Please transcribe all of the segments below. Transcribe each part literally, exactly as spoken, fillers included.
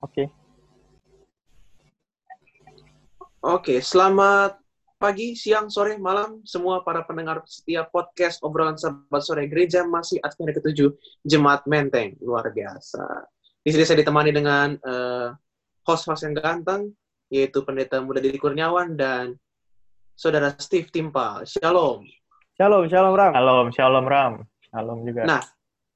Oke. Okay. Oke, okay, selamat pagi, siang, sore, malam, semua para pendengar setiap podcast obrolan Sabat Sore Gereja Masehi Advent Hari Ketujuh Jemaat Menteng. Luar biasa. Di sini saya ditemani dengan uh, host-host yang ganteng, yaitu Pendeta Muda Diki Kurniawan dan Saudara Steve Timpa. Shalom. Shalom, shalom Ram. Shalom, shalom Ram. Shalom juga. Nah,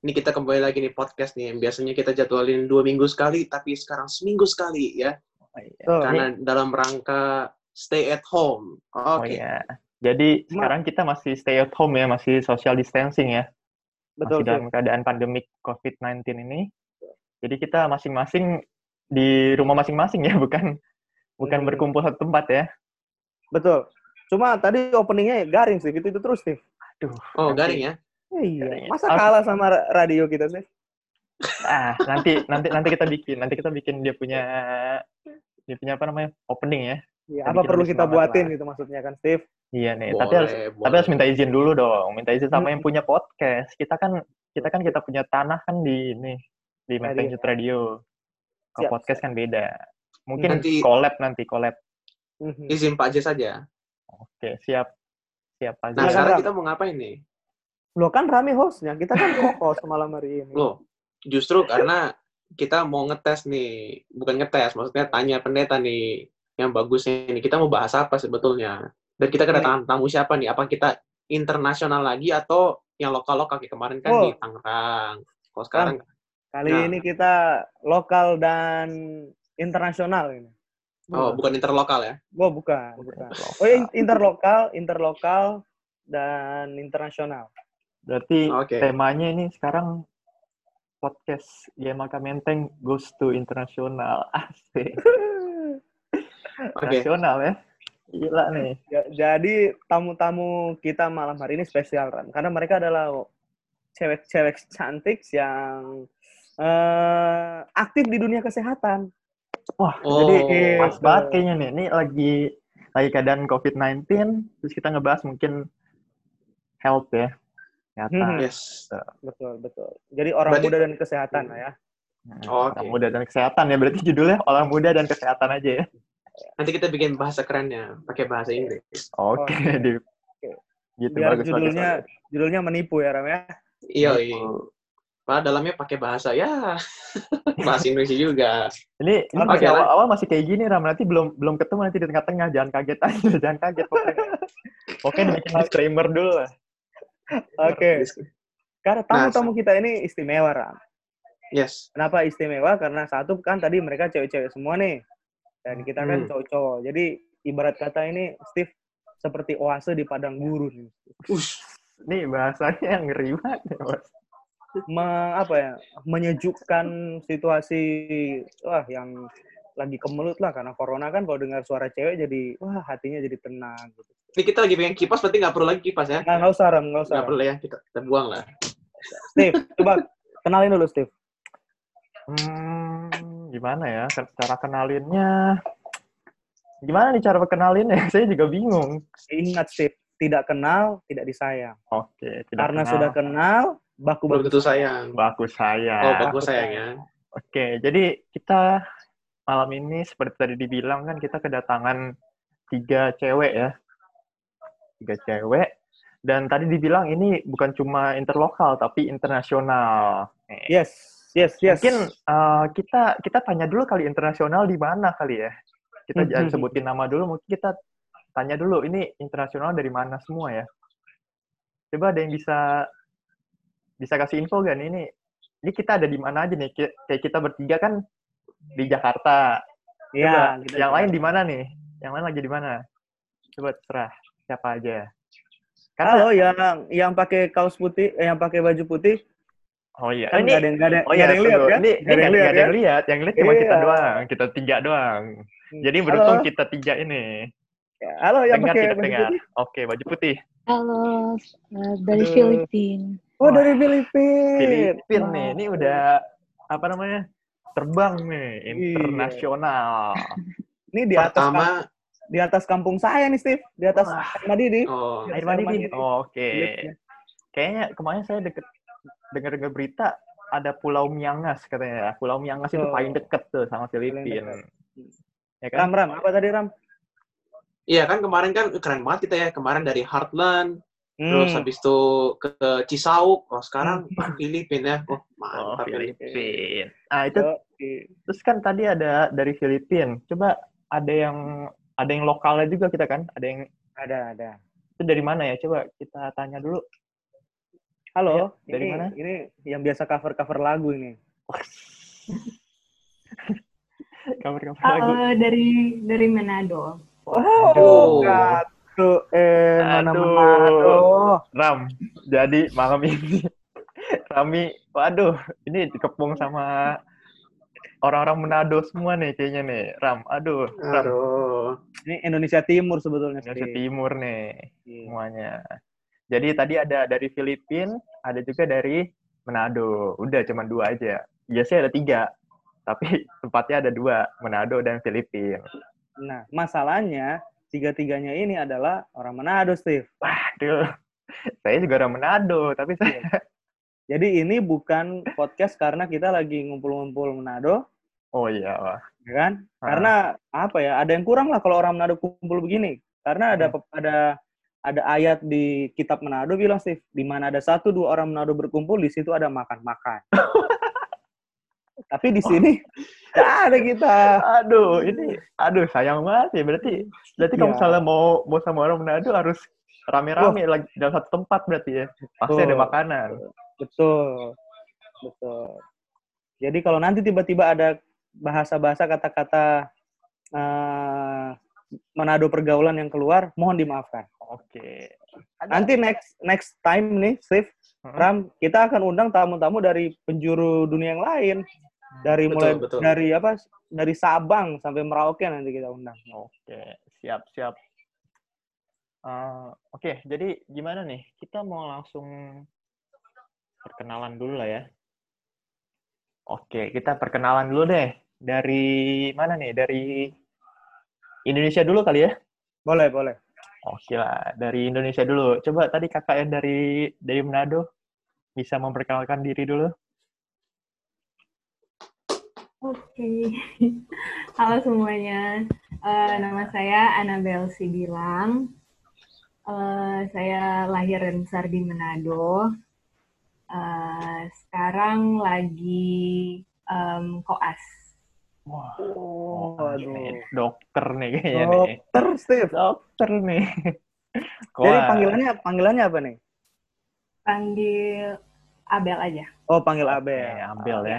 ini kita kembali lagi nih podcast nih. Biasanya kita jadwalin dua minggu sekali, tapi sekarang seminggu sekali ya. Oh, iya. Karena oh, iya. dalam rangka stay at home. Oke. Okay. Oh, iya. Jadi Ma- sekarang kita masih stay at home ya, masih social distancing ya. Betul. Masih dalam keadaan pandemik covid sembilan belas ini. Jadi kita masing-masing di rumah masing-masing ya, bukan bukan hmm. berkumpul satu tempat ya. Betul. Cuma tadi openingnya garing sih, gitu itu terus sih. Aduh. Oh nanti, garing ya? Iya. Masa kalah sama radio kita sih? Ah nanti nanti nanti kita bikin nanti kita bikin dia punya dia punya apa namanya opening ya? Ya, apa kita perlu kita buatin lah. Gitu maksudnya kan, Steve? Iya nih, boleh, tapi harus boleh. tapi harus minta izin dulu dong, minta izin sama hmm. yang punya podcast. Kita kan kita kan kita punya tanah kan di ini di Menteng Youth Radio. Kalau podcast kan beda. Mungkin nanti, collab nanti collab. Izin Pak J saja. Oke, siap. Siap aja. Nah, sekarang kita mau ngapain nih? Loh kan rame hostnya, kita kan co-host malam hari ini. Loh, justru karena kita mau ngetes nih, bukan ngetes, maksudnya tanya pendeta nih. Yang bagusnya ini kita mau bahas apa sebetulnya? Dan kita kedatangan tamu siapa nih? Apa kita internasional lagi atau yang lokal-lokal kayak kemarin kan oh. di Tangerang? Kalau sekarang kali nah. ini kita lokal dan internasional ini. Oh, bukan interlokal ya? Oh, bukan. bukan. Oh, interlokal, interlokal dan internasional. Berarti okay. temanya ini sekarang podcast G M K Menteng goes to internasional. Asik. Okay. Nasional ya, gila nih. Jadi tamu-tamu kita malam hari ini spesial Ran, karena mereka adalah cewek-cewek cantik yang uh, aktif di dunia kesehatan. Wah, oh, jadi eh, pas banget kayaknya nih. Ini lagi lagi keadaan covid sembilan belas, terus kita ngebahas mungkin health ya. Kesehatan. Hmm, yes. Betul betul. Jadi orang berarti, muda dan kesehatan lah ya. Oh, orang okay. muda dan kesehatan ya, berarti judulnya orang muda dan kesehatan aja ya. Nanti kita bikin bahasa kerennya, pakai bahasa Inggris. Oke, okay. okay. gitu biar bagus. Judulnya, bagus. judulnya menipu ya Ram ya. Iya, iya. Padahal dalamnya pakai bahasa ya, bahasa Inggris juga. Ini, ini okay, awal-awal masih kayak gini Ram, nanti belum belum ketemu nanti di tengah-tengah, jangan kaget aja, jangan kaget pokoknya. Oke, bikin disclaimer dulu lah. Oke. Okay. Karena tamu-tamu kita ini istimewa Ram. Yes. Kenapa istimewa? Karena satu kan tadi mereka cewek-cewek semua nih. Dan kita kan hmm. cowok-cowok. Jadi ibarat kata ini Steve seperti oase di padang gurun. Ush, ini bahasanya yang ngeri banget. Me, apa ya? Menyejukkan situasi wah yang lagi kemelut lah karena corona kan, kalau dengar suara cewek jadi wah hatinya jadi tenang gitu. Ini kita lagi pengen kipas, berarti nggak perlu lagi kipas ya? Nggak usah, nggak usah. Nggak perlu ya, kita, kita buang lah. Steve, coba kenalin dulu Steve. Hmm. Gimana ya, cara kenalinnya? Gimana nih cara kenalinnya? Saya juga bingung. Ingat sih, tidak kenal, tidak disayang. Oke, tidak Karena kenal. sudah kenal, baku baku begitu sayang. Baku sayang. Oh, baku, baku sayang ya. Oke, jadi kita malam ini, seperti tadi dibilang kan, kita kedatangan tiga cewek ya. Tiga cewek. Dan tadi dibilang ini bukan cuma interlokal, tapi internasional. Yes. Yes, yes. Mungkin uh, kita kita tanya dulu kali internasional di mana kali ya. Kita mm-hmm. jangan sebutin nama dulu, mungkin kita tanya dulu ini internasional dari mana semua ya. Coba ada yang bisa bisa kasih info kan ini. Ini kita ada di mana aja nih? Kayak kita bertiga kan di Jakarta. Iya, yang lain di mana nih? Yang lain lagi di mana? Coba terserah siapa aja. Halo, yang yang pakai kaos putih, eh, yang pakai baju putih. Oh iya, kan ini, ada yang, ada, oh iya, ada yang lihat kan? Ini ada yang lihat, ada yang lihat, yang lihat cuma iya. kita doang, kita tiga doang. Jadi beruntung halo. Kita tiga ini. Halo, yang dengar, pakai baju putih. Oke, baju putih. Halo, dari Filipina. Oh, dari Filipina. Filipina nih, ini udah apa namanya? Terbang nih, internasional. Ini di atas Pertama, kamp- di atas kampung saya nih, Steve. Di atas air Madidi. Oh, air Madidi. Oke. Kayaknya kemarin saya deket dengar-dengar berita ada Pulau Miangas katanya ya. Pulau Miangas so, itu paling deket tuh sama Filipina. Ya kan? Ram, Ram, apa tadi Ram? Iya kan kemarin kan keren banget kita ya. Kemarin dari Heartland, hmm. terus habis itu ke, ke Cisauk. Oh sekarang hmm. Filipina. Oh mantap oh, Filipina. Ah itu. So, terus kan tadi ada dari Filipina. Coba ada yang ada yang lokalnya juga kita kan. Ada yang ada ada. Itu dari mana ya? Coba kita tanya dulu. Halo, ya, dari ini, mana? Ini yang biasa cover-cover lagu ini. Cover-cover uh, lagu. dari dari Manado. Oh, Manado. Eh, mana Manado. Ram. Jadi malam ini kami, waduh, ini dikepung sama orang-orang Manado semua nih kayaknya nih. Ram, aduh. Ram. Aduh. Ini Indonesia Timur sebetulnya. Indonesia sih. Timur nih, yeah. semuanya. Jadi tadi ada dari Filipina, ada juga dari Manado. Udah cuma dua aja. Biasanya ada tiga, tapi tempatnya ada dua, Manado dan Filipina. Nah, masalahnya tiga-tiganya ini adalah orang Manado, Steve. Waduh, saya juga orang Manado, tapi saya... Jadi ini bukan podcast karena kita lagi ngumpul-ngumpul Manado. Oh iya, wah. Ya kan? Ha. Karena apa ya, ada yang kurang lah kalau orang Manado kumpul begini. Karena ada... Hmm. ada Ada ayat di kitab Manado bilang, Steve, di mana ada satu dua orang Manado berkumpul, di situ ada makan-makan. Tapi di sini nggak oh. ada kita. Aduh, ini, aduh sayang banget ya. Berarti, berarti ya. Kalau misalnya mau mau sama orang Manado harus rame-rame oh. dalam satu tempat berarti ya. Pasti oh. ada makanan. Betul, betul. Jadi kalau nanti tiba-tiba ada bahasa-bahasa kata-kata uh, Manado pergaulan yang keluar, mohon dimaafkan. Oke. Nanti next next time nih, Steve, hmm. Ram, kita akan undang tamu-tamu dari penjuru dunia yang lain. Dari betul, mulai betul. dari apa? Dari Sabang sampai Merauke nanti kita undang. Oke, siap, siap. Uh, Oke, jadi gimana nih? Kita mau langsung perkenalan dulu lah ya. Oke, kita perkenalan dulu deh. Dari mana nih? Dari Indonesia dulu kali ya? Boleh, boleh. Oke lah, dari Indonesia dulu. Coba tadi kakak yang dari dari Manado bisa memperkenalkan diri dulu. Oke, halo semuanya. Uh, nama saya Annabel C Bilang. Uh, saya lahir dan besar di Manado. Uh, sekarang lagi um, koas. Wah, wow. oh, dokter nih kayaknya dokter, nih. Dokter, Steve. Dokter nih. Koas. Jadi panggilannya panggilannya apa nih? Panggil Abel aja. Oh, panggil Abel. Okay, Abel ya.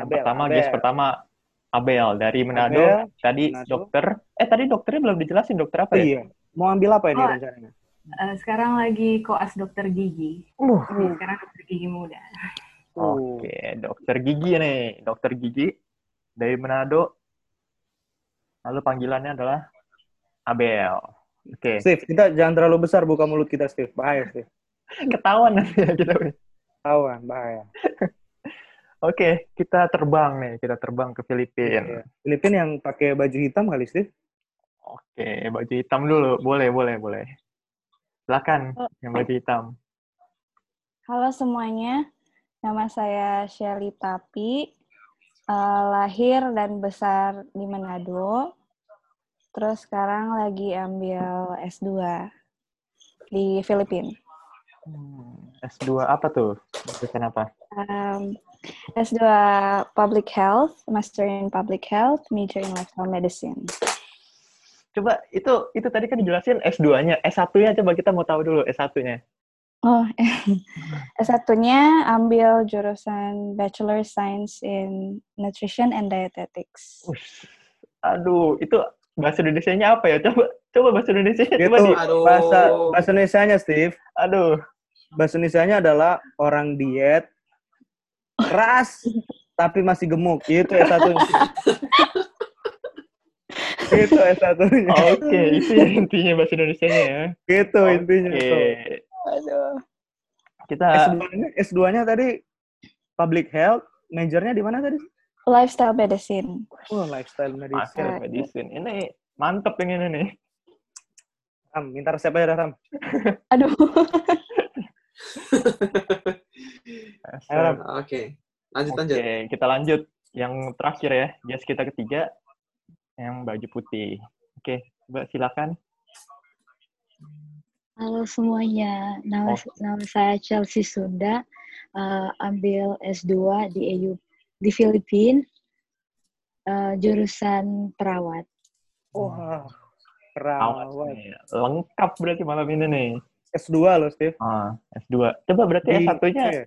Abel. Yang pertama, Abel. guys, pertama Abel dari Manado. Abel, tadi Manado. Dokter. Eh, tadi dokternya belum dijelasin dokter apa oh, ya? Iya. Mau ambil apa ini oh, rencananya? Uh, sekarang lagi koas dokter gigi. Uh. Uh, sekarang dokter gigi muda. Oke, okay, dokter gigi nih, dokter gigi. Dari Manado, lalu panggilannya adalah Abel. Oke. Okay. Steve, kita jangan terlalu besar buka mulut kita, Steve. Bahaya, Steve. Ketahuan nanti ya kita. Ketahuan, bahaya. Oke, okay, kita terbang nih. Kita terbang ke Filipina. Okay. Filipina yang pakai baju hitam kali, Steve? Oke, okay, baju hitam dulu. Boleh, boleh, boleh. Silakan yang baju hitam. Halo semuanya. Nama saya Shelly Tapi. Uh, lahir dan besar di Manado, terus sekarang lagi ambil S dua di Filipina. Hmm, S dua apa tuh? Jurusan apa? Um, S dua Public Health, Master in Public Health, Major in Lifestyle Medicine. Coba, itu itu tadi kan dijelasin S dua-nya, S satu-nya coba kita mau tahu dulu S satu-nya. Oh, S satu-nya ambil jurusan Bachelor Science in Nutrition and Dietetics. Ush, aduh, itu bahasa Indonesianya apa ya? Coba coba bahasa Indonesianya. Coba di bahasa bahasa Indonesianya, Steve. Aduh. Bahasa Indonesianya adalah orang diet keras tapi masih gemuk. Itu S satu-nya. Itu S satu-nya. Oke, okay, itu intinya bahasa Indonesianya ya. Gitu okay. intinya. Itu. Aduh. Kita S dua-nya, S dua-nya tadi Public Health, majornya di mana tadi? Lifestyle Medicine. Oh, Lifestyle Medicine. Lifestyle Medicine. Ini mantep yang ini nih. Ram, minta resep aja dah, Ram. Aduh. Oke. Okay. Lanjut, lanjut. Oke, kita lanjut. Yang terakhir ya, jas kita ketiga, yang baju putih. Oke, Mbak silakan. Halo semuanya, nama, oh. nama saya Chelsea Sunda, uh, ambil S dua di A U P di Filipina, uh, jurusan perawat. Wah, wow, perawat. Lengkap berarti malam ini nih. S dua loh, Steve. Ah, S dua. Coba berarti di, S satunya. Ya.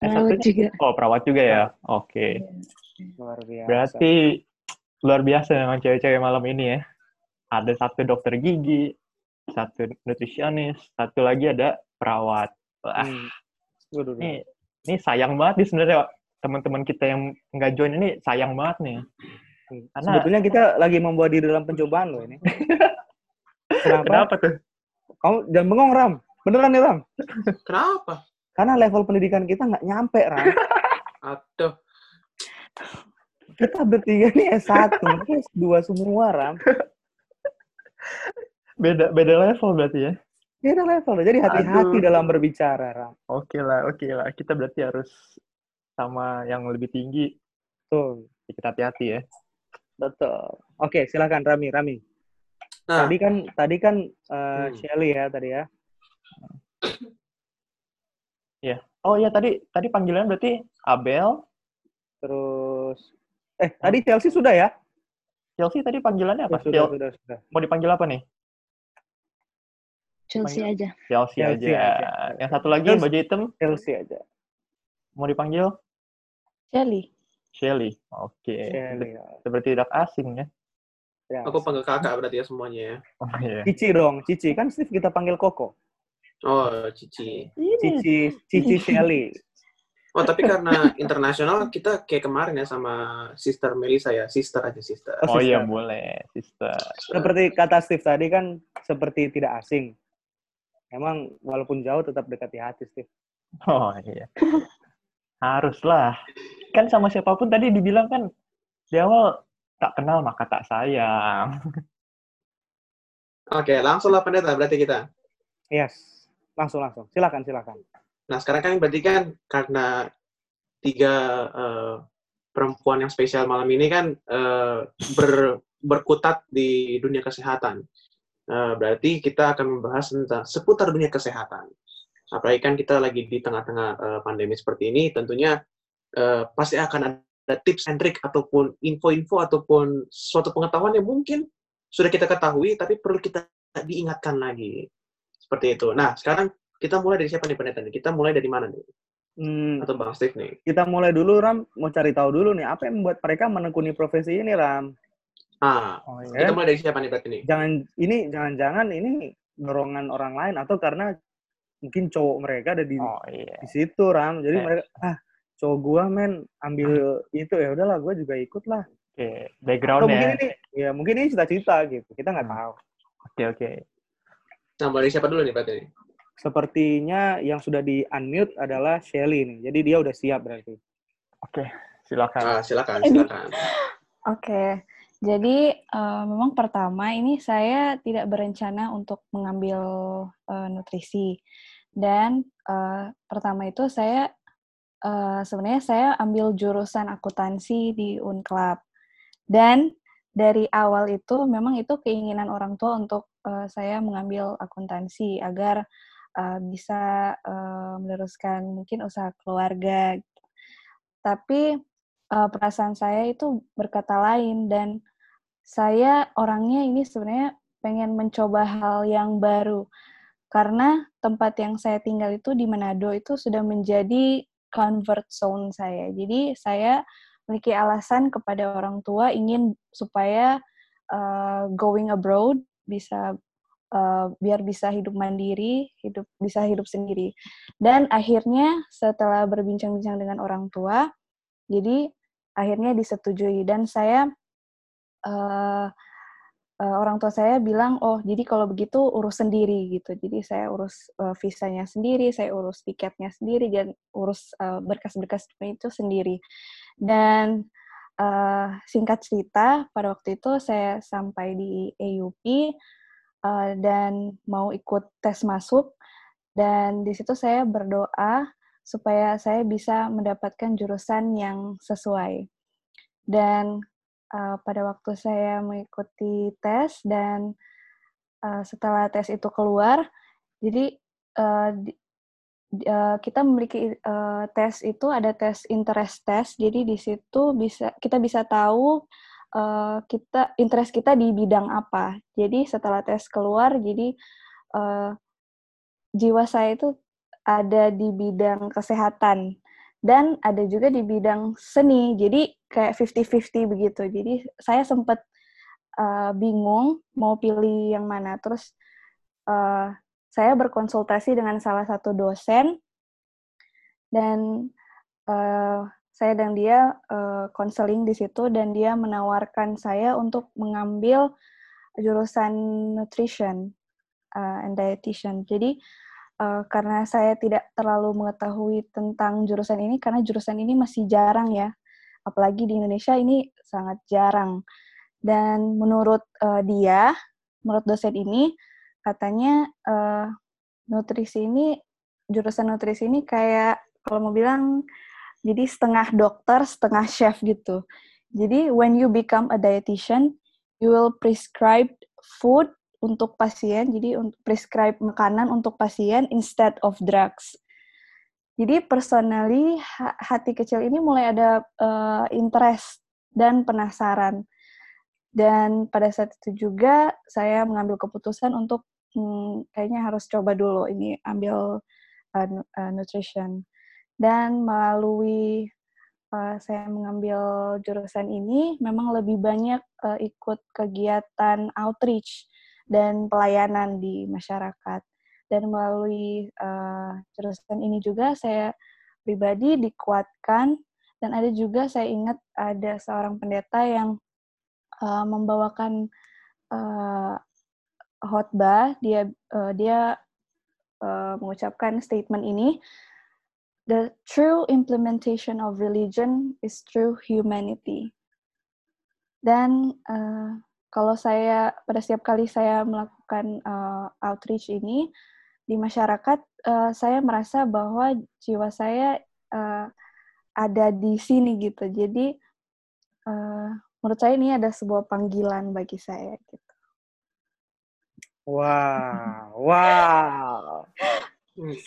Perawat juga. Oh, perawat juga ya. Oke. Okay. Luar biasa. Berarti luar biasa memang cewek-cewek malam ini ya. Ada satu dokter gigi, satu nutrisionis, satu lagi ada perawat. Wah, hmm. ini, ini sayang banget nih sebenarnya teman-teman kita yang nggak join ini sayang banget nih. Karena sebetulnya kita lagi membawa diri dalam pencobaan loh ini. Kenapa? Kenapa tuh? Kamu jangan bengong, Ram. Beneran nih, Ram. Kenapa? Karena level pendidikan kita nggak nyampe, Ram. Aduh. Kita bertiga nih S satu, S dua semua, Ram. Beda beda level berarti ya? Beda level, jadi hati-hati Aduh. dalam berbicara, Ram. Oke lah, oke lah. Kita berarti harus sama yang lebih tinggi. Tuh, kita hati-hati ya. Betul. Oke, silakan Rami, Rami. Nah. Tadi kan tadi kan uh, hmm. Shelly ya tadi ya. Iya. Oh iya tadi tadi panggilan berarti Abel terus eh hmm. tadi Chelsea sudah ya? Chelsea tadi panggilannya apa? Sudah, Chelsea, sudah, sudah. Mau dipanggil apa nih? Chelsea aja. Chelsea, Chelsea aja. aja. Yang satu lagi baju hitam? Chelsea aja. Mau dipanggil? Shelly. Shelly. Oke. Okay. Seperti tidak asing ya. Ya. Aku panggil kakak berarti ya semuanya ya. Oh, yeah. Cici dong, Cici. Kan Steve kita panggil Koko. Oh, Cici. Cici, Cici Shelly. Oh, tapi karena internasional kita kayak kemarin ya sama Sister Melissa ya. Sister aja, Sister. Oh, oh iya boleh, Sister. Seperti kata Steve tadi kan seperti tidak asing. Emang walaupun jauh tetap dekati hati, Steve. Oh, iya. Haruslah. Kan sama siapapun tadi dibilang kan di awal tak kenal maka tak sayang. Oke, langsunglah pendeta berarti kita. Yes, langsung langsung. Silakan silakan. Nah sekarang kan berarti kan karena tiga uh, perempuan yang spesial malam ini kan uh, ber, berkutat di dunia kesehatan. Uh, berarti kita akan membahas tentang seputar dunia kesehatan. Apalagi kan kita lagi di tengah-tengah uh, pandemi seperti ini, tentunya Uh, pasti akan ada tips and trick ataupun info-info ataupun suatu pengetahuan yang mungkin sudah kita ketahui tapi perlu kita diingatkan lagi seperti itu. Nah sekarang kita mulai dari siapa nih pendeta nih? Kita mulai dari mana nih? Hmm. Atau Bang Steve nih? Kita mulai dulu Ram, mau cari tahu dulu nih apa yang membuat mereka menekuni profesi ini Ram? Ah, oh, ya? Kita mulai dari siapa nih berarti nih? Jangan ini jangan-jangan ini dorongan orang lain atau karena mungkin cowok mereka ada di, oh, yeah. di situ Ram, jadi eh. mereka ah cowok gue men ambil itu ya udahlah gue juga ikut lah. Oke okay, backgroundnya. Atau mungkin ini ya mungkin ini cita-cita gitu kita nggak hmm. tahu. Oke okay, oke. Okay. Nah dari siapa dulu nih Pak Tini? Sepertinya yang sudah di unmute adalah Shelly nih. Jadi dia udah siap berarti. Oke okay, silakan. Ah, silakan silakan. Oke okay. Jadi uh, memang pertama ini saya tidak berencana untuk mengambil uh, nutrisi dan uh, pertama itu saya Uh, sebenarnya saya ambil jurusan akuntansi di UNCLAP. Dan dari awal itu memang itu keinginan orang tua untuk uh, saya mengambil akuntansi agar uh, bisa uh, meneruskan mungkin usaha keluarga. Tapi uh, perasaan saya itu berkata lain dan saya orangnya ini sebenarnya pengen mencoba hal yang baru. Karena tempat yang saya tinggal itu di Manado itu sudah menjadi comfort zone saya. Jadi saya memiliki alasan kepada orang tua ingin supaya uh, going abroad bisa uh, biar bisa hidup mandiri, hidup bisa hidup sendiri. Dan akhirnya setelah berbincang-bincang dengan orang tua, jadi akhirnya disetujui dan saya uh, uh, orang tua saya bilang, "Oh, jadi kalau begitu urus sendiri gitu." Jadi saya urus uh, visanya sendiri, saya urus tiketnya sendiri dan urus uh, berkas-berkas itu sendiri. Dan uh, singkat cerita, pada waktu itu saya sampai di A U P uh, dan mau ikut tes masuk. Dan di situ saya berdoa, supaya saya bisa mendapatkan jurusan yang sesuai. Dan uh, pada waktu saya mengikuti tes dan uh, setelah tes itu keluar, jadi uh, di, uh, kita memiliki uh, tes itu ada tes interest test. Jadi di situ bisa kita bisa tahu uh, kita interest kita di bidang apa. Jadi setelah tes keluar, jadi uh, jiwa saya itu ada di bidang kesehatan dan ada juga di bidang seni. Jadi kayak fifty-fifty begitu. Jadi saya sempat uh, bingung mau pilih yang mana. Terus uh, saya berkonsultasi dengan salah satu dosen dan uh, saya dan dia konseling uh, di situ dan dia menawarkan saya untuk mengambil jurusan nutrition uh, and dietitian. Jadi Uh, karena saya tidak terlalu mengetahui tentang jurusan ini, karena jurusan ini masih jarang ya. Apalagi di Indonesia ini sangat jarang. Dan menurut uh, dia, menurut dosen ini, katanya uh, nutrisi ini, jurusan nutrisi ini kayak, kalau mau bilang, jadi setengah dokter, setengah chef gitu. Jadi, when you become a dietitian, you will prescribe food untuk pasien, jadi prescribe makanan untuk pasien instead of drugs. Jadi personally hati kecil ini mulai ada uh, interest dan penasaran. Dan pada saat itu juga saya mengambil keputusan untuk hmm, kayaknya harus coba dulu ini ambil uh, uh, nutrition. Dan melalui Uh, saya mengambil jurusan ini memang lebih banyak uh, ikut kegiatan outreach dan pelayanan di masyarakat. Dan melalui uh, jurusan ini juga saya pribadi dikuatkan, dan ada juga saya ingat ada seorang pendeta yang uh, membawakan uh, khotbah, dia uh, dia uh, mengucapkan statement ini. The true implementation of religion is through humanity. Dan uh, kalau saya, pada setiap kali saya melakukan uh, outreach ini, di masyarakat, uh, saya merasa bahwa jiwa saya uh, ada di sini gitu. Jadi, uh, menurut saya ini ada sebuah panggilan bagi saya gitu. Wow, wow.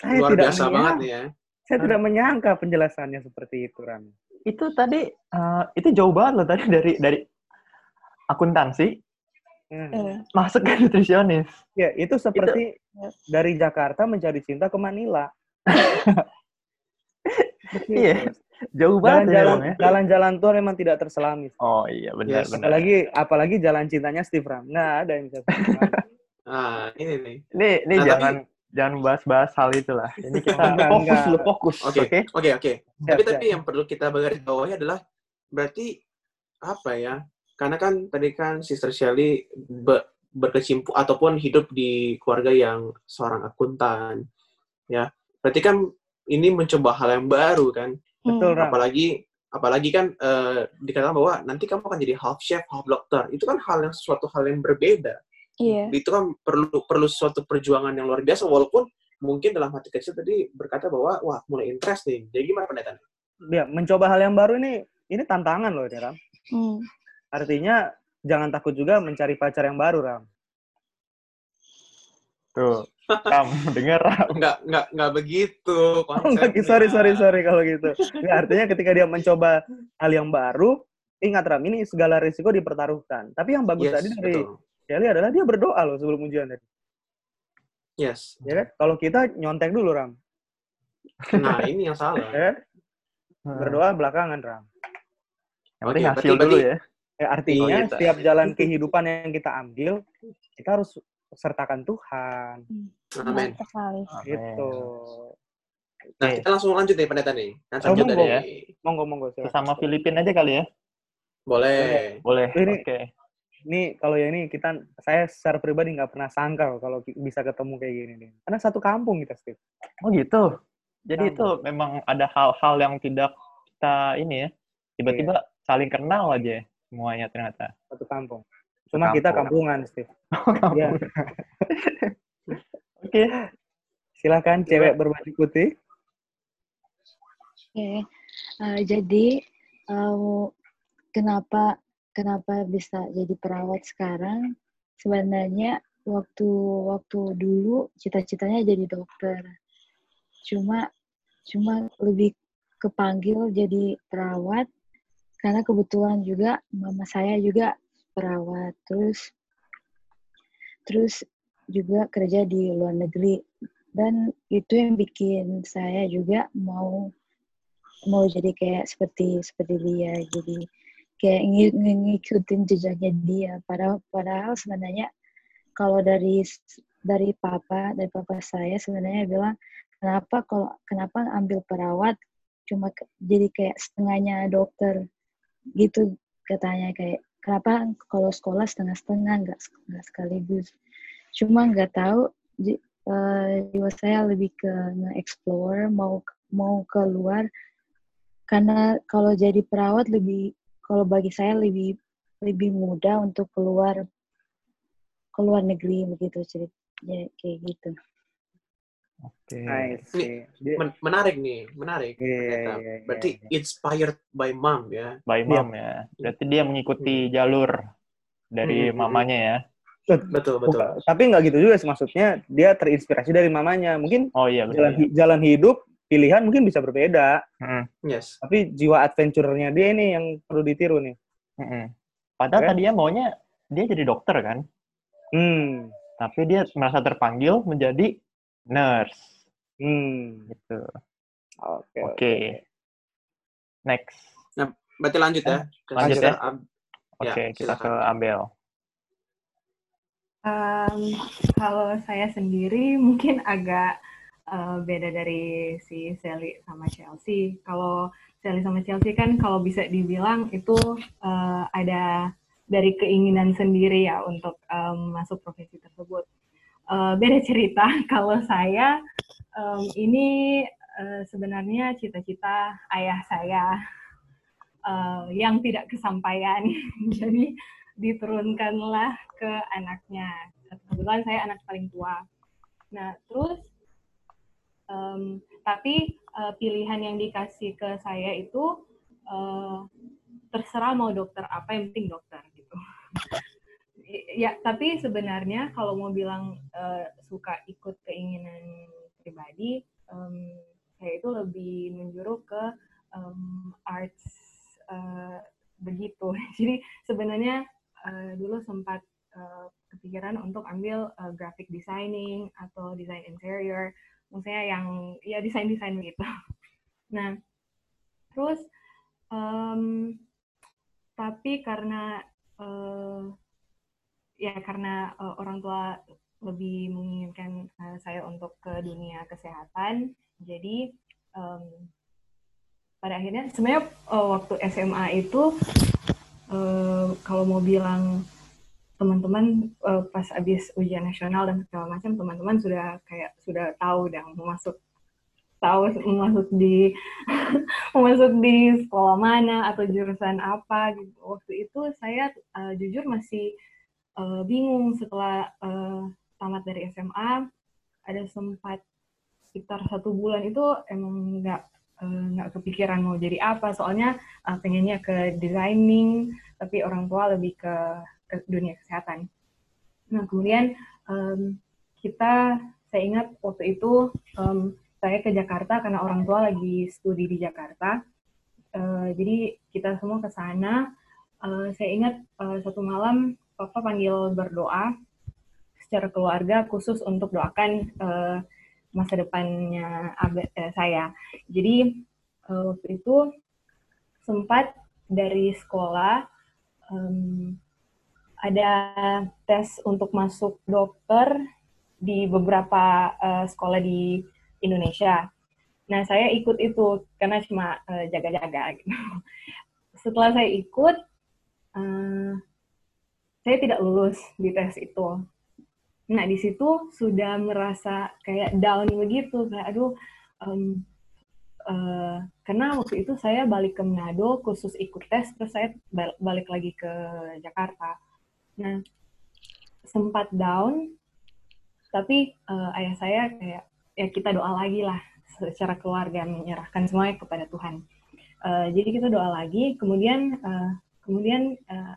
Saya luar biasa banget ya. Saya hmm. tidak menyangka penjelasannya seperti itu, Ram. Itu tadi, uh, itu jauh banget loh tadi dari dari akuntansi hmm. masuk ke nutrisionis. Ya, itu seperti itu. Dari Jakarta mencari cinta ke Manila. Iya, jauh banget. Jalan-jalan, ya, jalan-jalan tuh memang tidak terselami. Oh iya, benar. Yes. benar. Apalagi, apalagi jalan cintanya Steve Ram. Nggak ada yang bisa. Ah, ini nih. Ini, ini nah, jangan. Tapi... Jangan bahas-bahas hal itulah. Ini kita fokus, lu fokus. Oke, oke, oke. Tapi siap. tapi yang perlu kita garis bawahi adalah berarti apa ya? Karena kan tadi kan Sister Shelly be- berkecimpung ataupun hidup di keluarga yang seorang akuntan, ya. Berarti kan ini mencoba hal yang baru kan. Betul. Hmm. Apalagi apalagi kan uh, dikatakan bahwa nanti kamu akan jadi half chef, half dokter. Itu kan hal yang sesuatu hal yang berbeda. Yeah. Itu kan perlu perlu suatu perjuangan yang luar biasa, walaupun mungkin dalam hati kecil tadi berkata bahwa wah mulai interest nih. Jadi gimana pendeta? Ya, mencoba hal yang baru ini ini tantangan loh, ya, Ram. Mm. Artinya jangan takut juga mencari pacar yang baru, Ram. Tuh, Ram, dengar Ram. Enggak enggak enggak begitu konsepnya. Oh, sorry sorry sorry kalau gitu. Nggak, artinya ketika dia mencoba hal yang baru, ingat Ram, ini segala risiko dipertaruhkan. Tapi yang bagus yes, tadi dari betul. Shelly adalah dia berdoa loh sebelum ujian tadi. Yes. Ya kan? Kalau kita nyontek dulu, Ram. Nah, ini yang salah. Ya kan? Berdoa belakangan, Ram. Yang penting okay, hasil dulu ya. ya artinya oh, setiap jalan kehidupan yang kita ambil, kita harus sertakan Tuhan. Amin. Gitu. Nah, kita langsung lanjut nih pendeta nih. Langsung lanjut dari monggo monggo. Sama Filipina aja kali ya. Boleh. Boleh. Oke. Okay. Ini kalau ya ini kita, saya secara pribadi nggak pernah sangka kalau bisa ketemu kayak gini nih. Karena satu kampung kita, Steve. Oh gitu. Jadi kampung. Itu memang ada hal-hal yang tidak kita ini ya. Tiba-tiba iya. saling kenal aja semuanya ternyata. Satu kampung. Cuma kampung. Kita kampungan, Steve. Oh, kampung. Ya. Oke. Okay. Silakan cewek berbaju putih. Okay. Uh, jadi uh, kenapa kenapa bisa jadi perawat sekarang? Sebenarnya waktu waktu dulu cita-citanya jadi dokter. Cuma cuma lebih kepanggil jadi perawat karena kebetulan juga mama saya juga perawat. Terus terus juga kerja di luar negeri, dan itu yang bikin saya juga mau mau jadi kayak seperti seperti dia, jadi kayak ngikutin jejaknya dia. Padahal padahal sebenarnya kalau dari dari papa dari papa saya sebenarnya bilang, kenapa kalau kenapa ambil perawat cuma jadi kayak setengahnya dokter gitu katanya, kayak kenapa kalau sekolah setengah-setengah, nggak nggak sekaligus. Cuma nggak tahu, jiwa uh, saya lebih ke nge-explore, mau mau keluar, karena kalau jadi perawat lebih, kalau bagi saya lebih lebih mudah untuk keluar keluar negeri begitu, ceritanya kayak gitu. Oke. Okay. Men- menarik nih, menarik. Yeah, yeah, yeah, berarti yeah, yeah. inspired by mom ya. By mom yeah. ya. Berarti dia mengikuti yeah. jalur dari mm-hmm. mamanya ya. Betul, betul. Bukan, tapi nggak gitu juga sih, maksudnya dia terinspirasi dari mamanya. Mungkin oh, iya, betul, jalan, iya. jalan hidup, pilihan mungkin bisa berbeda. Mm-hmm. Yes. Tapi jiwa adventure-nya dia ini yang perlu ditiru nih. Mm-hmm. Padahal okay. tadinya maunya dia jadi dokter kan? Hmm. Tapi dia merasa terpanggil menjadi nurse. Hmm. Gitu. Oke. Okay, Oke. Okay. Okay. Next. Nah, berarti lanjut ya? Lanjut ya? Ab- Oke, okay, ya, kita ke Abel. Um, kalau saya sendiri mungkin agak uh, beda dari si Shelly sama Chelsea. Kalau Shelly sama Chelsea kan kalau bisa dibilang itu uh, ada dari keinginan sendiri ya untuk um, masuk profesi tersebut. Uh, beda cerita kalau saya um, ini uh, sebenarnya cita-cita ayah saya uh, yang tidak kesampaian. Jadi diturunkanlah ke anaknya. Kebetulan saya anak paling tua. Nah, terus um, tapi uh, pilihan yang dikasih ke saya itu uh, terserah mau dokter apa, yang penting dokter gitu. Ya, tapi sebenarnya kalau mau bilang uh, suka ikut keinginan pribadi, um, saya itu lebih menjuru ke um, arts uh, begitu. Jadi sebenarnya Uh, dulu sempat uh, kepikiran untuk ambil uh, graphic designing atau design interior, maksudnya yang ya desain-desain gitu. Nah, terus um, tapi karena uh, ya karena uh, orang tua lebih menginginkan uh, saya untuk ke dunia kesehatan, jadi um, pada akhirnya sebenarnya uh, waktu S M A itu Uh, kalau mau bilang teman-teman uh, pas abis ujian nasional dan segala macam, teman-teman sudah kayak sudah tahu dan mau masuk tahu mau masuk di mau masuk di sekolah mana atau jurusan apa gitu. Waktu itu saya uh, jujur masih uh, bingung setelah uh, tamat dari S M A. Ada sempat sekitar satu bulan itu emang nggak nggak kepikiran mau jadi apa, soalnya uh, pengennya ke designing, tapi orang tua lebih ke, ke dunia kesehatan. Nah, kemudian um, kita, saya ingat waktu itu um, saya ke Jakarta karena orang tua lagi studi di Jakarta, uh, jadi kita semua ke sana. Uh, saya ingat uh, satu malam papa panggil berdoa secara keluarga khusus untuk doakan uh, masa depannya saya. Jadi waktu itu sempat dari sekolah um, ada tes untuk masuk dokter di beberapa uh, sekolah di Indonesia. Nah, saya ikut itu karena cuma uh, jaga-jaga gitu. Setelah saya ikut, uh, saya tidak lulus di tes itu. Nah, di situ sudah merasa kayak down begitu, kayak aduh, um, uh, karena waktu itu saya balik ke Manado khusus ikut tes, terus saya balik lagi ke Jakarta. Nah, sempat down, tapi uh, ayah saya kayak, ya kita doa lagi lah, secara keluarga menyerahkan semuanya kepada Tuhan. Uh, jadi kita doa lagi, kemudian uh, kemudian uh,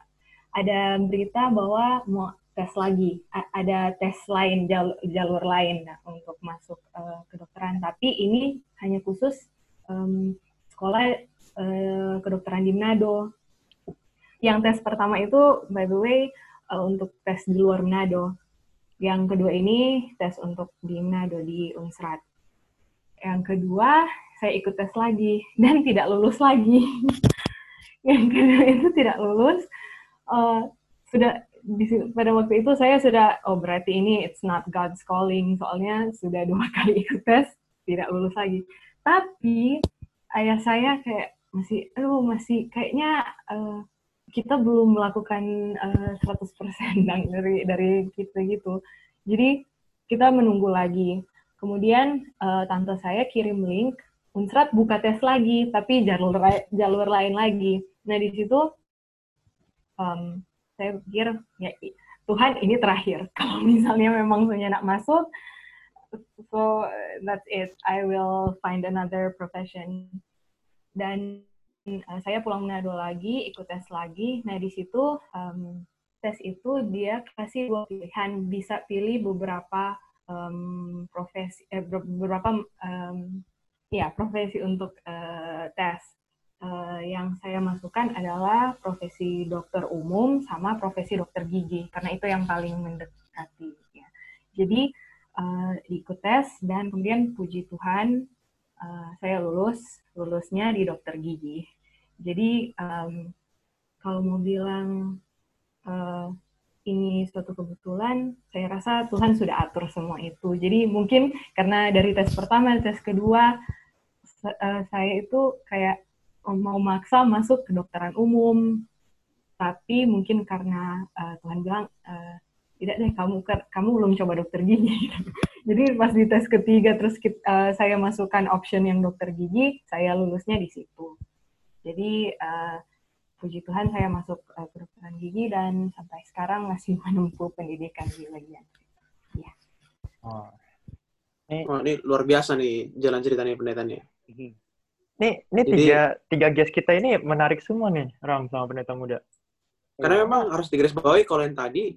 ada berita bahwa mau tes lagi, A- ada tes lain, jalur, jalur lain nah, untuk masuk uh, kedokteran. Tapi ini hanya khusus um, sekolah uh, kedokteran di Manado. Yang tes pertama itu, by the way, uh, untuk tes di luar Manado. Yang kedua ini tes untuk di Manado, di UNSRAT. Yang kedua, saya ikut tes lagi, dan tidak lulus lagi. Yang kedua itu tidak lulus. Uh, sudah di, pada waktu itu saya sudah, oh berarti ini it's not God's calling, soalnya sudah dua kali ikut tes, tidak lulus lagi. Tapi, ayah saya kayak masih, aduh masih kayaknya... Uh, kita belum melakukan uh, seratus persen dari dari kita gitu. Jadi kita menunggu lagi. Kemudian uh, tante saya kirim link, UNSRAT buka tes lagi, tapi jalur jalur lain lagi. Nah di situ um, saya pikir ya Tuhan ini terakhir. Kalau misalnya memang punya nak masuk, so that's it. I will find another profession. Dan saya pulang Manado lagi, ikut tes lagi. Nah, di situ um, tes itu dia kasih dua pilihan. Bisa pilih beberapa um, profesi, eh, beberapa um, ya profesi untuk uh, tes. Uh, yang saya masukkan adalah profesi dokter umum sama profesi dokter gigi, karena itu yang paling mendekati. Ya. Jadi, uh, ikut tes dan kemudian puji Tuhan, uh, saya lulus. Lulusnya di dokter gigi. Jadi um, kalau mau bilang uh, ini suatu kebetulan, saya rasa Tuhan sudah atur semua itu. Jadi mungkin karena dari tes pertama, tes kedua, se- uh, saya itu kayak mau maksa masuk kedokteran umum, tapi mungkin karena uh, Tuhan bilang uh, tidak deh, kamu kamu belum coba dokter gigi. Jadi pas di tes ketiga terus kita, uh, saya masukkan option yang dokter gigi, saya lulusnya di situ. Jadi uh, puji Tuhan saya masuk uh, kedokteran gigi dan sampai sekarang masih menempuh pendidikan di bagian. Ya. Oh. Ini, oh, ini luar biasa nih jalan ceritanya pendetanya. Ini ini Jadi, tiga tiga guest kita ini menarik semua nih, Ram sama pendeta muda. Karena ya. Memang harus digarisbawahi kalau yang tadi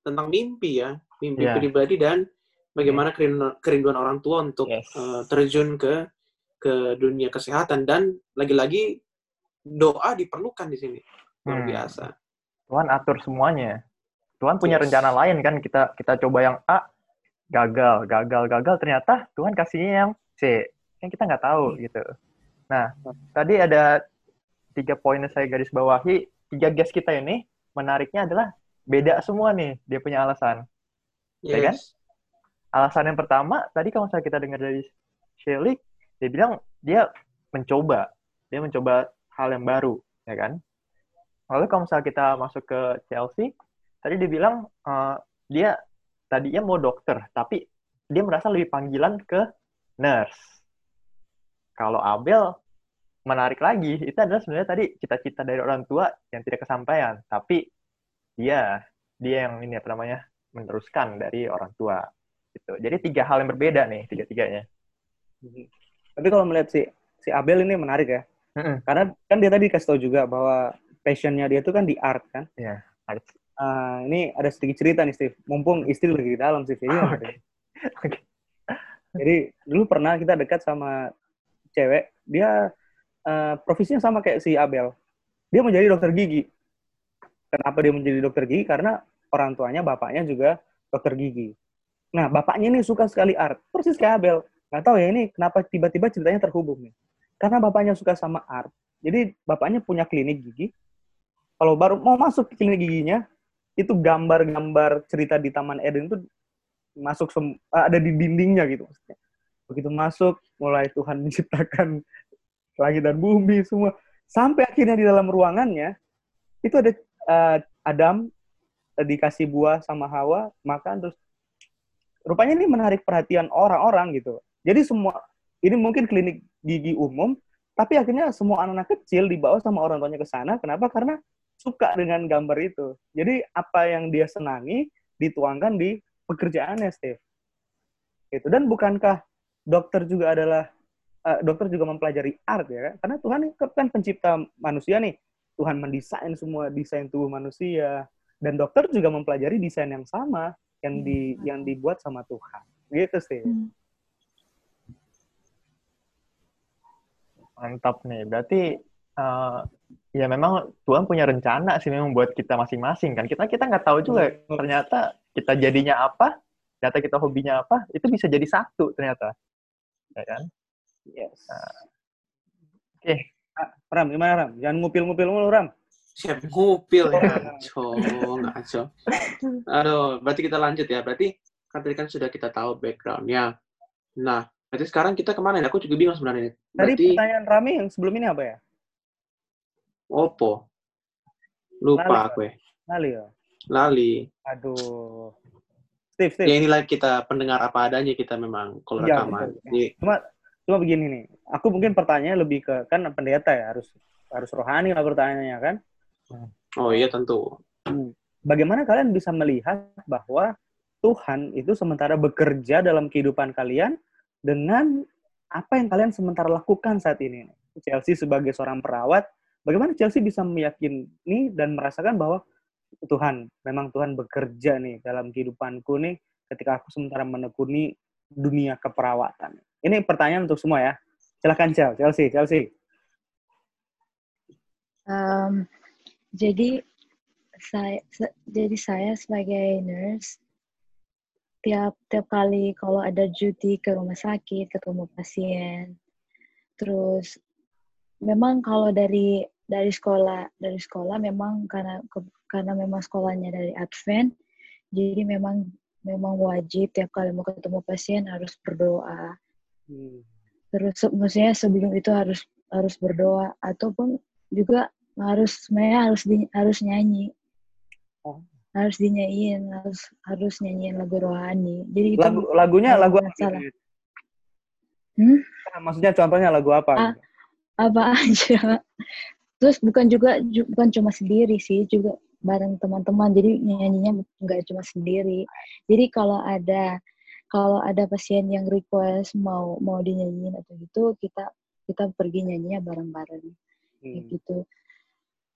tentang mimpi ya, mimpi ya. Pribadi dan bagaimana kerinduan orang tua untuk yes. uh, terjun ke ke dunia kesehatan dan lagi-lagi doa diperlukan di sini. Luar hmm. biasa. Tuhan atur semuanya. Tuhan punya yes. rencana lain kan, kita kita coba yang A gagal, gagal, gagal ternyata Tuhan kasihnya yang C. Kan kita nggak tahu hmm. gitu. Nah, tadi ada tiga poin yang saya garis bawahi. Tiga guest kita ini menariknya adalah beda semua nih dia punya alasan, yes. ya kan? Alasan yang pertama tadi kalau misalnya kita dengar dari Shelly, dia bilang dia mencoba, dia mencoba hal yang baru, ya kan? Lalu kalau misalnya kita masuk ke Chelsea, tadi dia bilang uh, dia tadinya mau dokter, tapi dia merasa lebih panggilan ke nurse. Kalau Abel menarik lagi, itu adalah sebenarnya tadi cita-cita dari orang tua yang tidak kesampaian. Tapi dia, dia yang ini apa namanya, meneruskan dari orang tua. Gitu. Jadi tiga hal yang berbeda nih, tiga-tiganya. Tapi kalau melihat si, si Abel ini menarik ya. Mm-hmm. Karena kan dia tadi kasih tahu juga bahwa passionnya dia itu kan di art kan. Iya, yeah, art. Uh, ini ada sedikit cerita nih, Steve. Mumpung istri lagi di dalam, Steve. Ini oh, okay. Okay. Jadi dulu pernah kita dekat sama cewek, dia... Uh, profesinya sama kayak si Abel. Dia menjadi dokter gigi. Kenapa dia menjadi dokter gigi? Karena orang tuanya, bapaknya juga dokter gigi. Nah, bapaknya ini suka sekali art. Persis kayak Abel. Nggak tahu ya ini kenapa tiba-tiba ceritanya terhubung nih. Karena bapaknya suka sama art. Jadi bapaknya punya klinik gigi. Kalau baru mau masuk ke klinik giginya, itu gambar-gambar cerita di Taman Eden itu masuk sem- ada di dindingnya gitu maksudnya. Begitu masuk, mulai Tuhan menciptakan langit dan bumi semua sampai akhirnya di dalam ruangannya itu ada uh, Adam uh, dikasih buah sama Hawa makan terus rupanya ini menarik perhatian orang-orang gitu. Jadi semua ini mungkin klinik gigi umum tapi akhirnya semua anak-anak kecil dibawa sama orang tuanya ke sana. Kenapa? Karena suka dengan gambar itu. Jadi apa yang dia senangi dituangkan di pekerjaannya, Steve. Itu dan bukankah dokter juga adalah uh, dokter juga mempelajari art ya kan, karena Tuhan kan pencipta manusia nih, Tuhan mendesain semua desain tubuh manusia, dan dokter juga mempelajari desain yang sama yang di hmm. yang dibuat sama Tuhan, gitu sih. Hmm. Mantap nih, berarti uh, ya memang Tuhan punya rencana sih memang buat kita masing-masing kan. Kita kita nggak tahu juga hmm. ternyata kita jadinya apa, ternyata kita hobinya apa, itu bisa jadi satu ternyata, ya kan? Yes. Uh, Oke, okay. ah, Ram gimana Ram? Jangan ngupil-ngupil mulu Ram. Siap ngupil ya, co, ngaco. Aduh, berarti kita lanjut ya. Berarti kan tadi kan sudah kita tahu backgroundnya. Nah. Berarti sekarang kita kemana? Aku juga bingung sebenarnya. Berarti... Tadi pertanyaan Rami yang sebelum ini apa ya? Opo. Lupa Lali, aku ya. Lali ya? Lali. Aduh. Steve, Steve. Ya inilah kita pendengar apa adanya, kita memang kalau ya, rekaman. Ya. Jadi... Cuma, cuma begini nih. Aku mungkin pertanyaannya lebih ke, kan pendeta ya, harus harus rohani lah pertanyaannya kan? Oh iya tentu. Bagaimana kalian bisa melihat bahwa Tuhan itu sementara bekerja dalam kehidupan kalian dengan apa yang kalian sementara lakukan saat ini? Chelsea sebagai seorang perawat, bagaimana Chelsea bisa meyakini dan merasakan bahwa Tuhan, memang Tuhan bekerja nih dalam kehidupanku nih ketika aku sementara menekuni dunia keperawatan. Ini pertanyaan untuk semua ya. Silakan Chelsea, Chelsea. Um, jadi saya se, jadi saya sebagai nurse Tiap, tiap kali kalau ada duty ke rumah sakit, ketemu pasien. Terus memang kalau dari dari sekolah, dari sekolah memang karena karena memang sekolahnya dari Advent, jadi memang memang wajib tiap kali mau ketemu pasien harus berdoa. Hmm. Terus maksudnya sebelum itu harus harus berdoa ataupun juga harus sebenarnya harus di, harus nyanyi. Oh. harus dinyanyiin harus harus nyanyiin lagu rohani. Jadi itu lagu, lagunya lagu apa? Salah. Hmm? Nah, maksudnya contohnya lagu apa? A, apa aja. Terus bukan juga bukan cuma sendiri sih, juga bareng teman-teman. Jadi nyanyinya nggak cuma sendiri. Jadi kalau ada kalau ada pasien yang request mau mau dinyanyiin atau gitu, kita kita pergi nyanyinya bareng-bareng. Hmm. Gitu.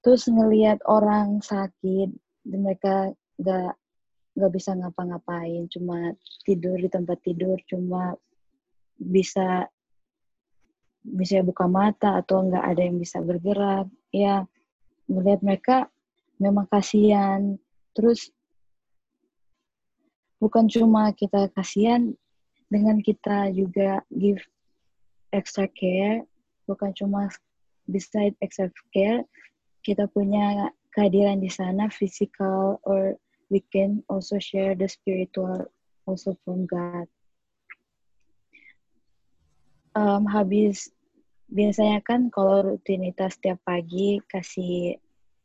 Terus ngelihat orang sakit, mereka nggak nggak bisa ngapa-ngapain, cuma tidur di tempat tidur, cuma bisa bisa buka mata atau nggak ada yang bisa bergerak ya, melihat mereka memang kasihan. Terus bukan cuma kita kasihan, dengan kita juga give extra care, bukan cuma beside extra care kita punya kehadiran di sana, physical, or we can also share the spiritual also from God. Um, habis, biasanya kan kalau rutinitas tiap pagi, kasih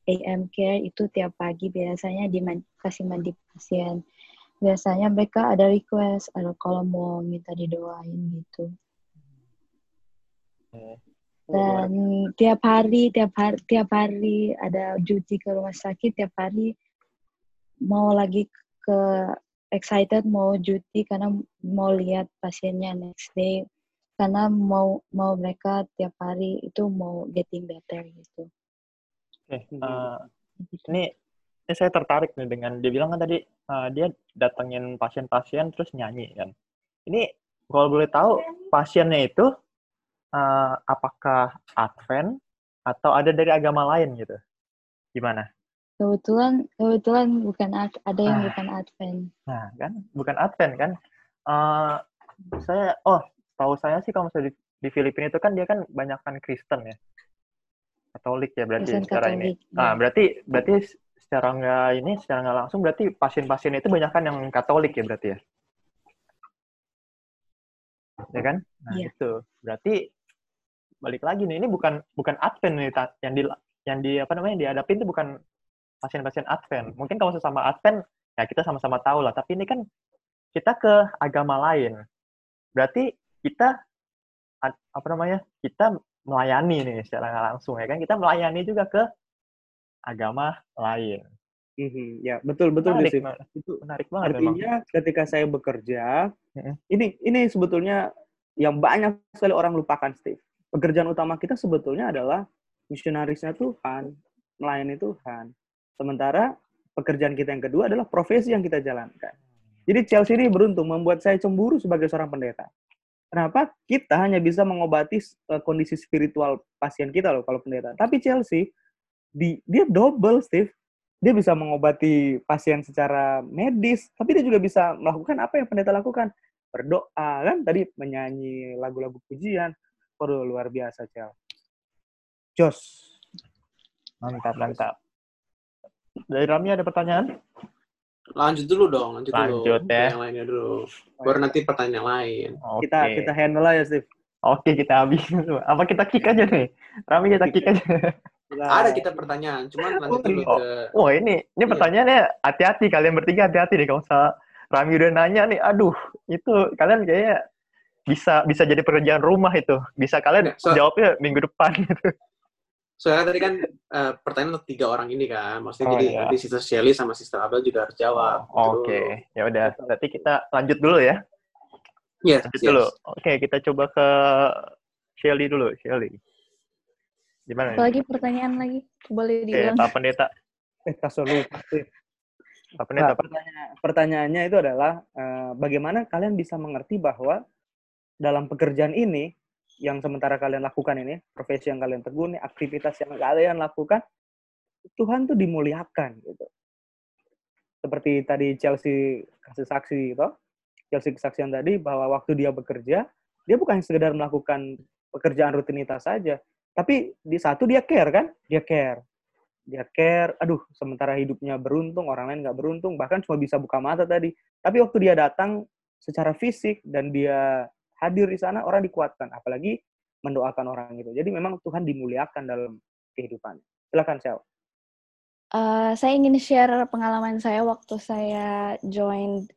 A M care, itu tiap pagi biasanya dimandi, kasih mandi pasien. Biasanya mereka ada request, ada kalau mau minta didoain gitu. Hmm. Dan tiap hari, tiap hari, tiap hari ada duty ke rumah sakit, tiap hari mau lagi ke excited mau duty karena mau lihat pasiennya next day, karena mau mau mereka tiap hari itu mau getting better gitu. Oke, uh, ini, ini saya tertarik nih dengan dia bilang kan tadi uh, dia datangin pasien-pasien terus nyanyi kan. Ini kalau boleh tahu pasiennya itu Uh, apakah Advent atau ada dari agama lain gitu? Gimana? Kebetulan, kebetulan bukan ad, ada yang ah. bukan Advent. Nah kan, bukan Advent kan? Uh, saya, oh, tahu saya sih kalau misalnya di, di Filipina itu kan dia kan banyakkan Kristen ya, Katolik ya berarti Kristen secara Katolik, ini. Ya. Nah berarti berarti secara nggak ini, secara nggak langsung berarti pasien-pasien itu banyakkan yang Katolik ya berarti ya? Ya kan? Nah ya. Itu berarti balik lagi nih, ini bukan bukan Advent nih, yang di yang di apa namanya dihadapi itu bukan pasien-pasien Advent. Mungkin kalau sesama Advent ya kita sama-sama tahu lah, tapi ini kan kita ke agama lain. Berarti kita apa namanya? Kita melayani nih secara langsung ya kan, kita melayani juga ke agama lain. Mm-hmm. Ya, betul betul menarik, itu menarik banget. Artinya memang. Ketika saya bekerja, mm-hmm. ini ini sebetulnya yang banyak sekali orang lupakan, Steve. Pekerjaan utama kita sebetulnya adalah misionarisnya Tuhan, melayani Tuhan. Sementara pekerjaan kita yang kedua adalah profesi yang kita jalankan. Jadi Chelsea ini beruntung, membuat saya cemburu sebagai seorang pendeta. Kenapa? Kita hanya bisa mengobati kondisi spiritual pasien kita loh kalau pendeta. Tapi Chelsea, di, dia double, Steve. Dia bisa mengobati pasien secara medis, tapi dia juga bisa melakukan apa yang pendeta lakukan. Berdoa, kan? Tadi menyanyi lagu-lagu pujian. Waduh, luar biasa, Cel. Jos. Mantap, mantap. Dari Rami ada pertanyaan? Lanjut dulu dong, lanjut, lanjut dulu. Ya. Yang lainnya dulu. Baru nanti pertanyaan lain. Okay. Kita kita handle aja, Steve. Oke, okay, kita habis. Apa kita kick aja nih? Rami kita kick aja. Ada kita pertanyaan, cuman lanjut dulu oh. ke... Wah, oh, ini ini pertanyaannya hati-hati. Kalian bertiga hati-hati deh. Kalau misalnya Rami udah nanya nih, aduh, itu kalian kayaknya bisa bisa jadi pekerjaan rumah itu. Bisa kalian ya, so, jawabnya minggu depan gitu. Soalnya tadi kan uh, pertanyaan untuk tiga orang ini kan. Maksudnya oh, jadi iya. nanti Sister Shelly sama Sister Abel juga harus jawab. Oh, Oke, okay. ya udah. Berarti kita lanjut dulu ya. Yes, lanjut yes. dulu. Oke, okay, kita coba ke Shelly dulu. Shelly. Gimana? Lagi pertanyaan lagi. Boleh diulang. Oke, Pak Pendeta. Eh, kasih lupa sih. Pak Pendeta, nah, pertanya pertanyaannya itu adalah uh, bagaimana kalian bisa mengerti bahwa dalam pekerjaan ini yang sementara kalian lakukan ini, profesi yang kalian tekuni, aktivitas yang kalian lakukan, Tuhan tuh dimuliakan gitu. Seperti tadi Chelsea kasih saksi gitu. Chelsea kesaksian tadi bahwa waktu dia bekerja, dia bukan sekedar melakukan pekerjaan rutinitas saja. Tapi di satu dia care kan, dia care, dia care. Aduh, sementara hidupnya beruntung, orang lain nggak beruntung, bahkan cuma bisa buka mata tadi. Tapi waktu dia datang secara fisik dan dia hadir di sana, orang dikuatkan, apalagi mendoakan orang itu. Jadi memang Tuhan dimuliakan dalam kehidupannya. Silakan, Sel. Uh, saya ingin share pengalaman saya waktu saya join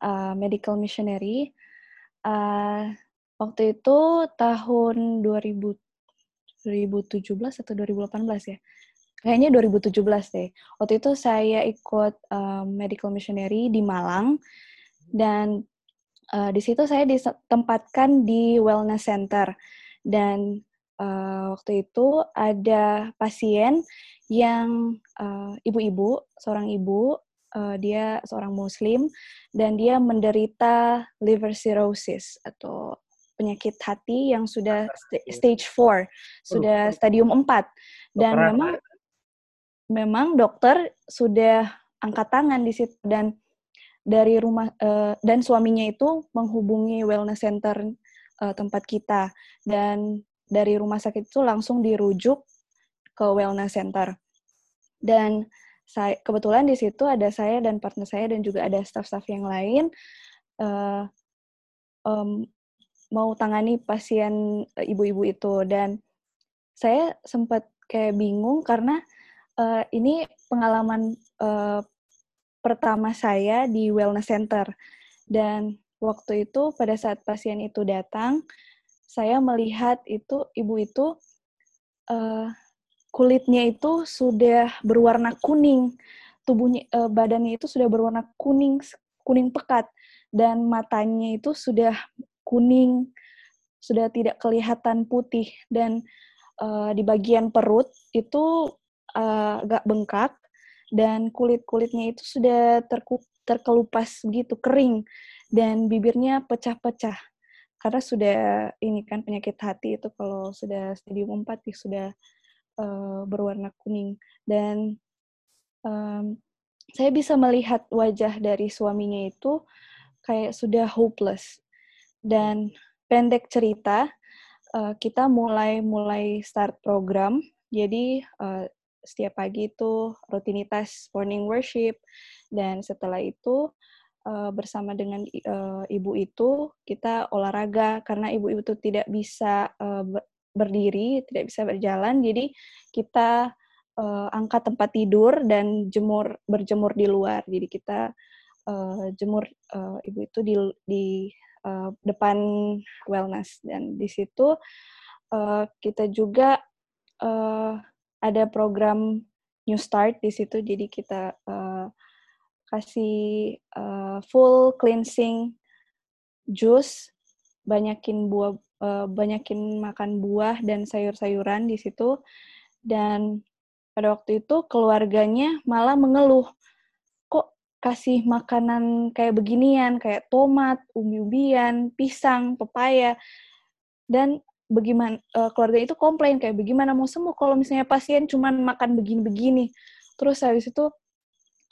uh, medical missionary. Uh, waktu itu tahun dua ribu tujuh belas atau dua ribu delapan belas ya? Kayaknya dua ribu tujuh belas deh. Waktu itu saya ikut uh, medical missionary di Malang, dan uh, di situ saya ditempatkan di Wellness Center. Dan uh, waktu itu ada pasien yang uh, ibu-ibu, seorang ibu, uh, dia seorang Muslim, dan dia menderita liver cirrhosis atau penyakit hati yang sudah stage four, sudah stadium empat. Dan memang memang dokter sudah angkat tangan di situ, dan dari rumah uh, dan suaminya itu menghubungi wellness center uh, tempat kita, dan dari rumah sakit itu langsung dirujuk ke wellness center. Dan saya kebetulan di situ ada saya dan partner saya, dan juga ada staff-staff yang lain uh, um, mau tangani pasien ibu-ibu itu. Dan saya sempat kayak bingung karena uh, ini pengalaman uh, pertama saya di wellness center. Dan waktu itu pada saat pasien itu datang, saya melihat itu ibu itu uh, kulitnya itu sudah berwarna kuning, tubuhnya uh, badannya itu sudah berwarna kuning kuning pekat, dan matanya itu sudah kuning, sudah tidak kelihatan putih, dan uh, di bagian perut itu uh, agak bengkak, dan kulit-kulitnya itu sudah terku- terkelupas begitu, kering, dan bibirnya pecah-pecah. Karena sudah, ini kan penyakit hati itu kalau sudah stadium empat, ya sudah uh, berwarna kuning. Dan um, saya bisa melihat wajah dari suaminya itu kayak sudah hopeless. Dan pendek cerita, uh, kita mulai mulai start program. Jadi uh, setiap pagi itu rutinitas morning worship, dan setelah itu uh, bersama dengan uh, ibu itu kita olahraga, karena ibu itu tidak bisa uh, berdiri, tidak bisa berjalan, jadi kita uh, angkat tempat tidur dan jemur berjemur di luar. Jadi kita uh, jemur uh, ibu itu di, di Uh, depan wellness, dan di situ uh, kita juga uh, ada program New Start di situ. Jadi kita uh, kasih uh, full cleansing juice banyakin buah, uh, banyakin makan buah dan sayur-sayuran di situ. Dan pada waktu itu keluarganya malah mengeluh, kok kasih makanan kayak beginian, kayak tomat, umbi-umbian, pisang, pepaya. Dan bagaimana uh, keluarga itu komplain, kayak bagaimana mau sembuh kalau misalnya pasien cuma makan begini-begini. Terus habis itu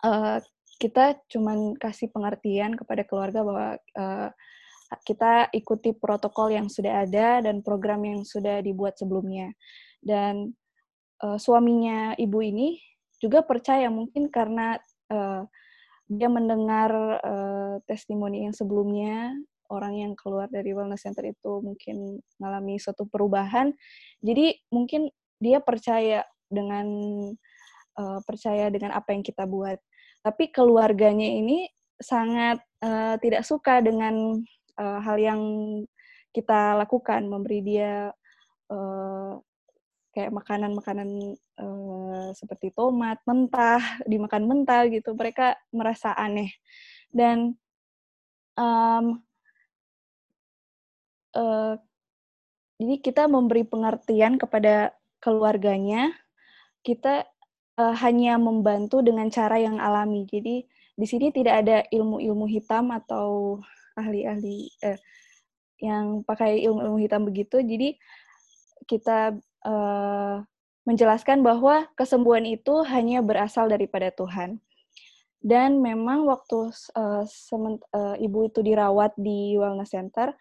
uh, kita cuma kasih pengertian kepada keluarga bahwa uh, kita ikuti protokol yang sudah ada dan program yang sudah dibuat sebelumnya. Dan Uh, suaminya ibu ini juga percaya, mungkin karena uh, dia mendengar uh, testimoni yang sebelumnya, orang yang keluar dari Wellness Center itu mungkin mengalami suatu perubahan. Jadi mungkin dia percaya dengan uh, percaya dengan apa yang kita buat. Tapi keluarganya ini sangat uh, tidak suka dengan uh, hal yang kita lakukan, memberi dia uh, kayak makanan-makanan uh, seperti tomat, mentah, dimakan mentah gitu, mereka merasa aneh. Dan um, uh, jadi kita memberi pengertian kepada keluarganya, kita uh, hanya membantu dengan cara yang alami. Jadi di sini tidak ada ilmu-ilmu hitam atau ahli-ahli eh, yang pakai ilmu-ilmu hitam begitu, jadi kita Uh, menjelaskan bahwa kesembuhan itu hanya berasal daripada Tuhan. Dan memang waktu uh, sement- uh, ibu itu dirawat di Wellness Center,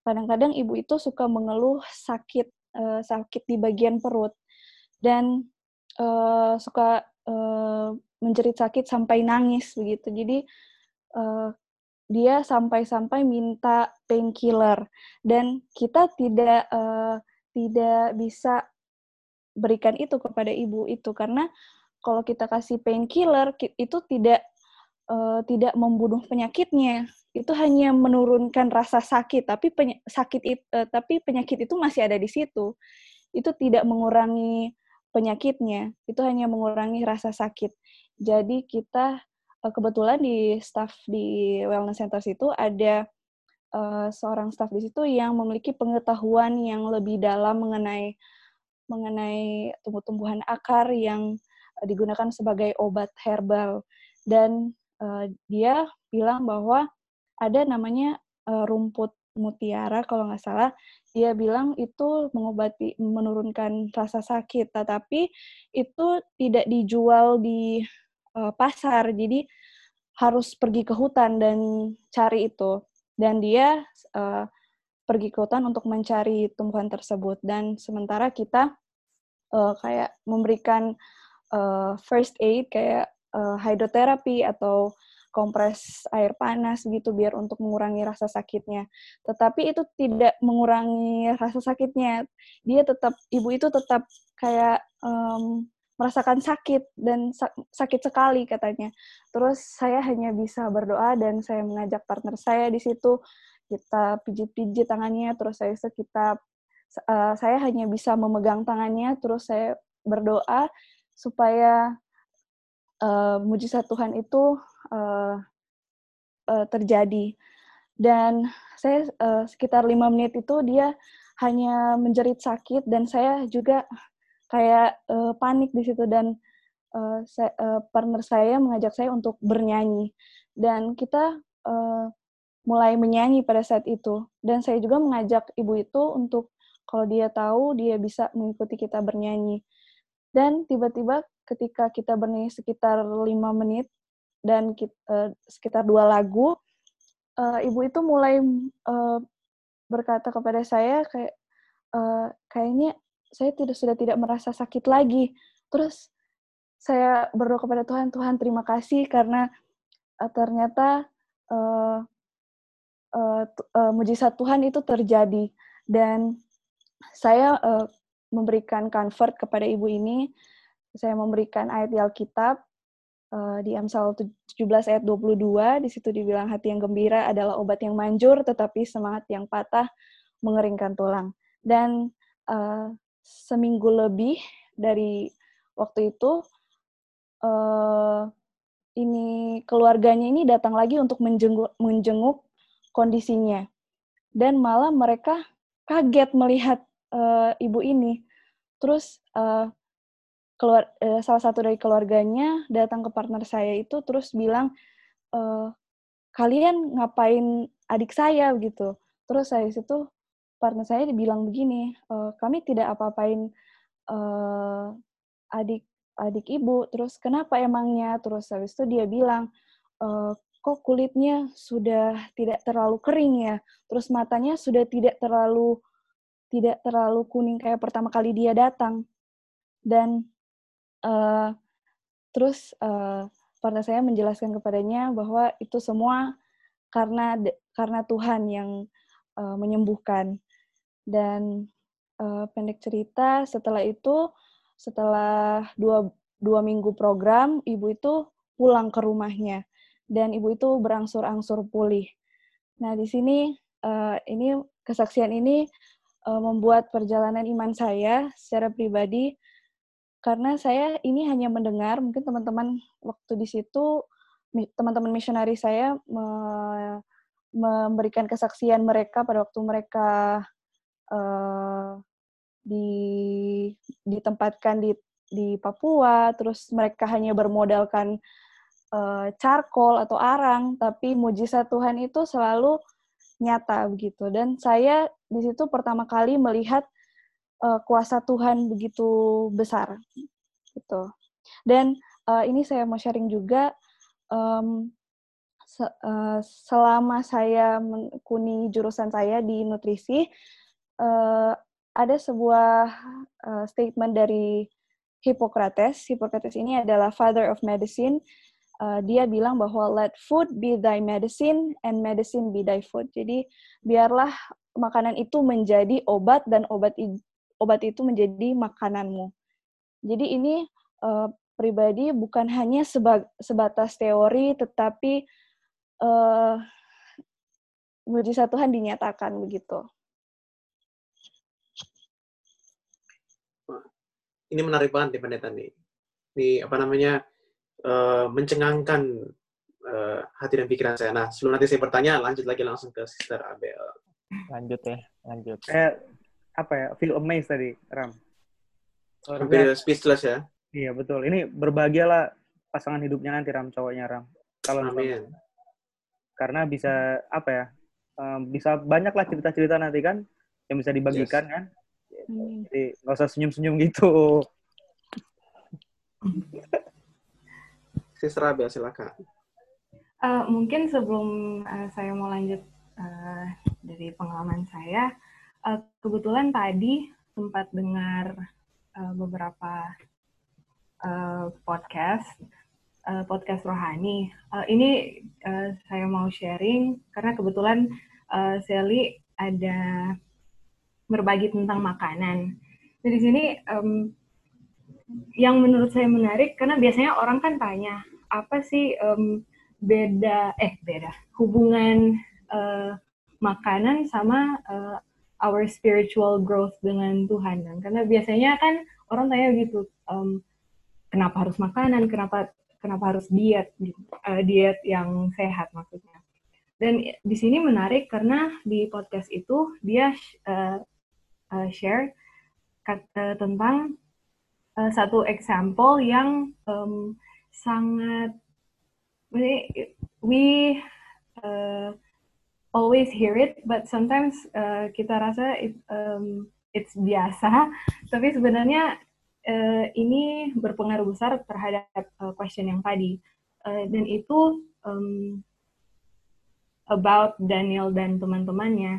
kadang-kadang ibu itu suka mengeluh sakit, uh, sakit di bagian perut, dan uh, suka uh, menjerit sakit sampai nangis begitu. Jadi uh, dia sampai-sampai minta painkiller, dan kita tidak uh, tidak bisa berikan itu kepada ibu itu, karena kalau kita kasih painkiller itu tidak uh, tidak membunuh penyakitnya, itu hanya menurunkan rasa sakit, tapi peny- sakit it, uh, tapi penyakit itu masih ada di situ, itu tidak mengurangi penyakitnya, itu hanya mengurangi rasa sakit. Jadi kita uh, kebetulan di staff di Wellness Center situ ada Uh, seorang staf di situ yang memiliki pengetahuan yang lebih dalam mengenai mengenai tumbuh-tumbuhan akar yang digunakan sebagai obat herbal. Dan uh, dia bilang bahwa ada namanya uh, rumput mutiara kalau nggak salah, dia bilang itu mengobati, menurunkan rasa sakit, tetapi itu tidak dijual di uh, pasar, jadi harus pergi ke hutan dan cari itu. Dan dia uh, pergi ke hutan untuk mencari tumbuhan tersebut. Dan sementara kita uh, kayak memberikan uh, first aid, kayak uh, hidroterapi atau kompres air panas gitu, biar untuk mengurangi rasa sakitnya. Tetapi itu tidak mengurangi rasa sakitnya. Dia tetap, ibu itu tetap kayak um, merasakan sakit, dan sakit sekali katanya. Terus saya hanya bisa berdoa, dan saya mengajak partner saya di situ, kita pijit-pijit tangannya, terus saya kita uh, saya hanya bisa memegang tangannya, terus saya berdoa supaya uh, mujizat Tuhan itu uh, uh, terjadi. Dan saya uh, sekitar lima menit itu dia hanya menjerit sakit, dan saya juga kayak uh, panik di situ, dan uh, saya, uh, partner saya mengajak saya untuk bernyanyi, dan kita uh, mulai menyanyi pada saat itu. Dan saya juga mengajak ibu itu untuk kalau dia tahu dia bisa mengikuti kita bernyanyi. Dan tiba-tiba ketika kita bernyanyi sekitar lima menit dan kita, uh, sekitar dua lagu, uh, ibu itu mulai uh, berkata kepada saya kayak uh, kayaknya saya tidak sudah tidak merasa sakit lagi. Terus saya berdoa kepada Tuhan, Tuhan terima kasih karena uh, ternyata uh, uh, t- uh, mujizat Tuhan itu terjadi. Dan saya uh, memberikan comfort kepada ibu ini, saya memberikan ayat di Alkitab, uh, di Amsal tujuh belas ayat dua puluh dua, di situ dibilang hati yang gembira adalah obat yang manjur, tetapi semangat yang patah mengeringkan tulang. Dan uh, seminggu lebih dari waktu itu, uh, ini keluarganya ini datang lagi untuk menjenguk, menjenguk kondisinya. dan malah mereka kaget melihat uh, ibu ini. Terus uh, keluar, uh, salah satu dari keluarganya datang ke partner saya itu terus bilang, uh, kalian ngapain adik saya gitu. Terus saya situ partner saya dibilang begini, uh, kami tidak apa-apain uh, adik adik ibu. Terus kenapa emangnya? Terus habis itu dia bilang, uh, kok kulitnya sudah tidak terlalu kering ya, terus matanya sudah tidak terlalu tidak terlalu kuning kayak pertama kali dia datang. Dan uh, terus uh, partner saya menjelaskan kepadanya bahwa itu semua karena karena Tuhan yang uh, menyembuhkan. Dan uh, pendek cerita, setelah itu setelah dua dua minggu program, ibu itu pulang ke rumahnya. Dan ibu itu berangsur-angsur pulih. Nah, di sini uh, ini kesaksian ini uh, membuat perjalanan iman saya secara pribadi, karena saya ini hanya mendengar, mungkin teman-teman waktu di situ teman-teman misionari saya me- memberikan kesaksian mereka pada waktu mereka uh, di ditempatkan di di Papua, terus mereka hanya bermodalkan charcoal atau arang, tapi mujizat Tuhan itu selalu nyata begitu. Dan saya di situ pertama kali melihat uh, kuasa Tuhan begitu besar gitu. Dan uh, ini saya mau sharing juga, um, se- uh, selama saya menekuni jurusan saya di nutrisi, uh, ada sebuah uh, statement dari Hippocrates. Hippocrates ini adalah father of medicine. Uh, dia bilang bahwa let food be thy medicine and medicine be thy food. Jadi biarlah makanan itu menjadi obat dan obat i- obat itu menjadi makananmu. Jadi ini uh, pribadi bukan hanya seba- sebatas teori, tetapi uh, mujizat Tuhan dinyatakan begitu. Ini menarik banget nih pendeta nih. Ini apa namanya? Uh, mencengangkan uh, hati dan pikiran saya. Nah, sebelum nanti saya bertanya, lanjut lagi langsung ke Sister Abel. Lanjut ya, lanjut. Eh, apa ya, feel amazed tadi, Ram. Hampir speechless ya. Iya, betul. Ini berbahagialah pasangan hidupnya nanti, Ram, cowoknya, Ram. Kalau amin. Karena bisa, apa ya, um, bisa banyaklah cerita-cerita nanti kan, yang bisa dibagikan yes. Kan. Hmm. Jadi, nggak usah senyum-senyum gitu. Sister Abel, silakan. Uh, mungkin sebelum uh, saya mau lanjut uh, dari pengalaman saya, uh, kebetulan tadi sempat dengar uh, beberapa uh, podcast, uh, podcast rohani. Uh, ini uh, saya mau sharing karena kebetulan uh, Shelly ada berbagi tentang makanan. Nah, di sini um, yang menurut saya menarik karena biasanya orang kan tanya, apa sih um, beda eh beda hubungan uh, makanan sama uh, our spiritual growth dengan Tuhan kan? Karena biasanya kan orang tanya gitu, um, kenapa harus makanan, kenapa kenapa harus diet gitu, uh, diet yang sehat maksudnya. Dan di sini menarik karena di podcast itu dia uh, uh, share kata tentang uh, satu example yang um, sangat, we uh, always hear it, but sometimes uh, kita rasa it, um, it's biasa. Tapi sebenarnya uh, ini berpengaruh besar terhadap uh, question yang tadi. Uh, dan itu um, about Daniel dan teman-temannya,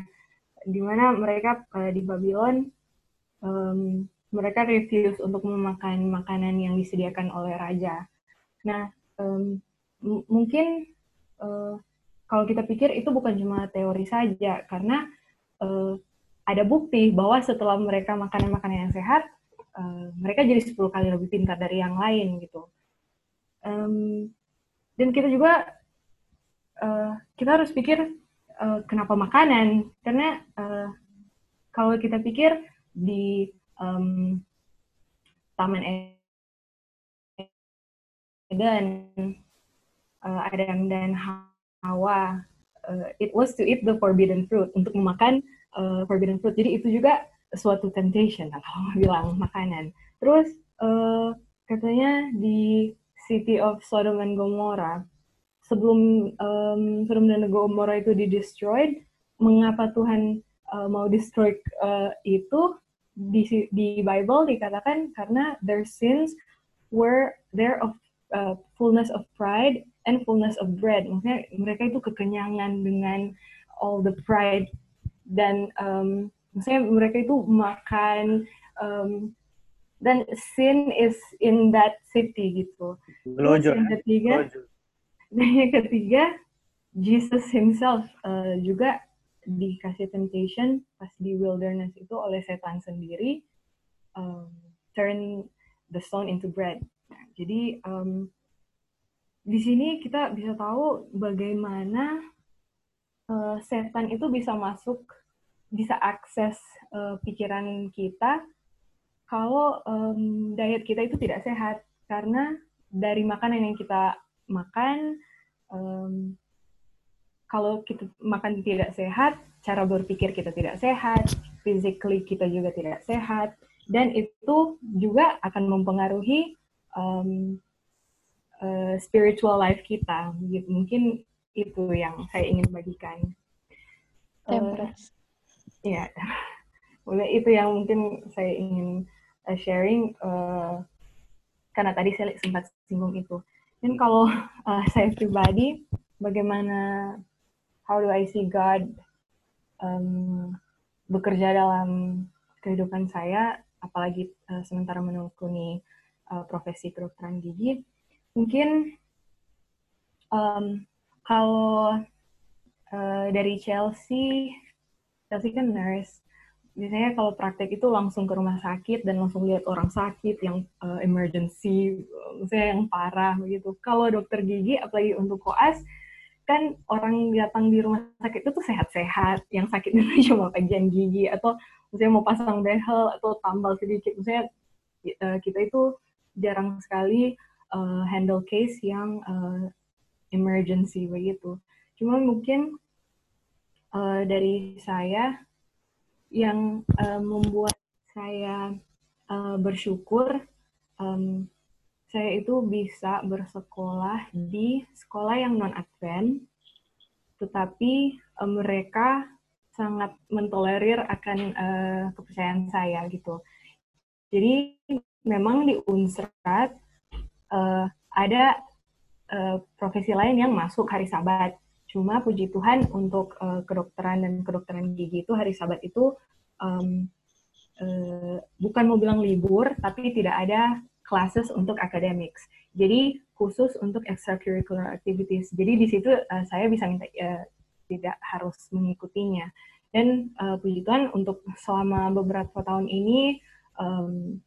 di mana mereka uh, di Babylon, um, mereka refuse untuk memakan makanan yang disediakan oleh raja. Nah, um, m- mungkin uh, kalau kita pikir itu bukan cuma teori saja, karena uh, ada bukti bahwa setelah mereka makanan-makanan yang sehat, uh, mereka jadi sepuluh kali lebih pintar dari yang lain, gitu. Um, dan kita juga, uh, kita harus pikir, uh, kenapa makanan? Karena uh, kalau kita pikir di um, Taman dan uh, Adam dan Hawa uh, it was to eat the forbidden fruit, untuk memakan uh, forbidden fruit. Jadi itu juga suatu temptation, kalau bilang makanan. Terus uh, katanya di City of Sodom and Gomorrah, sebelum um, Sodom dan Gomorrah itu di-destroyed, mengapa Tuhan uh, mau destroy uh, itu? Di, di Bible dikatakan karena their sins were there of uh, fullness of pride and fullness of bread. Maksudnya mereka itu kekenyangan dengan all the pride, dan um, maksudnya mereka itu makan, um, dan sin is in that city gitu. Terus yang ketiga, dan yang ketiga Jesus himself uh, juga dikasih temptation pas di wilderness itu oleh setan sendiri, um, turn the stone into bread. Nah, jadi um, di sini kita bisa tahu bagaimana uh, setan itu bisa masuk, bisa akses uh, pikiran kita kalau um, diet kita itu tidak sehat, karena dari makanan yang kita makan, um, kalau kita makan tidak sehat, cara berpikir kita tidak sehat, physically kita juga tidak sehat, dan itu juga akan mempengaruhi um, uh, spiritual life kita. Mungkin itu yang saya ingin bagikan. Uh, ya, yeah. Itu yang mungkin saya ingin uh, sharing, uh, karena tadi saya sempat singgung itu. Dan kalau uh, saya pribadi, bagaimana, how do I see God um, bekerja dalam kehidupan saya, apalagi uh, sementara menekuni uh, profesi kedokteran gigi. Mungkin um, kalau uh, dari Chelsea, Chelsea kan nurse, biasanya kalau praktek itu langsung ke rumah sakit dan langsung lihat orang sakit yang uh, emergency, misalnya yang parah begitu. Kalau dokter gigi, apalagi untuk koas, kan orang datang di rumah sakit itu tuh sehat-sehat, yang sakit itu cuma bagian gigi, atau misalnya mau pasang behel, atau tambal sedikit, misalnya kita itu jarang sekali uh, handle case yang uh, emergency, begitu. Cuma mungkin uh, dari saya, yang uh, membuat saya uh, bersyukur, um, saya itu bisa bersekolah di sekolah yang non-Advent, tetapi uh, mereka sangat mentolerir akan uh, kepercayaan saya gitu. Jadi memang di UNSRAT uh, ada uh, profesi lain yang masuk hari Sabat. Cuma puji Tuhan untuk uh, kedokteran dan kedokteran gigi itu hari Sabat itu um, uh, bukan mau bilang libur, tapi tidak ada classes untuk academics. Jadi khusus untuk extracurricular activities. Jadi di situ uh, saya bisa minta uh, tidak harus mengikutinya. Dan uh, puji Tuhan untuk selama beberapa tahun ini um,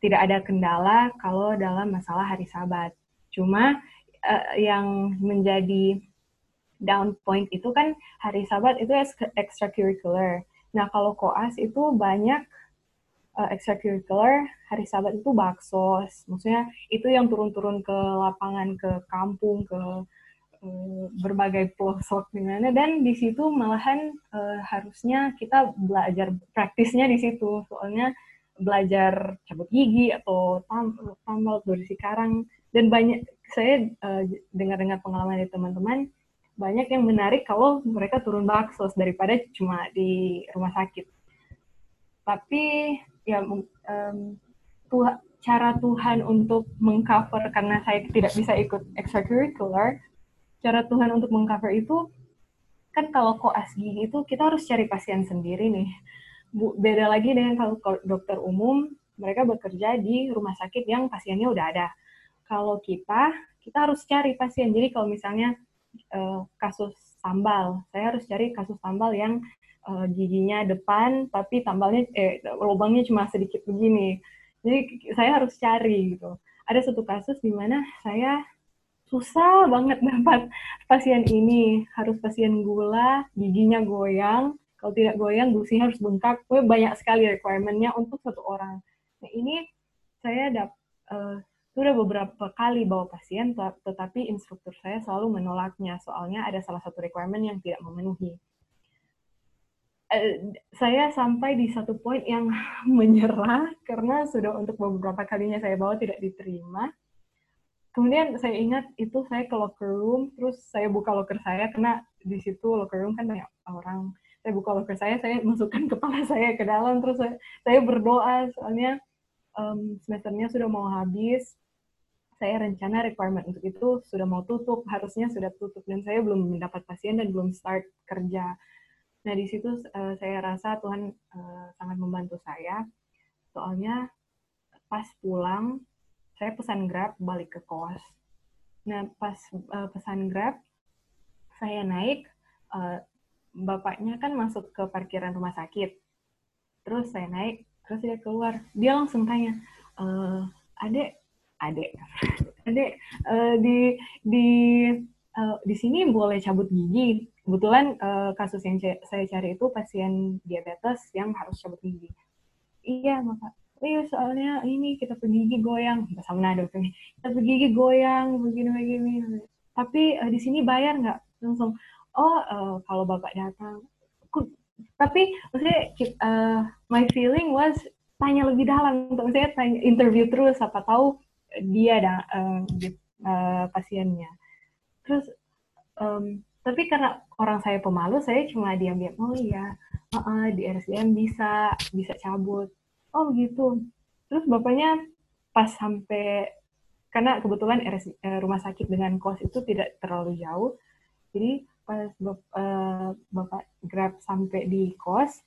tidak ada kendala kalau dalam masalah hari Sabat. Cuma uh, yang menjadi down point itu kan hari Sabat itu extracurricular. Nah kalau koas itu banyak Uh, extracurricular, hari Sabat itu baksos, maksudnya itu yang turun-turun ke lapangan, ke kampung, ke uh, berbagai pelosok di mana, dan di situ malahan uh, harusnya kita belajar praktisnya di situ, soalnya belajar cabut gigi atau tam- tambal bersih karang, dan banyak saya uh, dengar-dengar pengalaman dari teman-teman, banyak yang menarik kalau mereka turun baksos daripada cuma di rumah sakit. Tapi ya um, tuha, cara Tuhan untuk mengcover, karena saya tidak bisa ikut extracurricular, cara Tuhan untuk mengcover itu kan kalau koas gigi itu kita harus cari pasien sendiri nih. Bu, beda lagi dengan kalau dokter umum, mereka bekerja di rumah sakit yang pasiennya udah ada. Kalau kita, kita harus cari pasien. Jadi kalau misalnya uh, kasus tambal, saya harus cari kasus tambal yang giginya depan, tapi tambalnya, eh, lubangnya cuma sedikit begini. Jadi saya harus cari gitu. Ada satu kasus di mana saya susah banget dapat pasien ini. Harus pasien gula, giginya goyang. Kalau tidak goyang, gusinya harus bengkak. Banyak sekali requirement-nya untuk satu orang. Nah ini saya dapat uh, Sudah beberapa kali bawa pasien, tetapi instruktur saya selalu menolaknya, soalnya ada salah satu requirement yang tidak memenuhi. Uh, saya sampai di satu poin yang menyerah, karena sudah untuk beberapa kalinya saya bawa tidak diterima. Kemudian saya ingat itu saya ke locker room, terus saya buka locker saya, karena di situ locker room kan banyak orang. Saya buka locker saya, saya masukkan kepala saya ke dalam, terus saya, saya berdoa, soalnya um, semesternya sudah mau habis. Saya rencana requirement untuk itu sudah mau tutup, harusnya sudah tutup, dan saya belum mendapat pasien dan belum start kerja. Nah, di situ uh, saya rasa Tuhan uh, sangat membantu saya, soalnya pas pulang, saya pesan Grab balik ke kos. Nah, pas uh, pesan Grab, saya naik, uh, bapaknya kan masuk ke parkiran rumah sakit. Terus saya naik, terus dia keluar. Dia langsung tanya, e, adek, adek, adek, uh, di di uh, di sini boleh cabut gigi? Kebetulan uh, kasus yang saya cari itu pasien diabetes yang harus cabut gigi. Iya, Bapak. Iya, soalnya ini kita penggigi goyang, bahasa Manado kami. Kita penggigi goyang, begini-begini. Tapi uh, di sini bayar nggak? Langsung, oh uh, kalau Bapak datang. Aku, tapi maksudnya, uh, my feeling was tanya lebih dalam. Untuk saya tanya, interview terus, apa tahu dia ada uh, uh, pasiennya. Terus, um, tapi karena orang saya pemalu, saya cuma diam-diam. Oh iya, uh, uh, di R S D M bisa, bisa cabut. Oh gitu. Terus bapaknya pas sampai, karena kebetulan R S, rumah sakit dengan kos itu tidak terlalu jauh, jadi pas bap, uh, bapak Grab sampai di kos,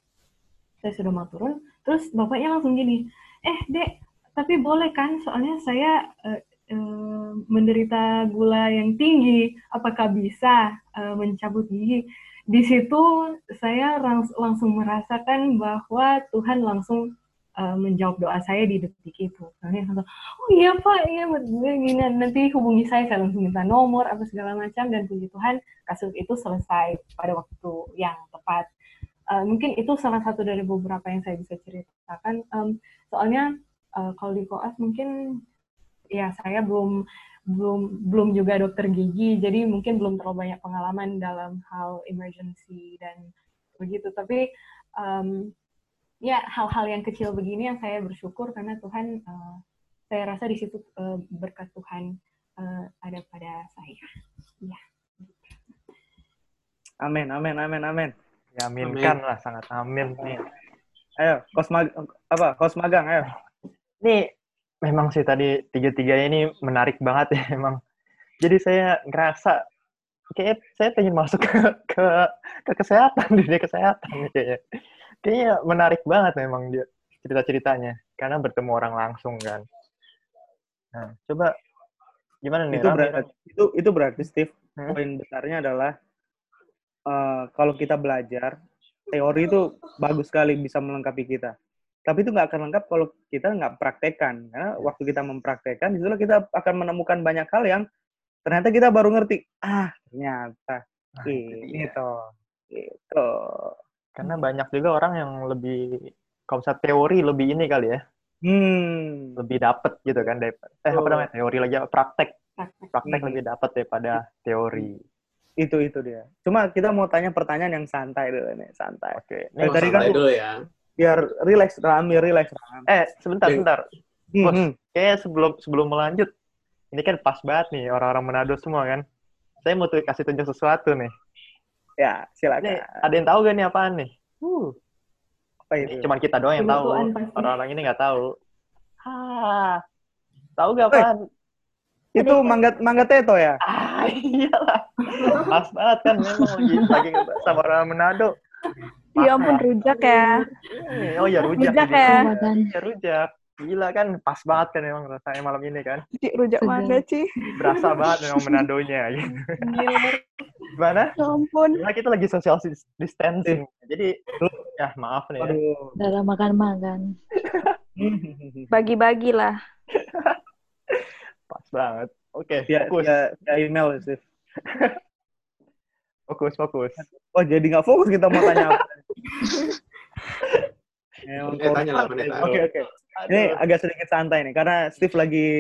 saya sudah mau turun, terus bapaknya langsung gini, eh dek, tapi boleh kan? Soalnya saya uh, uh, menderita gula yang tinggi, apakah bisa uh, mencabut gigi? Di situ saya langs- langsung merasakan bahwa Tuhan langsung menjawab doa saya di detik itu. Soalnya langsung, oh iya Pak, iya begini, nanti hubungi saya, saya langsung minta nomor, apa segala macam, dan puji Tuhan, kasus itu selesai pada waktu yang tepat. Uh, mungkin itu salah satu dari beberapa yang saya bisa ceritakan. Um, soalnya uh, kalau di koas mungkin, ya saya belum belum belum juga dokter gigi, jadi mungkin belum terlalu banyak pengalaman dalam hal emergency dan begitu. Tapi um, ya, hal-hal yang kecil begini yang saya bersyukur karena Tuhan, uh, saya rasa di situ uh, berkat Tuhan uh, ada pada saya. Ya. Amin, amin, amin, amin. Ya, aminkan amin. Lah, sangat amin. Nih. Ayo, kosmag, apa, kosmagang, ayo. Ini memang sih tadi tiga-tiganya ini menarik banget ya, emang. Jadi saya ngerasa, kayak saya pengen masuk ke, ke, ke kesehatan, dunia kesehatan kayaknya. Kayaknya menarik banget memang dia cerita-ceritanya, karena bertemu orang langsung kan. Nah, coba gimana nih? Itu berarti, itu, itu berarti Steve, hmm? Poin besarnya adalah uh, kalau kita belajar, teori itu bagus sekali bisa melengkapi kita. Tapi itu nggak akan lengkap kalau kita nggak praktekkan. Karena waktu kita mempraktekkan, disitulah kita akan menemukan banyak hal yang ternyata kita baru ngerti. Ah, ternyata. Nah, gitu. Gitu. Karena banyak juga orang yang lebih, kalau misalnya teori lebih ini kali ya, hmm. lebih dapet gitu kan, daripada, eh oh. apa namanya, teori lagi, praktek. Praktek hmm. lebih dapet daripada teori. Itu, itu dia. Cuma kita mau tanya pertanyaan yang santai dulu nih, santai. Oke, okay. Nah, tadi kan dulu ya. Biar relax, Rami, relax. Rami. Eh, sebentar, Deng. sebentar. Bos, hmm. kayaknya sebelum, sebelum melanjut, ini kan pas banget nih, orang-orang Manado semua kan. Saya mau tuh kasih tunjuk sesuatu nih. Ya, silakan. Nih, ada yang tahu gak nih apaan nih? Uh, apa ini? Cuman kita doang yang tahu. Orang-orang ini nggak tahu. Ah, tahu gak apaan? Eh, itu mangga mangga teto ya? Ah, iyalah. Pas banget kan memang lagi lagi sama orang Manado. Ya ampun, rujak ya. Oh ya rujak. Rujak ya. Ya rujak. Gila kan, pas banget kan memang rasanya malam ini kan. Cik, rujak mana, Ci? Berasa banget memang Menadonya gitu. Gimana? Ya ampun. Karena kita lagi social distancing. Jadi, ya maaf nih ya. Dalam makan-makan. Bagi-bagi lah. Pas banget. Oke, okay, fokus. Ya, ya, ya email sih. Fokus, fokus. Oh, jadi nggak fokus kita mau tanya apa. Eh, tanya lah, oke, oke. Ini agak sedikit santai nih, karena Steve lagi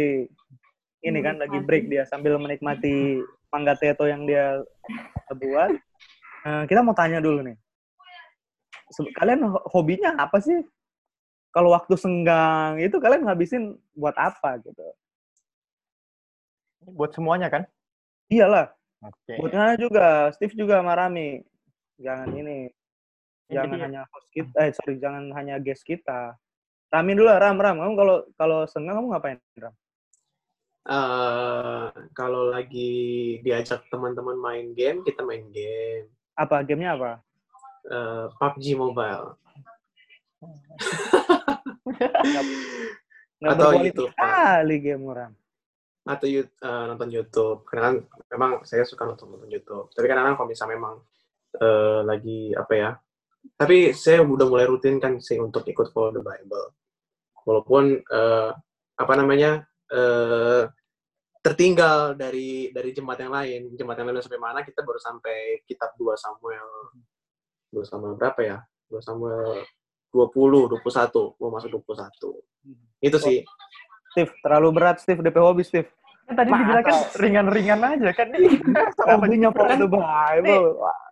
ini kan lagi break dia sambil menikmati mangga teto yang dia buat. Uh, kita mau tanya dulu nih, kalian hobinya apa sih? Kalau waktu senggang itu kalian ngabisin buat apa gitu? Buat semuanya kan? Iyalah. Okay. Buat Nana juga, Steve juga sama Rami. Jangan ini, jangan ya, hanya host kita, eh sorry, jangan hanya guest kita. Rami dulu, Ram, Ram. Kamu kalau kalau senggang kamu ngapain, Ram? Uh, kalau lagi diajak teman-teman main game, kita main game. Apa gamenya apa? Uh, P U B G Mobile. Nggak atau YouTube kali game orang atau uh, nonton YouTube karena kan memang saya suka nonton nonton YouTube tapi kadang-kadang kalau misalnya memang uh, lagi apa ya tapi saya udah mulai rutin kan sih untuk ikut Follow the Bible walaupun uh, apa namanya uh, tertinggal dari dari jemaat yang lain jemaat yang lain sampai mana kita baru sampai kitab dua Samuel dua Samuel berapa ya dua Samuel dua puluh, dua puluh satu. Mau masuk dua puluh satu. Itu sih. Steve, terlalu berat Steve, D P hobi Steve. Ya, tadi dibilang kan ringan-ringan aja kan. Hobinya Follow the Bible.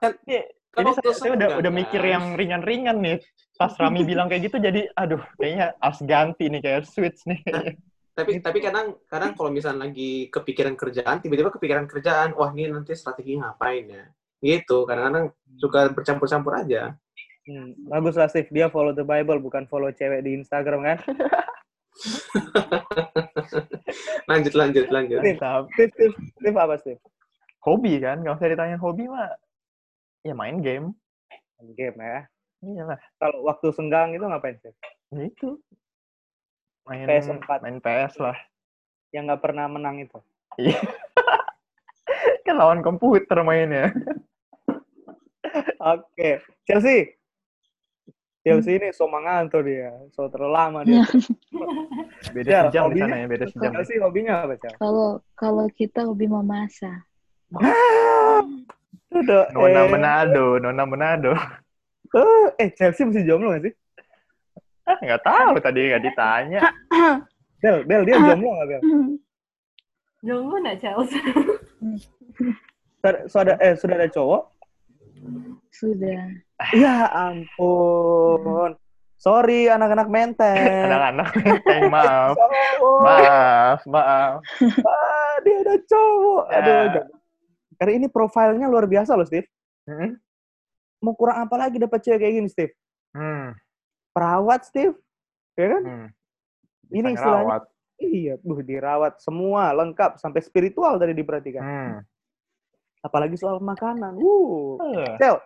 Jadi saya, saya udah, udah mikir yang ringan-ringan nih. Pas Rami bilang kayak gitu jadi aduh kayaknya harus ganti nih kayak switch nih. Tapi tapi kadang kadang kalau misalnya lagi kepikiran kerjaan, tiba-tiba kepikiran kerjaan, wah ini nanti strategi ngapain ya. Gitu, kadang-kadang suka bercampur-campur aja. Hmm, bagus lah Steve, dia follow the Bible, bukan follow cewek di Instagram kan? lanjut, lanjut, lanjut. Steve, Steve, Steve, Steve apa Steve? Hobi kan, kalau saya ditanya hobi mah, ya main game. Main game ya? Iyalah. Kalau waktu senggang itu ngapain Steve? Itu. Main P S empat. Main P S lah. Yang nggak pernah menang itu? Iya. Kan lawan komputer mainnya. Oke, okay. Chelsea. Chelsea ini so manganto dia, so terlama dia. Beda sejam di sana ya, beda sejam. Chelsea hobinya apa, Chelsea? Kalau kalau kita hobi memasak. Nona Manado, Nona Manado. Eh, Chelsea masih jomblo nggak sih? Ah, nggak tahu tadi nggak ditanya. Bel, Bel dia jomblo nggak Bel? Jomblo nggak Chelsea? Sudah eh sudah ada cowok? Sudah. Ya ampun. Sorry anak-anak Menteng. Anak-anak Menteng, maaf. maaf, maaf. Ah, dia ada cowok. Ya. Aduh. Karena ini profilnya luar biasa loh, Steve. Hmm? Mau kurang apa lagi dapat cewek kayak gini, Steve? Hmm. Perawat, Steve. Ya kan? Hmm. Ini istilahnya. Iya, buh dirawat semua, lengkap sampai spiritual dari diperhatikan. Hmm. Apalagi soal makanan. Wuh. Uh. Cel.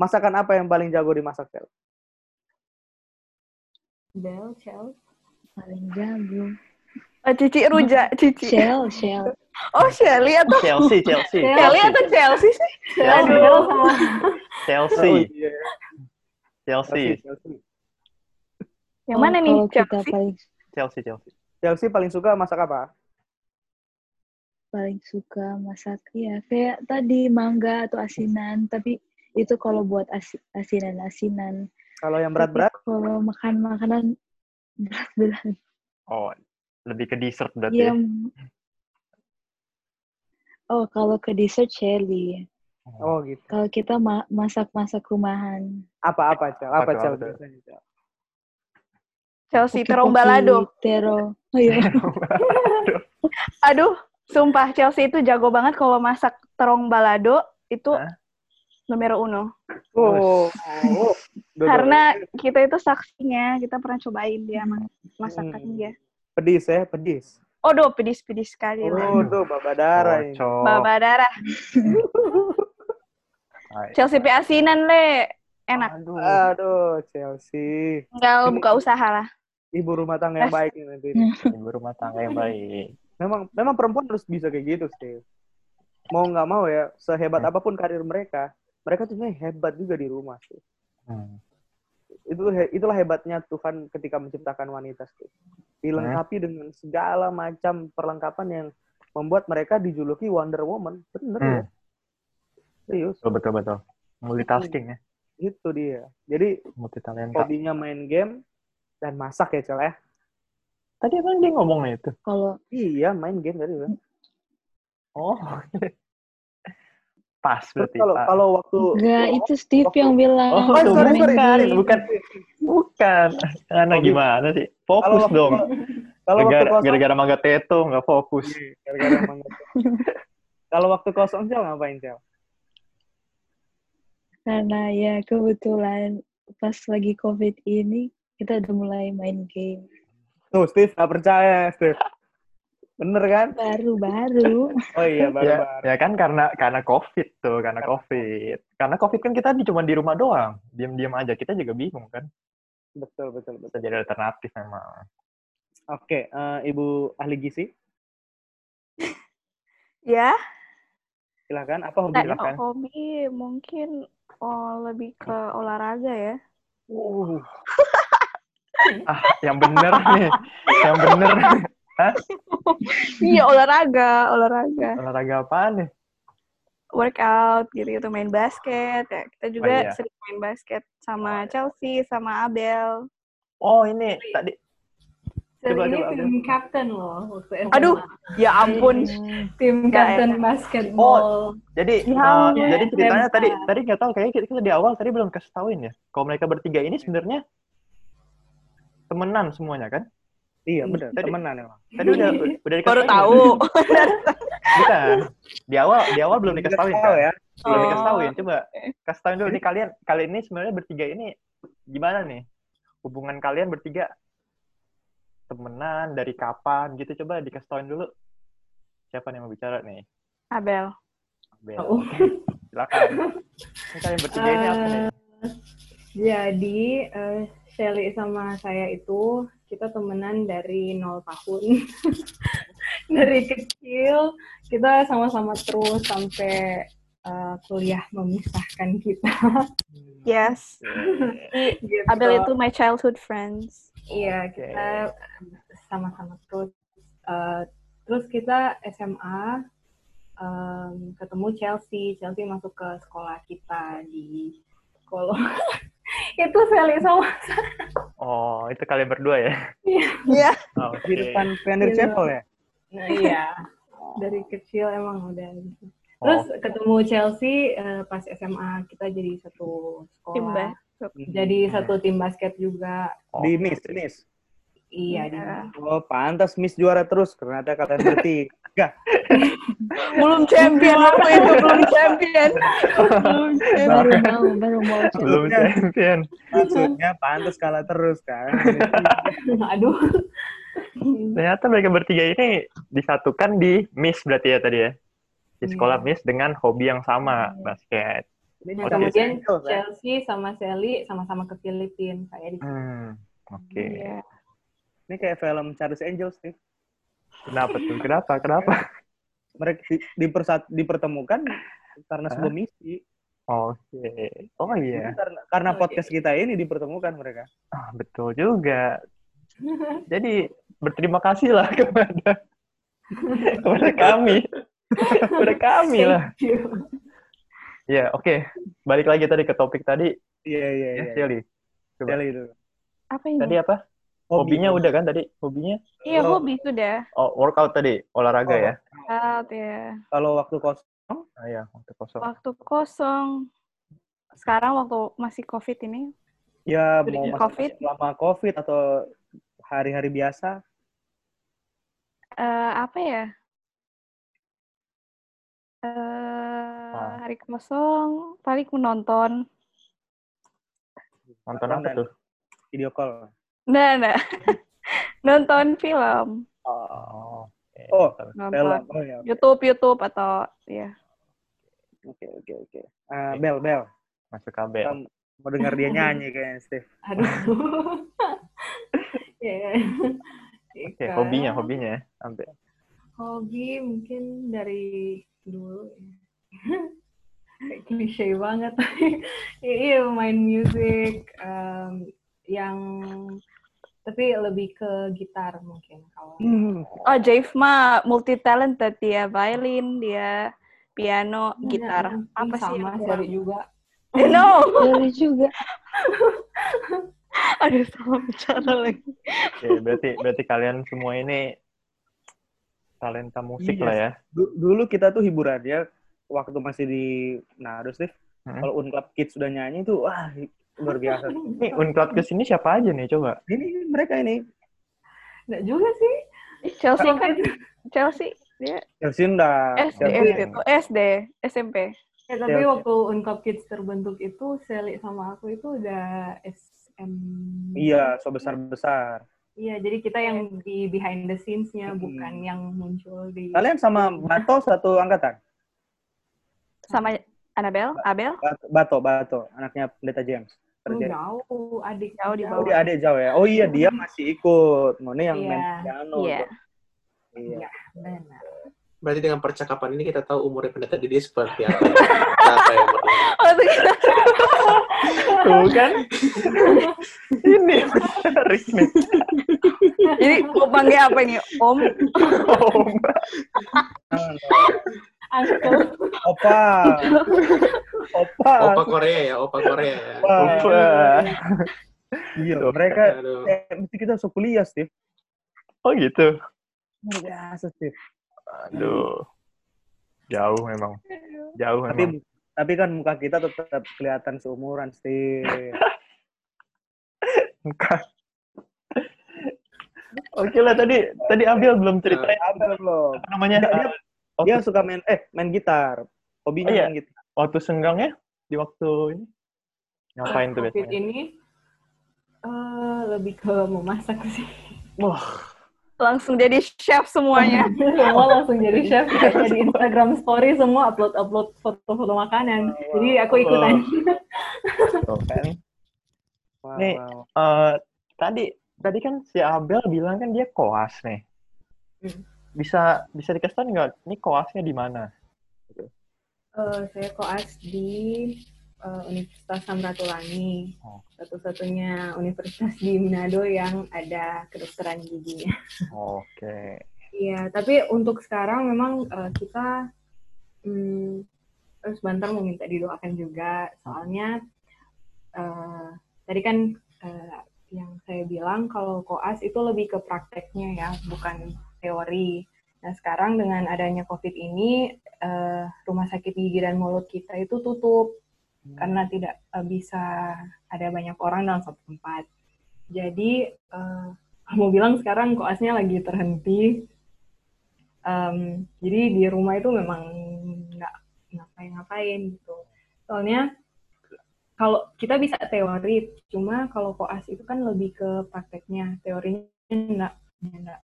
Masakan apa yang paling jago dimasak, Cel? Bel, Cel. Paling jago. Oh, Cici Ruja, Cici. Cel, Cel. Oh, Shelly atau... Chelsea, Chelsea. Shelly atau Chelsea sih? Aduh. Chelsea. Chelsea. Yang mana nih, Chelsea? Chelsea, Chelsea. Chelsea paling suka masak apa? Paling suka masak, ya. Kayak tadi, mangga atau asinan, tapi... Itu kalau buat asinan-asinan. Kalau yang berat-berat? Kalau makan-makanan berat-berat. Oh, lebih ke dessert berarti ya? Oh, kalau ke dessert, Shelly. Oh, gitu. Kalau kita ma- masak-masak rumahan. Apa-apa, Cel? Apa, Cel? Chelsea, terong balado. Terong. Oh, iya. Aduh, sumpah. Chelsea itu jago banget kalau masak terong balado. Itu... Hah? Nomor uno. Oh, oh. Karena kita itu saksinya, kita pernah cobain dia masakan hmm. dia. Pedis ya, pedis. Oh, do pedis-pedis sekali. Oh, do baba darah. Oh, baba darah. Chelsea asinan le, enak. Aduh, aduh Chelsea. Enggak buka usaha lah. Ibu rumah tangga yang baik nanti. Ibu rumah tangga yang baik. Memang, memang perempuan harus bisa kayak gitu sih. Mau nggak mau ya, sehebat hmm. apapun karir mereka. Mereka tuh hebat juga di rumah sih. Hmm. Itu itulah hebatnya Tuhan ketika menciptakan wanita sih. Dilengkapi hmm. dengan segala macam perlengkapan yang membuat mereka dijuluki Wonder Woman. Bener hmm. ya? Serius. Betul betul betul. Multitasking ya. Itu dia. Jadi hobinya main game dan masak ya Cel ya. Tadi emang dia ngomongnya itu? Kalau iya, main game tadi bang. Oh, pas berarti. Kalau kalau waktu enggak oh, itu Steve waktu, yang bilang. Oh, oh sorry, sorry, sorry. bukan bukan. Karena oh, gimana sih? Fokus kalau dong. Kalau gara-gara mangga teto nggak fokus. Gara-gara mangga teto. Kalau waktu kosong Cel ngapain Cel? Karena ya kebetulan pas lagi COVID ini kita udah mulai main game. Tuh, Steve, gak percaya, Steve. Bener kan? Baru-baru. Oh iya, baru-baru. Ya, ya kan karena karena COVID tuh, karena COVID. Karena COVID kan kita cuma di rumah doang. Diam-diam aja, kita juga bingung kan? Betul, betul, betul. Jadi alternatif memang. Oke, uh, Ibu Ahli Gizi. Ya. Silakan, apa hobi? Silakan. Hobi mungkin oh, lebih ke olahraga ya. Uh. Ah, yang bener nih, yang bener. Hah? Iya, olahraga, olahraga. Olahraga apaan nih? Workout, gitu-gitu, main basket. Ya, kita juga oh, iya. sering main basket sama oh, iya. Chelsea, sama Abel. Oh, ini tadi. Coba, ini coba, tim captain loh. Aduh, ya ampun. Tim captain basketball. Oh, jadi, uh, jadi ceritanya tadi, tadi nggak tahu, kayaknya kita di awal tadi belum kasih tauin ya. Kalau mereka bertiga ini sebenarnya temenan semuanya kan? Iya benar, temenan emang. Tadi udah udah dikasih baru tahu. Bukan. Di awal di awal belum dikasih tahuin kan? Ya. Belum oh. dikasih tahuin. Coba kasih tahuin dulu nih kalian kali ini sebenarnya bertiga ini gimana nih? Hubungan kalian bertiga temenan dari kapan gitu, coba dikasih tahuin dulu. Siapa nih yang mau bicara nih? Abel. Abel. Oh. Silakan. Ini kalian bertiga ini apa nih? Uh, jadi uh... Shelly sama saya itu kita temenan dari nol tahun. Dari kecil kita sama-sama terus sampai uh, kuliah memisahkan kita. Yes. Gitu. Abel itu my childhood friends. Iya, kita sama-sama terus. Uh, terus kita S M A um, ketemu Chelsea. Chelsea masuk ke sekolah kita di Solo. Itu Sally sama saya. Oh, itu kalian berdua ya? Iya. Oh, okay. Di depan Pioneer Chapel ya? Nah, iya. Dari kecil emang udah. Terus oh. ketemu Chelsea uh, pas S M A, kita jadi satu sekolah. Tim basket. Jadi satu tim basket juga. Oh. Di Miss, Miss? Iya. Yeah. Oh, pantas Miss juara terus, karena ada kalian bertiga. Belum champion waktu itu, belum champion. Belum champion. Baru mau, baru mau. Belum champion. Maksudnya pantas kalah terus kan. Aduh. Ternyata mereka bertiga ini disatukan di Miss berarti ya tadi ya. Di sekolah Miss dengan hobi yang sama, basket. Oh, kemudian Chelsea, Chelsea sama Sally sama-sama ke Filipina saya di. Hmm, oke. Okay. Yeah. Ini kayak film Charles Angels nih. Kenapa tuh? Kenapa? Kenapa? Mereka di, dipersat, dipertemukan karena sebuah misi. Oke. Okay. Oh iya. Yeah. Karena, karena podcast kita ini dipertemukan mereka. Ah, betul juga. Jadi berterima kasih lah kepada kepada kami, kepada kami lah. Ya yeah, oke. Okay. Balik lagi tadi ke topik tadi. Iya iya iya. Shelly. Shelly itu. Apa ini? Tadi apa? Hobinya, hobinya udah kan tadi? Hobinya? Iya, oh, hobi sudah. Oh, workout tadi? Olahraga oh, ya? Workout, ya. Kalau waktu kosong? Ah, iya, waktu kosong. Waktu kosong. Sekarang waktu masih COVID ini? Ya, sudah mau COVID. Lama COVID atau hari-hari biasa? Uh, apa ya? Uh, ah. Hari kosong, paling menonton. Nonton apa tuh? Video call. Nah, nah. Nonton film. Oh. Okay. Oh, nonton. Oh, ya, okay. YouTube, YouTube atau ya. Oke, okay, oke, okay, oke. Okay. Uh, bel, bel. Masuk ke bel. Um, mau dengar dia nyanyi kayaknya, Steve. Aduh. Yeah. Oke, okay, hobinya, hobinya ya. Sampai. Hobi mungkin dari dulu. Klise banget. Iya, main musik. Um, yang tapi lebih ke gitar mungkin kalau hmm. oh Jaif mah multi talented, dia violin, dia piano, nah, gitar apa sih sama dari juga eh, no dari juga Aduh, salah bicara lagi. Oke, okay, berarti berarti kalian semua ini talenta musik yes. lah ya. Du- dulu kita tuh hiburannya waktu masih di Manado, Steve. Hmm? Kalau UNCLAP Kids sudah nyanyi tuh, wah luar biasa. Nih UNCLAP Kids ini siapa aja nih coba? Ini mereka ini. Nggak juga sih. Chelsea kan Chelsea dia. Chelsea Sunda. S D itu S D, S M P. Ya, tapi Chelsea. Waktu UNCLAP Kids terbentuk itu Shelly sama aku itu udah S M P. Iya, so besar-besar. Iya, jadi kita yang di behind the scenes-nya, hmm. bukan yang muncul di... Kalian sama Bato satu angkatan? Sama Annabel? Abel? Bato, Bato. Anaknya Pendeta James. Terjadi. Jauh, adik jauh di bawah. Oh, dia adik jauh ya? Oh iya, dia masih ikut. Mone yang yeah. main piano. Iya, yeah. yeah. benar. Berarti dengan percakapan ini kita tahu umurnya Pendeta Didi seperti apa. Apa yang berlaku. Oh, kita... Tuh kan? Ini menarik nih. Jadi gue panggil apa ini? Om? Om. Uncle. Opa. Opa. Opa Korea ya? Opa Korea ya? Opa. Opa. Gila, mereka... Eh, mesti kita harus kuliah, Steve. Oh gitu? Enggak, Steve. Aduh. Jauh memang. Jauh Tapi, memang. Tapi kan muka kita tetap kelihatan seumuran, Steve. Muka. Oke lah, tadi tadi Abel belum cerita. Abel belum. Apa namanya? Dia, uh, dia, dia suka main eh main gitar. Hobinya oh, iya. main gitar. Waktu senggangnya di waktu ini ngapain tuh biasanya? Ini uh, lebih ke memasak sih. Wah. Langsung jadi chef semuanya. Semua langsung jadi chef. Jadi Instagram story semua upload-upload foto-foto makanan. Wow, jadi aku ikutan. Wow. Wow. Nih, uh, tadi tadi kan si Abel bilang kan dia koas nih. Bisa bisa dikasih tahu nggak? Ini koasnya di mana? Uh, saya koas di uh, Universitas Samratulangi. Oh. Satu-satunya universitas di Manado yang ada kedokteran giginya. Oke. Okay. Iya, tapi untuk sekarang memang uh, kita hmm, terus Bantar mau minta didoakan juga. Soalnya uh, tadi kan uh, yang saya bilang kalau koas itu lebih ke prakteknya ya, bukan teori. Nah sekarang dengan adanya COVID ini, uh, rumah sakit gigi dan mulut kita itu tutup. Hmm. Karena tidak uh, bisa ada banyak orang dalam satu tempat. Jadi, uh, mau bilang sekarang koasnya lagi terhenti. Um, jadi di rumah itu memang nggak ngapain-ngapain gitu. Soalnya, kalau kita bisa teori, cuma kalau koas itu kan lebih ke prakteknya. Teorinya nggak, nggak,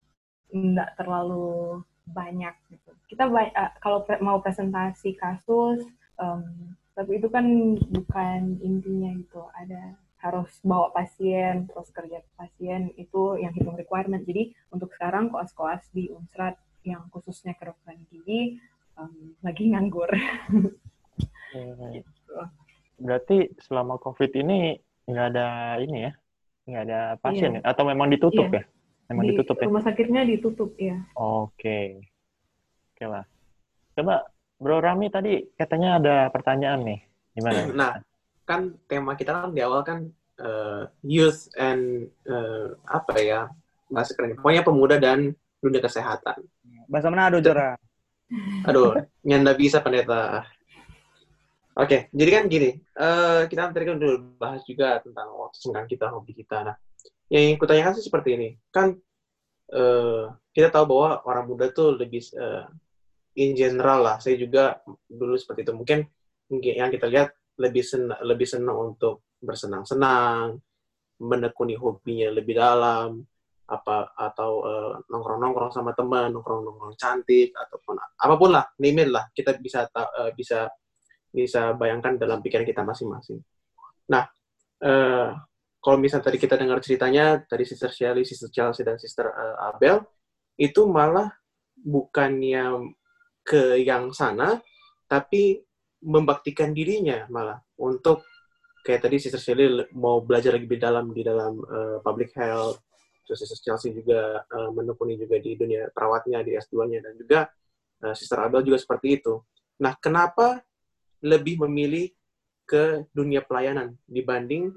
nggak terlalu banyak gitu. Kita uh, kalau pre- mau presentasi kasus, um, tapi itu kan bukan intinya gitu. Ada harus bawa pasien, terus kerja pasien, itu yang hitung requirement. Jadi untuk sekarang koas-koas di UNSRAT yang khususnya kedokteran gigi um, lagi nganggur. Hmm. Gitu. Berarti selama COVID ini nggak ada ini ya, nggak ada pasien yeah. ya? Atau memang ditutup yeah. ya? Memang di, ditutup ya? Rumah sakitnya ditutup ya. Oke, okay. Oke lah. Coba. Bro Rami tadi katanya ada pertanyaan nih, gimana? Nah, kan tema kita kan di awal kan uh, youth and uh, apa ya, bahasa kerennya, pokoknya pemuda dan dunia kesehatan. Bahasa mana aduh Jora? Aduh, nyanda bisa pendeta. Oke, okay, jadi kan gini, uh, kita tadi kan dulu bahas juga tentang waktu senggang kita, hobi kita. Nah, yang ingin kutanyakan sih seperti ini, kan uh, kita tahu bahwa orang muda tuh lebih uh, in general lah, saya juga dulu seperti itu. Mungkin yang kita lihat lebih senang, lebih senang untuk bersenang-senang, menekuni hobinya lebih dalam, apa atau uh, nongkrong-nongkrong sama teman, nongkrong-nongkrong cantik ataupun apapun lah, name it lah. Kita bisa uh, bisa bisa bayangkan dalam pikiran kita masing-masing. Nah, uh, kalau misalnya tadi kita dengar ceritanya tadi Sister Shelly, Sister Chelsea dan Sister uh, Abel itu malah bukannya ke yang sana, tapi membaktikan dirinya malah untuk kayak tadi Sister Shelly mau belajar lebih dalam di dalam uh, public health, terus Sister Chelsea juga uh, menekuni juga di dunia perawatnya di S dua-nya dan juga uh, Sister Abel juga seperti itu. Nah, kenapa lebih memilih ke dunia pelayanan dibanding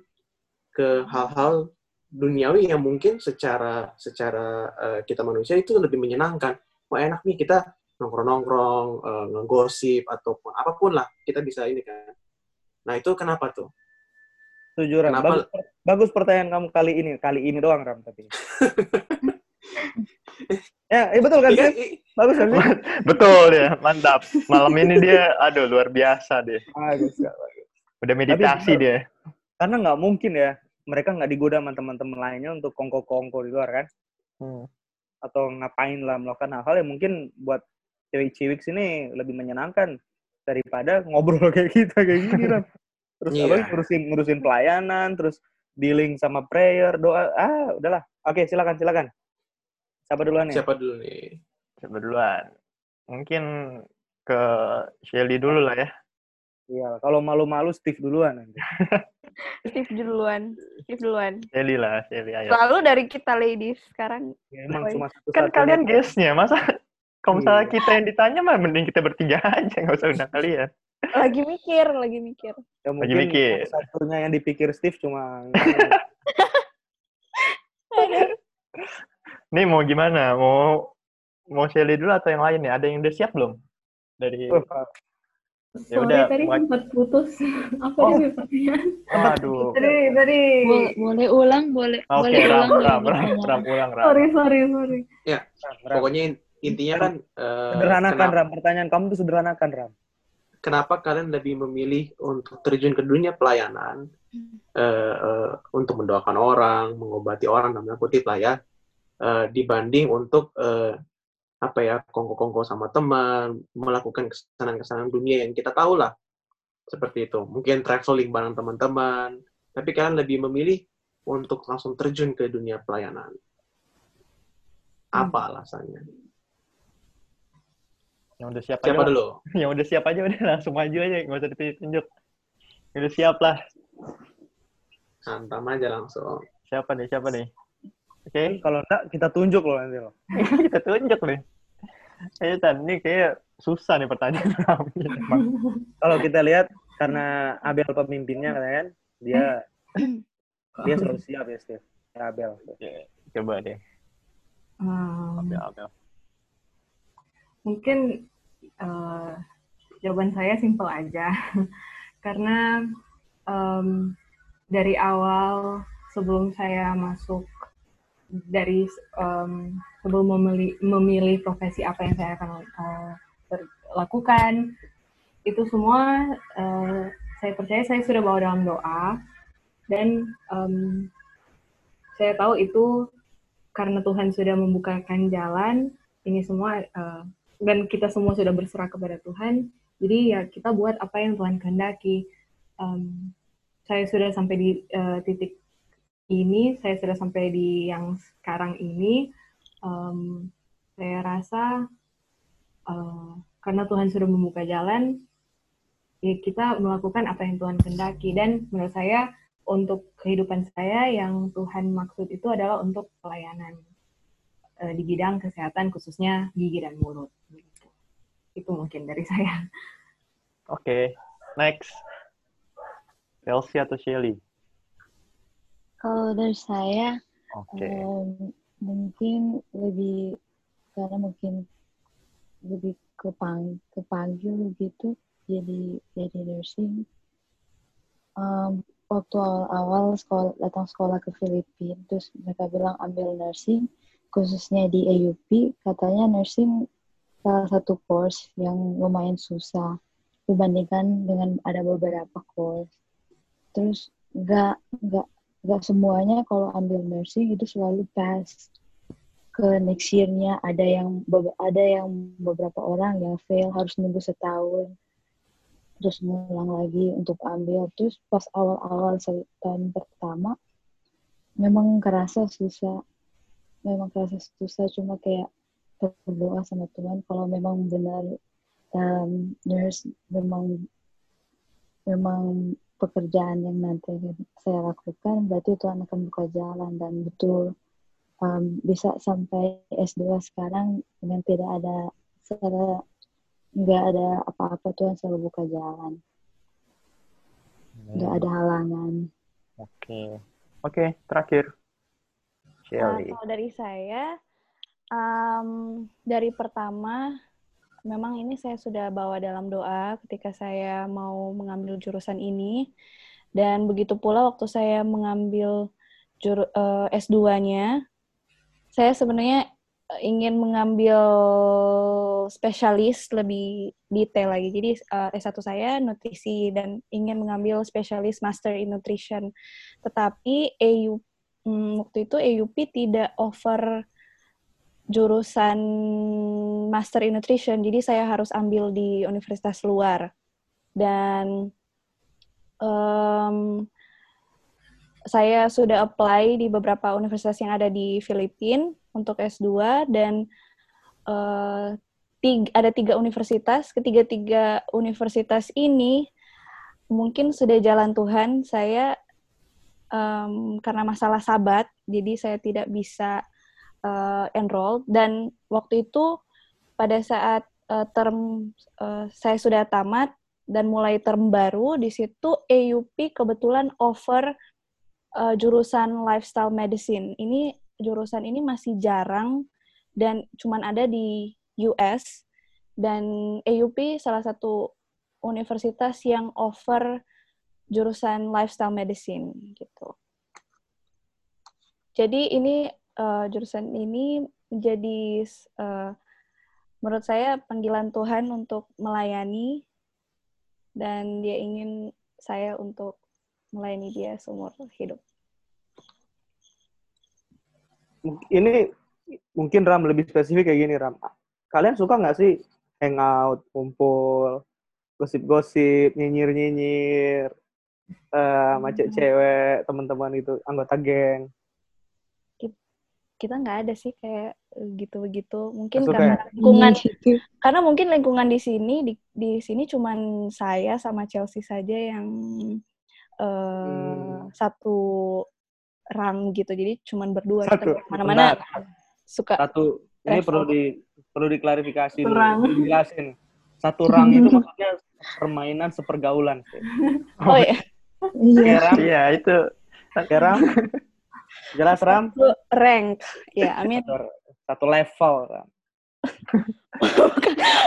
ke hal-hal duniawi yang mungkin secara secara uh, kita manusia itu lebih menyenangkan. Wah, enak nih kita nongkrong-nongkrong, uh, ngegosip ataupun apapun lah kita bisa ini kan. Nah itu kenapa tuh? Tujuan. Bagus, bagus pertanyaan kamu kali ini, kali ini doang Ram tapi. Ya, eh, betul kan sih? Bagus kan? Betul ya, mantap. Malam ini dia, aduh luar biasa deh. Bagus, bagus. Udah meditasi tapi, dia. Karena nggak mungkin ya, mereka nggak digoda sama teman-teman lainnya untuk kongko-kongko di luar kan? Hmm. Atau ngapain lah melakukan hal-hal yang mungkin buat cewek-cewek sini lebih menyenangkan daripada ngobrol kayak kita kayak gini Ram. Terus yeah. Abang ngurusin ngurusin pelayanan, terus dealing sama prayer, doa. Ah, udahlah. Oke, silakan silakan. Siapa duluan ya? Siapa dulu nih? Siapa duluan? Mungkin ke Shelly dulu lah ya. Iya, kalau malu-malu Steve duluan nanti. Steve duluan. Steve duluan. Shelly lah, Shelly ayo. Selalu dari kita ladies sekarang. Ya, emang cuma satu kan satu kalian guestnya, masa kalau misalnya kita yang ditanya mah mending kita bertiga aja, nggak usah undang kalian. Lagi mikir, lagi mikir. Ya, lagi mikir. Satunya yang dipikir Steve cuma. Nih mau gimana? Mau mau Shelly dulu atau yang lain nih? Ada yang udah siap belum? Dari oh, ya udah. Tadi sempat putus. Apa oh. Dia pertanyaan? Aduh. Tadi tadi boleh ulang, boleh. Oke, okay, Ram, Ram, Ram, Ram, ulang, Ram. Sorry, sorry, sorry. Ya. Ram. Pokoknya intinya kan uh, sederhanakan kenapa, Ram, pertanyaan kamu tuh sederhanakan, Ram. Kenapa kalian lebih memilih untuk terjun ke dunia pelayanan hmm. uh, uh, untuk mendoakan orang, mengobati orang, namanya kutip lah ya. Uh, dibanding untuk uh, apa ya kongko-kongko sama teman, melakukan kesenangan-kesenangan dunia yang kita tahu lah seperti itu, mungkin traveling bareng teman-teman, tapi kalian lebih memilih untuk langsung terjun ke dunia pelayanan. Apa alasannya? Yang udah siap, siapa aja dulu? Yang udah siap aja udah langsung maju aja, nggak usah ditunjuk. Yang udah siap lah, santam aja langsung. Siapa nih? Siapa nih? Oke, okay. Kalau enggak kita tunjuk loh nanti loh. Kita tunjuk nih. Eh, Tan, ini kayak susah nih pertanyaan. Kalau kita lihat karena Abel pemimpinnya kan, dia dia selalu siap ya, Steve. Ya, Abel. Okay. Coba deh. Um, Abel, Abel. Mungkin uh, jawaban saya simpel aja. Karena um, dari awal sebelum saya masuk dari um, sebelum memilih, memilih profesi apa yang saya akan uh, lakukan, itu semua uh, saya percaya saya sudah bawa dalam doa, dan um, saya tahu itu karena Tuhan sudah membukakan jalan, ini semua, uh, dan kita semua sudah berserah kepada Tuhan, jadi ya kita buat apa yang Tuhan kehendaki. Um, saya sudah sampai di uh, titik ini, saya sudah sampai di yang sekarang ini, um, saya rasa uh, karena Tuhan sudah membuka jalan, ya kita melakukan apa yang Tuhan kehendaki. Dan menurut saya, untuk kehidupan saya yang Tuhan maksud itu adalah untuk pelayanan uh, di bidang kesehatan, khususnya gigi dan mulut. Gitu. Itu mungkin dari saya. Oke, okay. Next. Chelsea atau Shelly? Kalau dari saya, okay. um, mungkin lebih, karena mungkin lebih kepang, kepanggil gitu, jadi jadi nursing. Um, waktu awal-awal sekolah, datang sekolah ke Filipina, terus mereka bilang ambil nursing, khususnya di A U P, katanya nursing salah satu course yang lumayan susah, dibandingkan dengan ada beberapa course. Terus, nggak, nggak, gak semuanya kalau ambil nursing itu selalu pass ke next year-nya. Ada yang ada yang beberapa orang yang fail, harus nunggu setahun terus ngulang lagi untuk ambil. Terus pas awal-awal tahun pertama memang kerasa susah, memang kerasa susah cuma kayak berdoa sama Tuhan kalau memang benar um, nurse memang memang pekerjaan yang nanti saya lakukan, berarti Tuhan akan buka jalan, dan betul um, bisa sampai S dua sekarang dengan tidak ada secara nggak ada apa-apa, Tuhan selalu buka jalan, nggak ada halangan. Oke, Oke, terakhir. Shelly. Uh, kalau dari saya, um, dari pertama, memang ini saya sudah bawa dalam doa ketika saya mau mengambil jurusan ini. Dan begitu pula waktu saya mengambil juru, uh, S dua-nya, saya sebenarnya ingin mengambil spesialis lebih detail lagi. Jadi uh, S satu saya nutrisi dan ingin mengambil spesialis master in nutrition. Tetapi A U P, um, waktu itu A U P tidak offer jurusan master in nutrition. Jadi saya harus ambil di universitas luar. Dan um, saya sudah apply di beberapa universitas yang ada di Filipina untuk S dua, dan uh, tiga, ada tiga universitas. Ketiga-tiga universitas ini mungkin sudah jalan Tuhan. Saya, um, karena masalah sabat, jadi saya tidak bisa uh, enroll. Dan waktu itu, pada saat uh, term uh, saya sudah tamat dan mulai term baru, di situ A U P kebetulan offer Uh, jurusan lifestyle medicine. Ini jurusan ini masih jarang dan cuman ada di U S, dan A U P salah satu universitas yang offer jurusan lifestyle medicine gitu. Jadi ini uh, jurusan ini menjadi uh, menurut saya panggilan Tuhan untuk melayani, dan Dia ingin saya untuk melayani Dia seumur hidup. Ini mungkin Ram lebih spesifik kayak gini, Ram. Kalian suka nggak sih hangout, kumpul, gosip-gosip, nyinyir-nyinyir, uh, macet cewek, teman-teman itu, anggota geng? Kita nggak ada sih kayak gitu-gitu. Mungkin Masuk karena ya? lingkungan, karena mungkin lingkungan di sini, di, di sini cuman saya sama Chelsea saja yang Uh, hmm. satu rang gitu, jadi cuman berdua satu, kita mana-mana suka satu ini travel. perlu di perlu diklarifikasi dulu, jelasin satu rang itu maksudnya permainan sepergaulan sih. Oh iya. Sekarang iya itu sekarang jelas Ram satu rank ya, amin, satu, satu level Ram. bukan,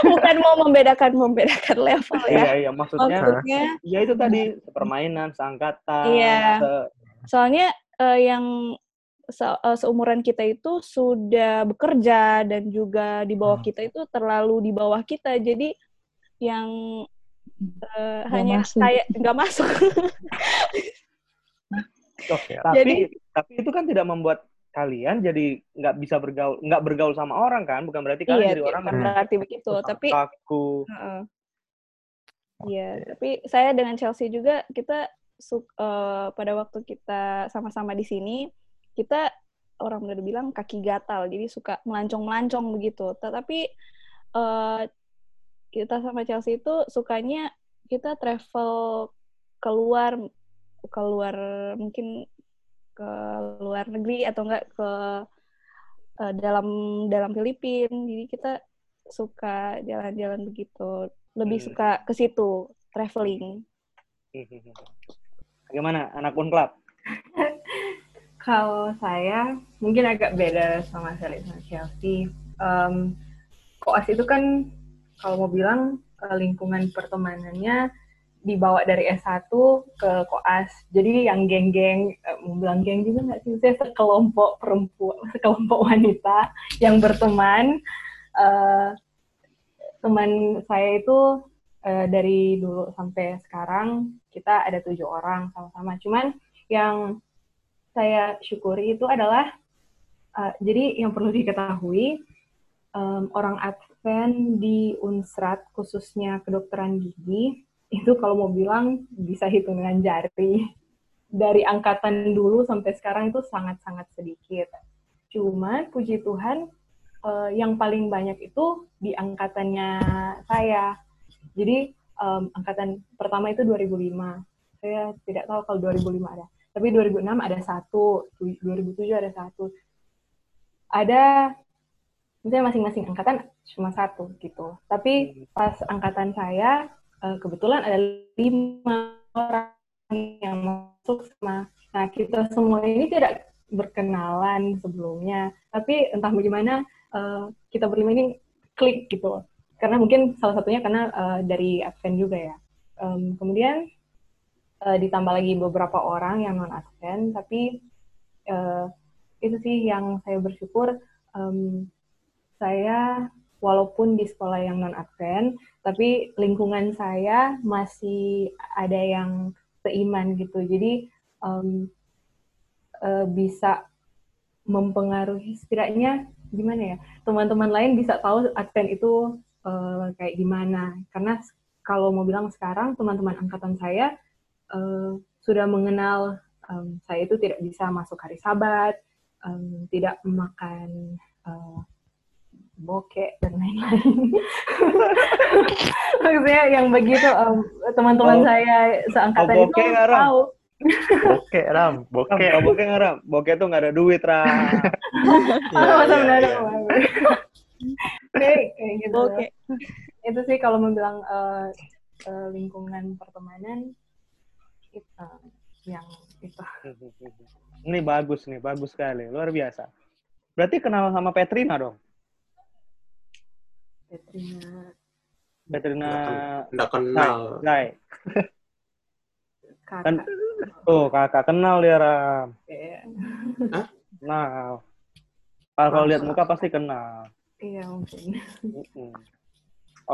bukan mau membedakan membedakan level ya. Iya, iya maksudnya. Maksudnya ya itu tadi permainan seangkatan. Iya. Se... Soalnya uh, yang se uh, seumuran kita itu sudah bekerja dan juga di bawah hmm. kita itu terlalu di bawah kita. Jadi yang uh, hanya masuk. Saya nggak masuk. Oke. Tapi jadi, tapi itu kan tidak membuat kalian jadi nggak bisa bergaul, nggak bergaul sama orang kan? Bukan berarti kalian iya, jadi orang yang berarti begitu. Tapi aku, uh, iya. Okay. Tapi saya dengan Chelsea juga kita uh, pada waktu kita sama-sama di sini, kita orang udah bilang kaki gatal, jadi suka melancong-melancong begitu. Tetapi uh, kita sama Chelsea itu sukanya kita travel keluar, keluar mungkin. ke luar negeri atau enggak ke uh, dalam dalam Filipina. Jadi kita suka jalan-jalan begitu. Lebih hmm. suka ke situ, traveling. Bagaimana anak UNCLAP? Kalau saya mungkin agak beda sama Shelly sama Chelsea. Um, koas itu kan kalau mau bilang lingkungan pertemanannya dibawa dari S satu ke koas. Jadi yang geng-geng, mau bilang geng juga nggak sih, saya sekelompok perempuan, sekelompok wanita yang berteman. Uh, teman saya itu uh, dari dulu sampai sekarang, kita ada tujuh orang sama-sama. Cuman yang saya syukuri itu adalah, uh, jadi yang perlu diketahui, um, orang Advent di UNSRAT, khususnya kedokteran gigi, itu kalau mau bilang bisa hitung dengan jari. Dari angkatan dulu sampai sekarang itu sangat-sangat sedikit. Cuman puji Tuhan eh, yang paling banyak itu di angkatannya saya. Jadi eh, angkatan pertama itu dua ribu lima. Saya tidak tahu kalau dua ribu lima ada. Tapi dua ribu enam ada satu, dua ribu tujuh ada satu. Ada misalnya masing-masing angkatan cuma satu gitu. Tapi pas angkatan saya kebetulan ada lima orang yang masuk sama. Nah, kita semua ini tidak berkenalan sebelumnya, tapi entah bagaimana uh, kita berlima ini klik gitu. Karena mungkin salah satunya karena uh, dari Advent juga ya. Um, kemudian uh, ditambah lagi beberapa orang yang non Advent, tapi uh, itu sih yang saya bersyukur. Um, saya walaupun di sekolah yang non Advent, tapi lingkungan saya masih ada yang seiman gitu. Jadi um, uh, bisa mempengaruhi setidaknya gimana ya, teman-teman lain bisa tahu Advent itu uh, kayak gimana. Karena kalau mau bilang sekarang teman-teman angkatan saya uh, sudah mengenal um, saya itu tidak bisa masuk hari Sabat, um, tidak makan uh, bokeh dan lain-lain. Maksudnya yang begitu um, teman-teman oh, saya seangkatan oh, itu ngaram. Tahu. Bokeh Ram, bokeh, oh, bokeh ngaram. Bokeh tuh nggak ada duit Ram. Oh, masa Manado. Oke, gitu. Bokeh. Itu sih kalau membilang uh, uh, lingkungan pertemanan kita uh, yang itu. Ini bagus nih, bagus sekali, luar biasa. Berarti kenal sama Petrina dong? Petrina. Petrina. Nggak kenal. Nggak. Kakak. Oh, kakak kenal dia Ram. Iya. Hah? Kenal. Kalau lihat muka pasti kenal. Iya mungkin. Mm-hmm.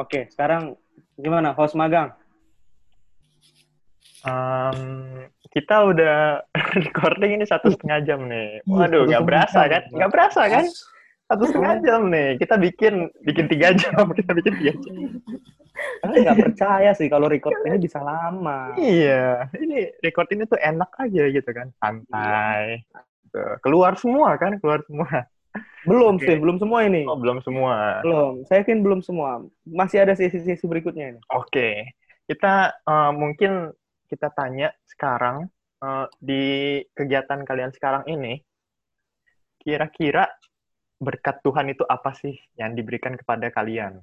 Oke, sekarang gimana host magang? Um, kita udah recording ini satu setengah jam nih. Waduh, nggak berasa kan? Nggak berasa kan? Satu setengah jam nih, kita bikin bikin tiga jam, kita bikin tiga jam. Karena nggak percaya sih kalau record ini bisa lama. Iya, ini record ini tuh enak aja gitu kan, santai. Tuh, keluar semua kan, keluar semua. Belum okay. Sih, belum semua ini. Oh, belum semua. Belum, saya yakin belum semua. Masih ada sesi-sesi berikutnya ini. Oke, okay. Kita uh, mungkin kita tanya sekarang, uh, di kegiatan kalian sekarang ini, kira-kira berkat Tuhan itu apa sih yang diberikan kepada kalian?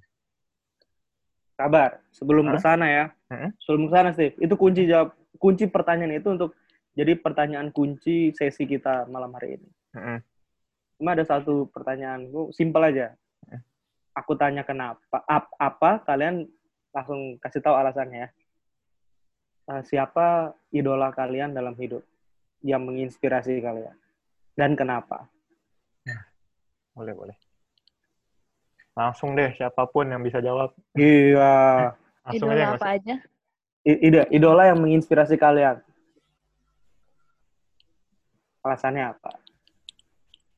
Sabar, sebelum huh? kesana ya, huh? sebelum kesana Steve, itu kunci jawab, kunci pertanyaan itu untuk jadi pertanyaan kunci sesi kita malam hari ini. Huh? Cuma ada satu pertanyaan, simpel aja. Huh? Aku tanya kenapa, ap, apa kalian langsung kasih tahu alasannya ya. Uh, siapa idola kalian dalam hidup yang menginspirasi kalian dan kenapa? Boleh, boleh. Langsung deh, siapapun yang bisa jawab. Iya. Langsung idola deh, apa aja? Ide, idola yang menginspirasi kalian. Alasannya apa?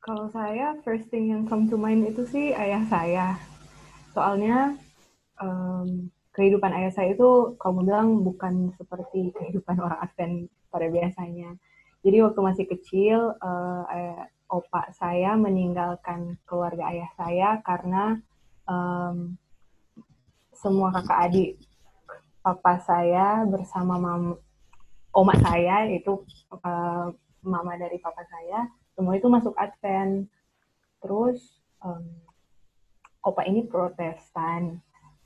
Kalau saya, first thing yang come to mind itu sih ayah saya. Soalnya, um, kehidupan ayah saya itu, kalau mau bilang, bukan seperti kehidupan orang Advent pada biasanya. Jadi, waktu masih kecil, uh, ayah Opa saya meninggalkan keluarga ayah saya karena um, semua kakak adik papa saya bersama mama, oma saya, itu uh, mama dari papa saya, semua itu masuk Advent. Terus um, opa ini Protestan,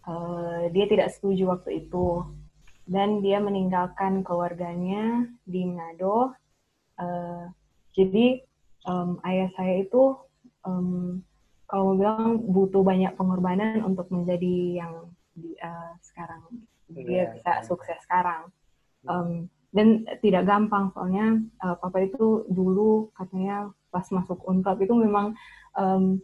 uh, dia tidak setuju waktu itu dan dia meninggalkan keluarganya di Manado. Uh, jadi Um, ayah saya itu um, kalau mau bilang butuh banyak pengorbanan untuk menjadi yang di, uh, sekarang dia yeah, bisa yeah. sukses sekarang um, dan tidak gampang soalnya uh, papa itu dulu katanya pas masuk UNCLAP itu memang um,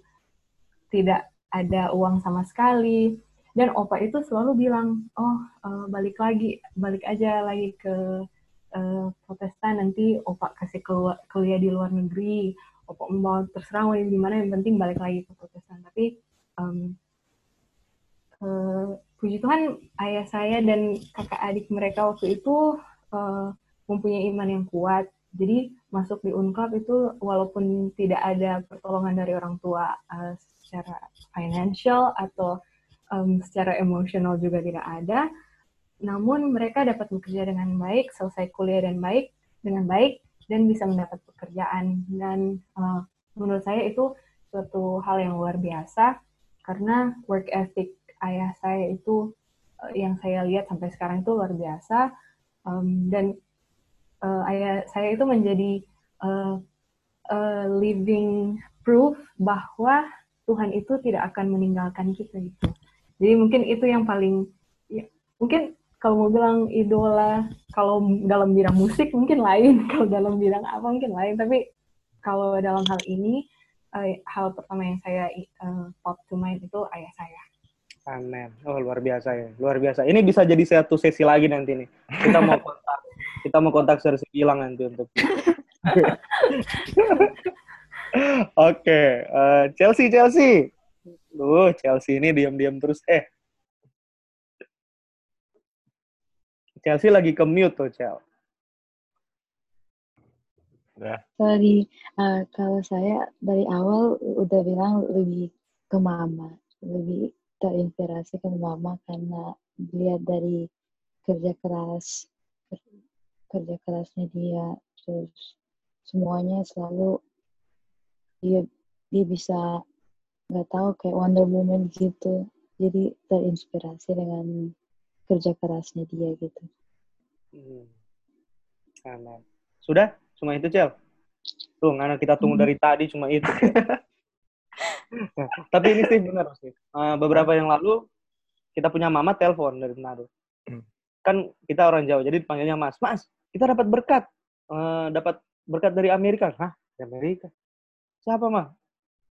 tidak ada uang sama sekali dan opa itu selalu bilang oh uh, balik lagi balik aja lagi ke Uh, Protestan, nanti opa kasih keluar, kuliah di luar negeri, opa mau terserah mau di mana, yang penting balik lagi ke Protestan. Tapi um, uh, puji Tuhan ayah saya dan kakak adik mereka waktu itu uh, mempunyai iman yang kuat. Jadi masuk di UNCLAP itu walaupun tidak ada pertolongan dari orang tua uh, secara financial atau um, secara emosional juga tidak ada. Namun mereka dapat bekerja dengan baik, selesai kuliah dan baik dengan baik dan bisa mendapat pekerjaan. Dan uh, menurut saya itu suatu hal yang luar biasa karena work ethic ayah saya itu uh, yang saya lihat sampai sekarang itu luar biasa. Um, dan uh, ayah saya itu menjadi uh, uh, living proof bahwa Tuhan itu tidak akan meninggalkan kita gitu. Jadi mungkin itu yang paling, ya, mungkin kalau mau bilang idola, kalau dalam bidang musik mungkin lain, kalau dalam bidang apa mungkin lain, tapi kalau dalam hal ini, uh, hal pertama yang saya uh, pop to mind itu ayah saya. Amen. Oh, luar biasa ya. Luar biasa. Ini bisa jadi satu sesi lagi nanti nih. Kita mau kontak. Kita mau kontak Shelly Bilang nanti untuk. Oke. Okay. Uh, Chelsea, Chelsea. Duh, Chelsea ini diam-diam terus. Eh. Chelsea lagi ke mute tuh, Chel. Udah. Sorry. Uh, kalau saya dari awal udah bilang lebih ke mama. Lebih terinspirasi ke mama karena dilihat dari kerja keras kerja kerasnya dia, terus semuanya selalu dia dia bisa, nggak tahu, kayak Wonder Woman gitu, jadi terinspirasi dengan kerja kerasnya dia gitu. Hmm. Amin. Sudah cuma itu, Cel, tuh karena kita tunggu dari tadi cuma itu. Tapi ini sih benar sih. Uh, beberapa yang lalu kita punya mama telepon dari Manado. Kan kita orang Jawa, jadi dipanggilnya Mas. Mas, kita dapat berkat, uh, dapat berkat dari Amerika. Hah? Dari Amerika? Siapa, Ma?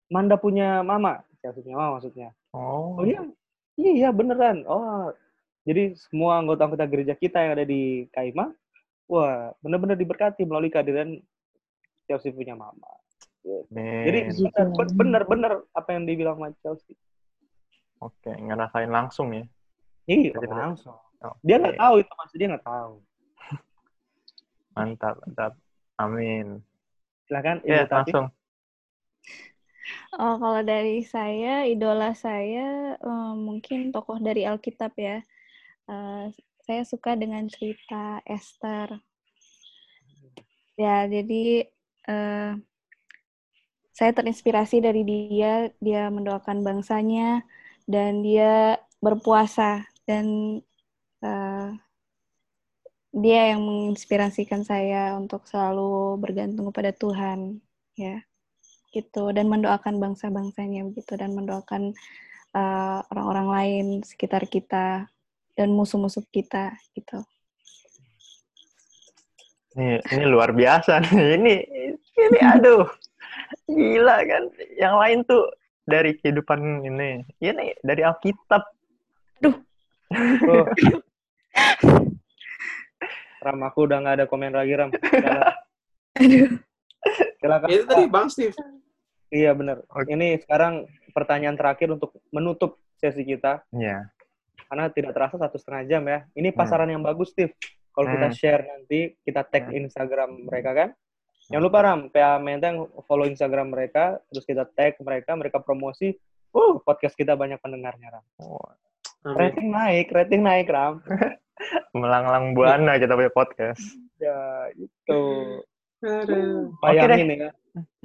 Manda punya mama. Maksudnya mama maksudnya. Oh. Oh iya, iya beneran. Oh, jadi semua anggota-anggota gereja kita yang ada di Kaima, wah bener-bener diberkati melalui kehadiran Chelsea punya mama. Man. Jadi benar-benar apa yang dibilang sama Chelsea. Oke, ngerasain langsung ya? Iya, langsung. Okay. Dia nggak tahu itu, maksudnya nggak tahu. Mantap, mantap. Amin. Silakan. Ya, langsung. Oh, kalau dari saya, idola saya um, mungkin tokoh dari Alkitab ya. Uh, saya suka dengan cerita Esther. Ya, jadi Uh, saya terinspirasi dari dia, dia mendoakan bangsanya, dan dia berpuasa, dan uh, dia yang menginspirasikan saya untuk selalu bergantung kepada Tuhan, ya, gitu, dan mendoakan bangsa-bangsanya, begitu, dan mendoakan uh, orang-orang lain sekitar kita, dan musuh-musuh kita, gitu. Ini, ini luar biasa, ini, ini aduh. Gila kan, yang lain tuh dari kehidupan ini, ini dari Alkitab. Duh. Oh. Ram, aku udah nggak ada komen lagi, Ram. Aduh. Itu tadi Bang Steve. Iya benar. Ini sekarang pertanyaan terakhir untuk menutup sesi kita. Iya. Yeah. Karena tidak terasa satu setengah jam ya. Ini pasaran hmm. yang bagus, Steve. Kalau hmm. kita share nanti, kita tag hmm. Instagram mereka kan. Jangan lupa, Ram, P A Menteng follow Instagram mereka, terus kita tag mereka, mereka promosi, uh, podcast kita banyak pendengarnya, Ram. Oh. Rating naik, rating naik, Ram. Melanglang buana kita punya podcast. Ya, itu. Bayangin okay, ya,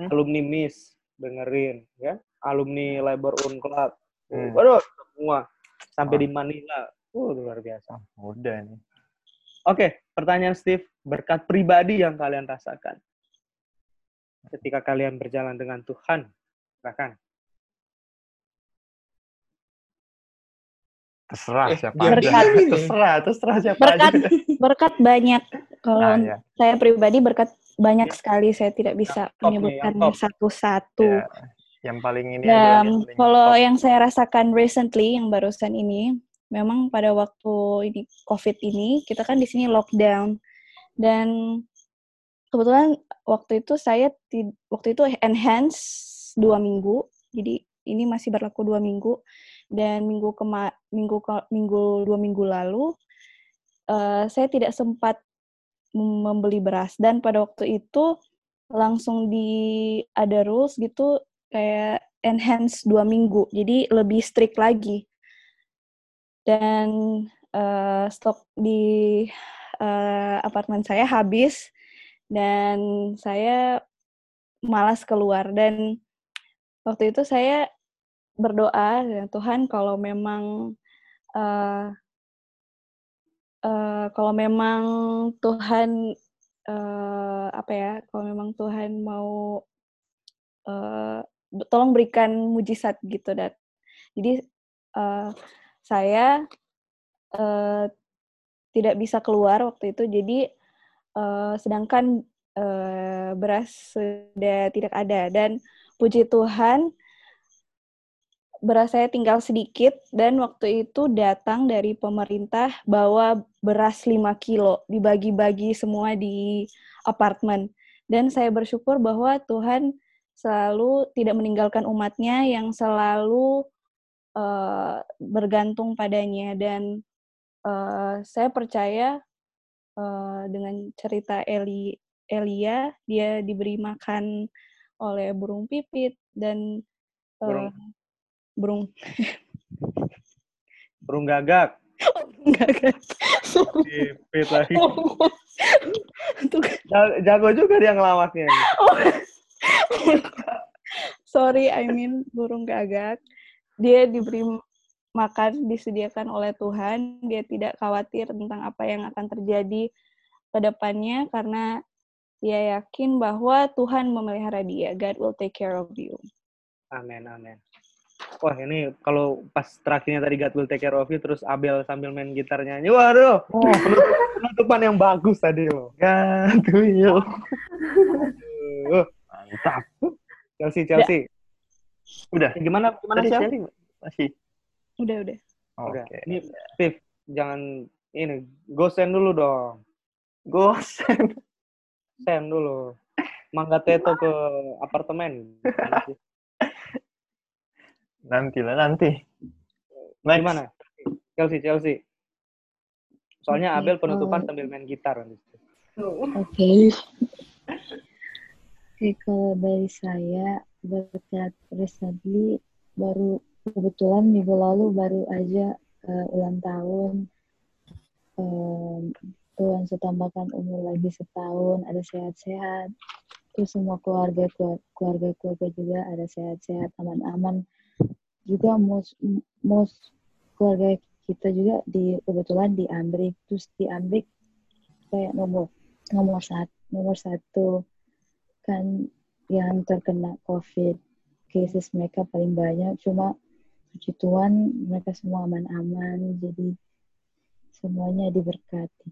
hmm? alumni M I S, dengerin, ya. Alumni Labor U N C L A P. Hmm. Waduh, semua. Sampai oh. di Manila. Uh, luar biasa. Oh, udah nih. Oke, pertanyaan Steve, berkat pribadi yang kalian rasakan ketika kalian berjalan dengan Tuhan, bahkan terserah eh, siapa berkat, aja. Terserah, terserah siapa berkat, aja. Berkat banyak. Kalau ah, ya. saya pribadi berkat banyak ya. sekali. Saya tidak bisa yang menyebutkan nih, yang satu-satu. Ya. Yang paling ini. Dan yang paling kalau top. Yang saya rasakan recently, yang barusan ini, memang pada waktu ini COVID ini, kita kan di sini lockdown dan kebetulan waktu itu saya tid- waktu itu enhance dua minggu, jadi ini masih berlaku dua minggu dan minggu kema minggu ke- minggu dua minggu lalu uh, saya tidak sempat membeli beras dan pada waktu itu langsung di ada rules gitu kayak enhance dua minggu, jadi lebih strict lagi dan uh, stok di uh, apartemen saya habis. Dan saya malas keluar. Dan waktu itu saya berdoa, ya Tuhan, kalau memang uh, uh, kalau memang Tuhan uh, apa ya, kalau memang Tuhan mau uh, tolong berikan mujizat gitu. Dan jadi uh, saya uh, tidak bisa keluar waktu itu, jadi uh, sedangkan uh, beras sudah tidak ada, dan puji Tuhan beras saya tinggal sedikit, dan waktu itu datang dari pemerintah bawa beras lima kilo, dibagi-bagi semua di apartemen. Dan saya bersyukur bahwa Tuhan selalu tidak meninggalkan umatnya yang selalu uh, bergantung padanya. Dan uh, saya percaya uh, dengan cerita Eli, Elia, dia diberi makan oleh burung pipit, dan uh, burung burung gagak. Oh, burung gagak. Pipit lagi. Jago juga dia ngelawasnya. Oh. Sorry, I mean burung gagak. Dia diberi makan, disediakan oleh Tuhan. Dia tidak khawatir tentang apa yang akan terjadi ke depannya, karena dia yakin bahwa Tuhan memelihara dia. God will take care of you. Amin, amin. Wah, ini kalau pas terakhirnya tadi God will take care of you, terus Abel sambil main gitarnya. Waduh, oh, penutupan yang bagus tadi loh. God will. You. Aduh, mantap. Chelsea, Chelsea. Udah. Gimana gimana Chelsea? Masih. Udah, udah. Oh, udah. Okay. Ini Pip, jangan ini gosen dulu dong. Gosen. Sen dulu. Mangga teto ke apartemen. Nanti lah, nanti. Next. Gimana? Chelsea, Chelsea. Soalnya Abel penutupan oh. sambil main gitar. Oke. Okay. Oke, kalau dari saya, berkat recently, baru kebetulan minggu lalu baru aja uh, ulang tahun. Um, Tuhan setambahkan umur lagi setahun, ada sehat-sehat. Terus semua keluarga, keluarga-keluarga juga ada sehat-sehat, aman-aman. Juga most, most keluarga kita juga di kebetulan di Amrik, terus di Amrik kayak nomor nomor satu nomor satu kan yang terkena COVID, cases mereka paling banyak, cuma puji Tuhan mereka semua aman-aman, jadi semuanya diberkati.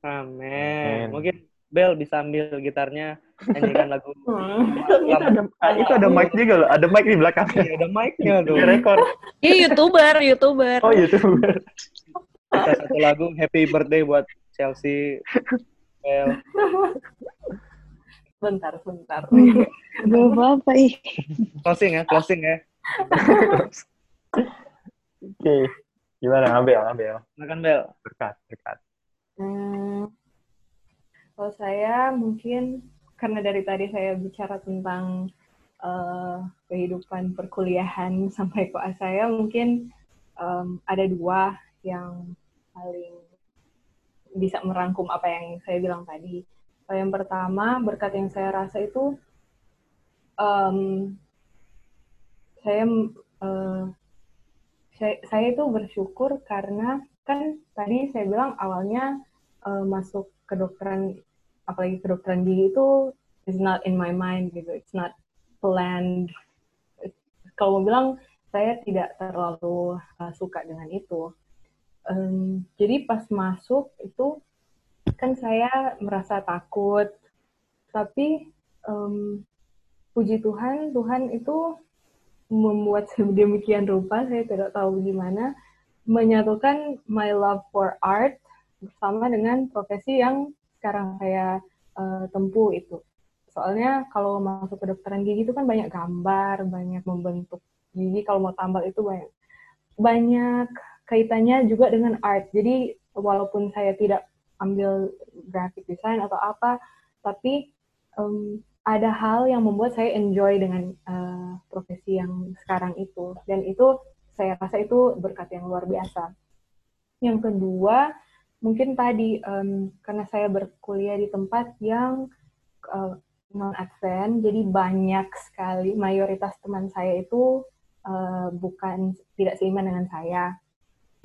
Amin. Mungkin Bel bisa ambil gitarnya, nyanyikan lagu. Hmm. Itu ada, itu ada mic juga loh, ada mic di belakangnya. Ada mic-nya dong. Direkor. Iya, YouTuber, YouTuber. Oh, YouTuber. Kita satu lagu Happy Birthday buat Chelsea. Bel. Bentar, bentar. Gak apa-apa, ih. Closing ya, closing ya. Oke. Okay. Gimana, Abel, Abel? Makan, Bel. Berkat, berkat. Hmm. Kalau saya mungkin karena dari tadi saya bicara tentang uh, kehidupan perkuliahan sampai koas saya, mungkin um, ada dua yang paling bisa merangkum apa yang saya bilang tadi. Yang pertama, berkat yang saya rasa itu um, saya, uh, saya saya itu bersyukur karena kan tadi saya bilang awalnya uh, masuk kedokteran, apalagi kedokteran gigi itu is not in my mind gitu, it's not planned. Kalau mau bilang saya tidak terlalu uh, suka dengan itu. Um, jadi pas masuk itu kan saya merasa takut, tapi um, puji Tuhan, Tuhan itu membuat sedemikian rupa, saya tidak tahu gimana, menyatukan my love for art bersama dengan profesi yang sekarang saya uh, tempuh itu. Soalnya kalau masuk kedokteran gigi itu kan banyak gambar, banyak membentuk gigi, kalau mau tambal itu banyak. Banyak kaitannya juga dengan art. Jadi walaupun saya tidak ambil graphic design atau apa, tapi um, ada hal yang membuat saya enjoy dengan uh, profesi yang sekarang itu. Dan itu saya rasa itu berkat yang luar biasa. Yang kedua, mungkin tadi, um, karena saya berkuliah di tempat yang uh, non-Advent, jadi banyak sekali, mayoritas teman saya itu uh, bukan, tidak seiman dengan saya.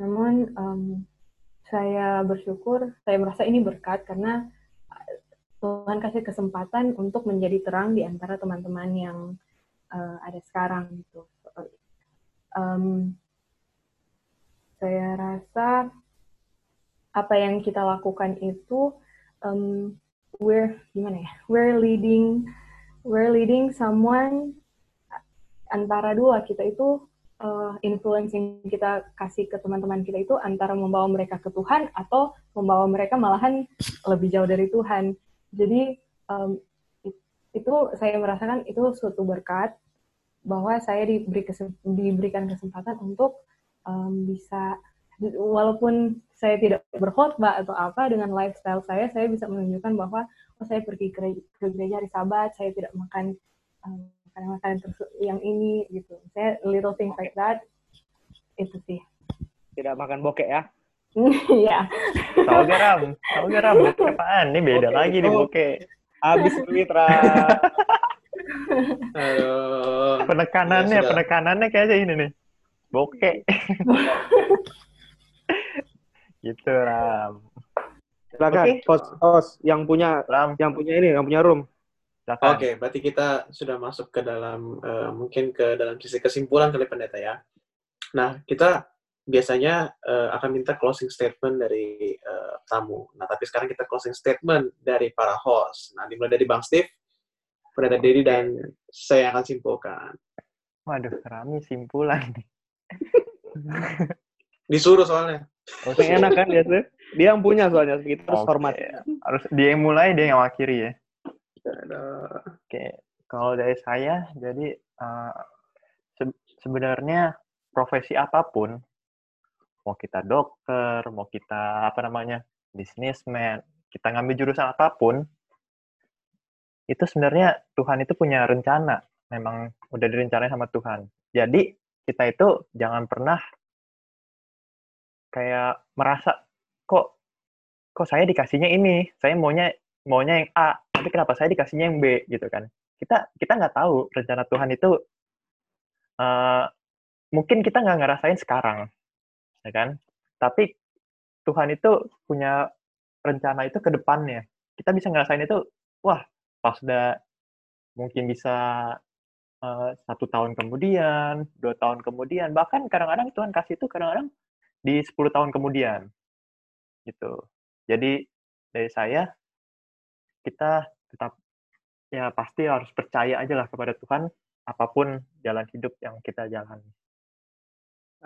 Namun, um, saya bersyukur, saya merasa ini berkat, karena Tuhan kasih kesempatan untuk menjadi terang di antara teman-teman yang uh, ada sekarang gitu. Um, saya rasa apa yang kita lakukan itu um, we're gimana ya? We're leading, we're leading someone antara dua kita itu. Uh, influencing kita kasih ke teman-teman kita itu antara membawa mereka ke Tuhan atau membawa mereka malahan lebih jauh dari Tuhan. Jadi um, itu saya merasakan itu suatu berkat bahwa saya diberi kesem- diberikan kesempatan untuk um, bisa, walaupun saya tidak berkhotbah atau apa, dengan lifestyle saya saya bisa menunjukkan bahwa oh, saya pergi ke gereja hari Sabat, saya tidak makan um, makanan yang ini gitu. Saya little things like that. Itu sih. Tidak makan bokek ya? Iya. Tahu garam. Tahu garam bokek apaan? Ini beda okay. lagi oh. nih bokek. Habis duit Ra. Aduh. Penekanannya, ya, penekanannya kayaknya ini nih. Bokek. Gitu Ram. Silakan, host-host okay. yang punya Ram. yang punya ini, yang punya room. Oke, okay, berarti kita sudah masuk ke dalam, uh, mungkin ke dalam sisi kesimpulan kali pendeta ya. Nah, kita biasanya uh, akan minta closing statement dari uh, tamu. Nah, tapi sekarang kita closing statement dari para host. Nah, dimulai dari Bang Steve, pendeta Dedi, dan saya akan simpulkan. Waduh, rame simpulan. Disuruh soalnya. Oh, enak kan dia tuh? Dia yang punya soalnya, kita harus okay. hormat. Harus dia yang mulai, dia yang akhiri ya. Oke, okay. Kalau dari saya, jadi uh, se- sebenarnya profesi apapun, mau kita dokter, mau kita apa namanya, bisnismen, kita ngambil jurusan apapun, itu sebenarnya Tuhan itu punya rencana, memang udah direncanain sama Tuhan. Jadi kita itu jangan pernah kayak merasa kok kok saya dikasihnya ini, saya maunya maunya yang A. Tapi kenapa saya dikasihnya yang B gitu kan? Kita kita nggak tahu rencana Tuhan itu uh, mungkin kita nggak ngerasain sekarang, ya kan? Tapi Tuhan itu punya rencana itu ke depannya. Kita bisa ngerasain itu, wah pas udah mungkin bisa uh, satu tahun kemudian, dua tahun kemudian, bahkan kadang-kadang Tuhan kasih itu kadang-kadang di sepuluh tahun kemudian, gitu. Jadi dari saya, kita tetap ya pasti harus percaya aja lah kepada Tuhan apapun jalan hidup yang kita jalani.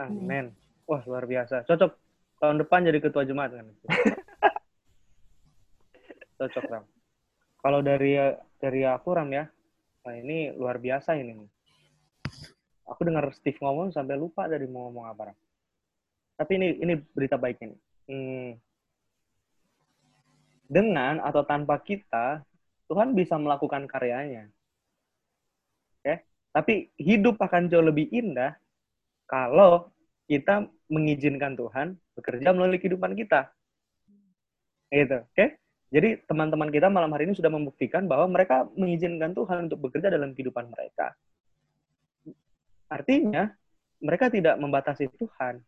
Amin. Wah luar biasa. Cocok tahun depan jadi ketua jemaat kan? Cocok Ram. Kalau dari dari aku Ram ya, nah ini luar biasa ini. Aku dengar Steve ngomong sampai lupa tadi mau ngomong apa Ram. Tapi ini ini berita baik ini. Hmm. Dengan atau tanpa kita, Tuhan bisa melakukan karyanya. Oke? Tapi hidup akan jauh lebih indah kalau kita mengizinkan Tuhan bekerja melalui kehidupan kita. Gitu, oke? Jadi teman-teman kita malam hari ini sudah membuktikan bahwa mereka mengizinkan Tuhan untuk bekerja dalam kehidupan mereka. Artinya, mereka tidak membatasi Tuhan.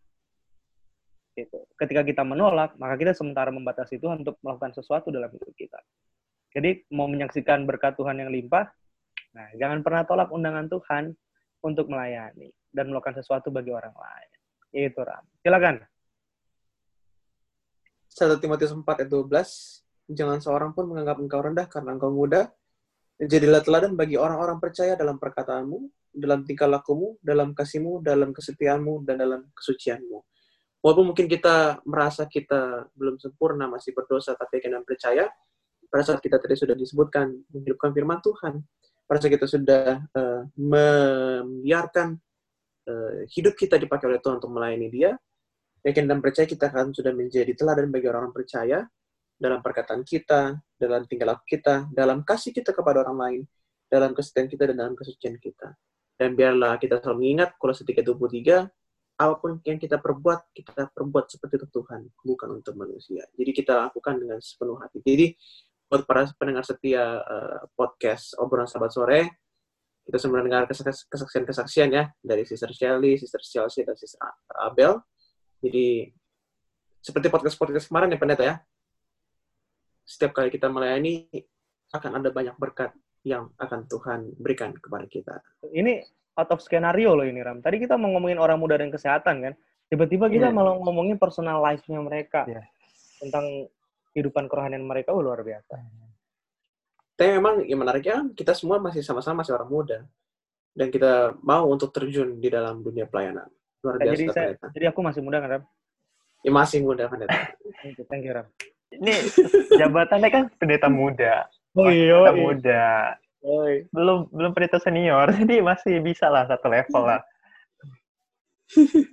Gitu. Ketika kita menolak, maka kita sementara membatasi Tuhan untuk melakukan sesuatu dalam hidup kita. Jadi, mau menyaksikan berkat Tuhan yang limpah, nah, jangan pernah tolak undangan Tuhan untuk melayani dan melakukan sesuatu bagi orang lain. Itu, Ram. Silakan. satu Timotius empat ayat dua belas, jangan seorang pun menganggap engkau rendah karena engkau muda. Jadilah teladan bagi orang-orang percaya dalam perkataanmu, dalam tingkah lakumu, dalam kasihmu, dalam kesetiaanmu, dan dalam kesucianmu. Walaupun mungkin kita merasa kita belum sempurna, masih berdosa, tapi kita percaya, pada saat kita tadi sudah disebutkan, menghidupkan firman Tuhan, pada saat kita sudah uh, membiarkan uh, hidup kita dipakai oleh Tuhan untuk melayani Dia, yakin dan percaya kita akan sudah menjadi teladan bagi orang-orang percaya, dalam perkataan kita, dalam tingkah laku kita, dalam kasih kita kepada orang lain, dalam kesetiaan kita, dan dalam kesucian kita. Dan biarlah kita selalu mengingat, Kolose tiga ayat dua puluh tiga, apapun yang kita perbuat, kita perbuat seperti itu Tuhan, bukan untuk manusia. Jadi kita lakukan dengan sepenuh hati. Jadi buat para pendengar setia uh, podcast Obrolan Sabat Sore, kita sudah mendengar kesaksian-kesaksian ya dari Sister Shelly, Sister Chelsea, dan Sister Abel. Jadi seperti podcast-podcast kemarin ya pendeta ya, setiap kali kita melayani akan ada banyak berkat yang akan Tuhan berikan kepada kita. Ini out of skenario loh ini, Ram. Tadi kita mau ngomongin orang muda dan kesehatan kan, tiba-tiba kita yeah. malah ngomongin personal life-nya mereka. Yeah. Tentang kehidupan kerohanian mereka, oh, luar biasa. Tapi memang yang menariknya, kita semua masih sama-sama masih orang muda. Dan kita mau untuk terjun di dalam dunia pelayanan. Luar biasa. Jadi, saya, jadi aku masih muda kan, Ram? Ya, masih muda, Pendeta. Thank you, Ram. Ini jabatannya kan pendeta muda. Oh, iya, pendeta iya. muda. Oh, iya. Belum belum pendeta senior, jadi masih bisa lah satu level lah. Oke,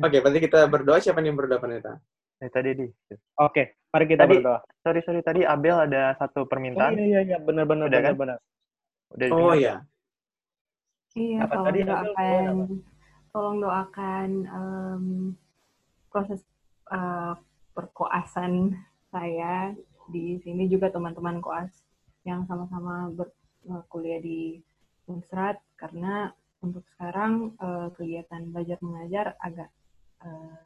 okay, berarti kita berdoa. Siapa yang berdoa, Pendeta? Eh, tadi di. Oke, okay, mari kita tadi, berdoa. Sorry, sorry. Tadi Abel ada satu permintaan. Oh, iya, iya. Benar-benar, benar-benar. Kan? Oh, iya. Iya, apa tolong doakan, tolong doakan um, proses uh, perkoasan saya di sini, juga teman-teman koas yang sama-sama berkuliah di UNSRAT, karena untuk sekarang uh, kegiatan belajar mengajar agak uh,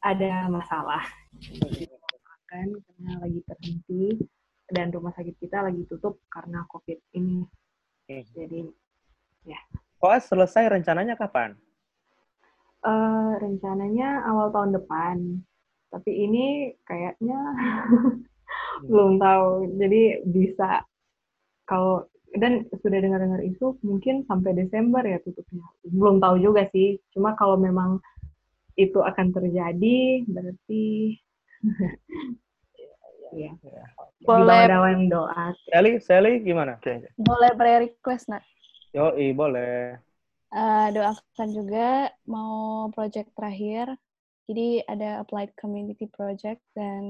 ada masalah. Jadi, doakan karena lagi terhenti dan rumah sakit kita lagi tutup karena COVID ini. Okay. Jadi ya. Koas selesai rencananya kapan? Uh, rencananya awal tahun depan. Tapi ini kayaknya hmm. belum tahu. Jadi bisa kalau dan sudah dengar-dengar isu mungkin sampai Desember ya tutupnya. Belum tahu juga sih. Cuma kalau memang itu akan terjadi berarti ya. ya. Boleh doa. Sally, Sally gimana? Boleh prayer request, Nak? Yoi, boleh. Uh, doakan juga mau project terakhir. Jadi ada Applied Community Project dan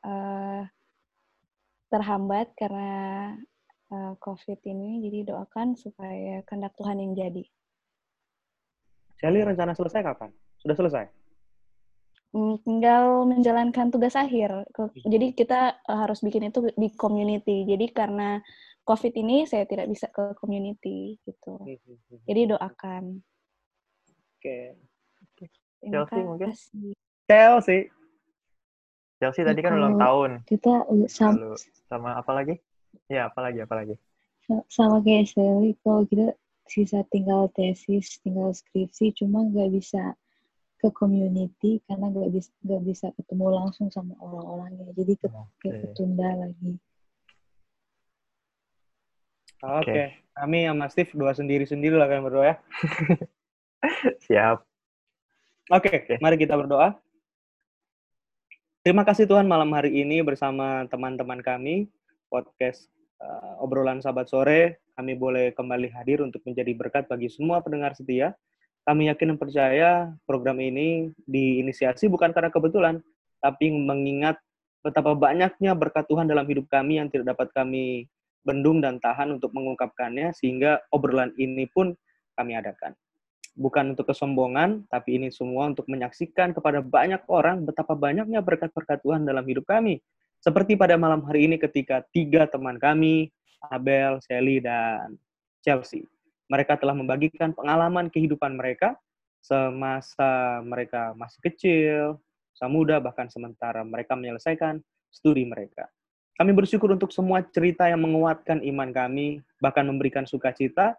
uh, terhambat karena uh, COVID ini. Jadi doakan supaya kehendak Tuhan yang jadi. Shelly, rencana selesai kapan? Sudah selesai? Mm, tinggal menjalankan tugas akhir. Jadi kita uh, harus bikin itu di community. Jadi karena COVID ini saya tidak bisa ke community gitu. Jadi doakan. Oke. Okay. Chelsea mungkin. Chelsea. Chelsea tadi kan ulang tahun. Kita sama, sama apa lagi? Ya, apa lagi? Apa lagi? Sama kayak Shelly, kalau kita sisa tinggal tesis, tinggal skripsi, cuma nggak bisa ke community karena nggak bisa nggak bisa ketemu langsung sama orang-orangnya. Jadi ketunda okay. lagi. Oke, okay. Kami sama Steve doa sendiri-sendiri lah kalian berdoa ya. Siap. Oke, okay. okay. Mari kita berdoa. Terima kasih Tuhan malam hari ini bersama teman-teman kami, podcast uh, Obrolan Sabat Sore. Kami boleh kembali hadir untuk menjadi berkat bagi semua pendengar setia. Kami yakin dan percaya program ini diinisiasi bukan karena kebetulan, tapi mengingat betapa banyaknya berkat Tuhan dalam hidup kami yang tidak dapat kami bendung dan tahan untuk mengungkapkannya, sehingga obrolan ini pun kami adakan. Bukan untuk kesombongan, tapi ini semua untuk menyaksikan kepada banyak orang betapa banyaknya berkat-berkat Tuhan dalam hidup kami. Seperti pada malam hari ini ketika tiga teman kami, Abel, Shelly, dan Chelsea. Mereka telah membagikan pengalaman kehidupan mereka semasa mereka masih kecil, masa muda, bahkan sementara mereka menyelesaikan studi mereka. Kami bersyukur untuk semua cerita yang menguatkan iman kami, bahkan memberikan sukacita,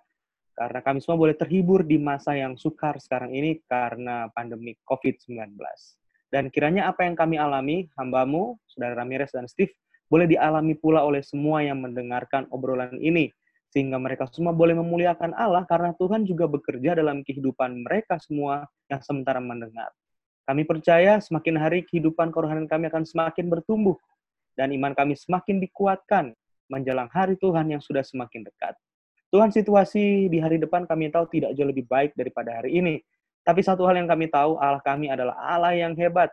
karena kami semua boleh terhibur di masa yang sukar sekarang ini karena pandemi covid sembilan belas. Dan kiranya apa yang kami alami, hambamu, Saudara Ramirez dan Steve, boleh dialami pula oleh semua yang mendengarkan obrolan ini, sehingga mereka semua boleh memuliakan Allah karena Tuhan juga bekerja dalam kehidupan mereka semua yang sementara mendengar. Kami percaya semakin hari kehidupan kerohanian kami akan semakin bertumbuh, dan iman kami semakin dikuatkan menjelang hari Tuhan yang sudah semakin dekat. Tuhan, situasi di hari depan kami tahu tidak jauh lebih baik daripada hari ini. Tapi satu hal yang kami tahu, Allah kami adalah Allah yang hebat.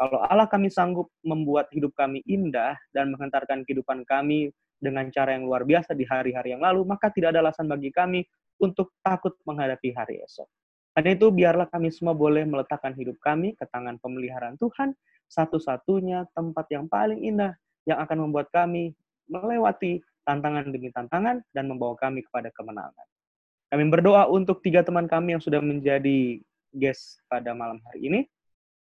Kalau Allah kami sanggup membuat hidup kami indah dan menghentarkan kehidupan kami dengan cara yang luar biasa di hari-hari yang lalu, maka tidak ada alasan bagi kami untuk takut menghadapi hari esok. Karena itu, biarlah kami semua boleh meletakkan hidup kami ke tangan pemeliharaan Tuhan, satu-satunya tempat yang paling indah yang akan membuat kami melewati tantangan demi tantangan dan membawa kami kepada kemenangan. Kami berdoa untuk tiga teman kami yang sudah menjadi guest pada malam hari ini.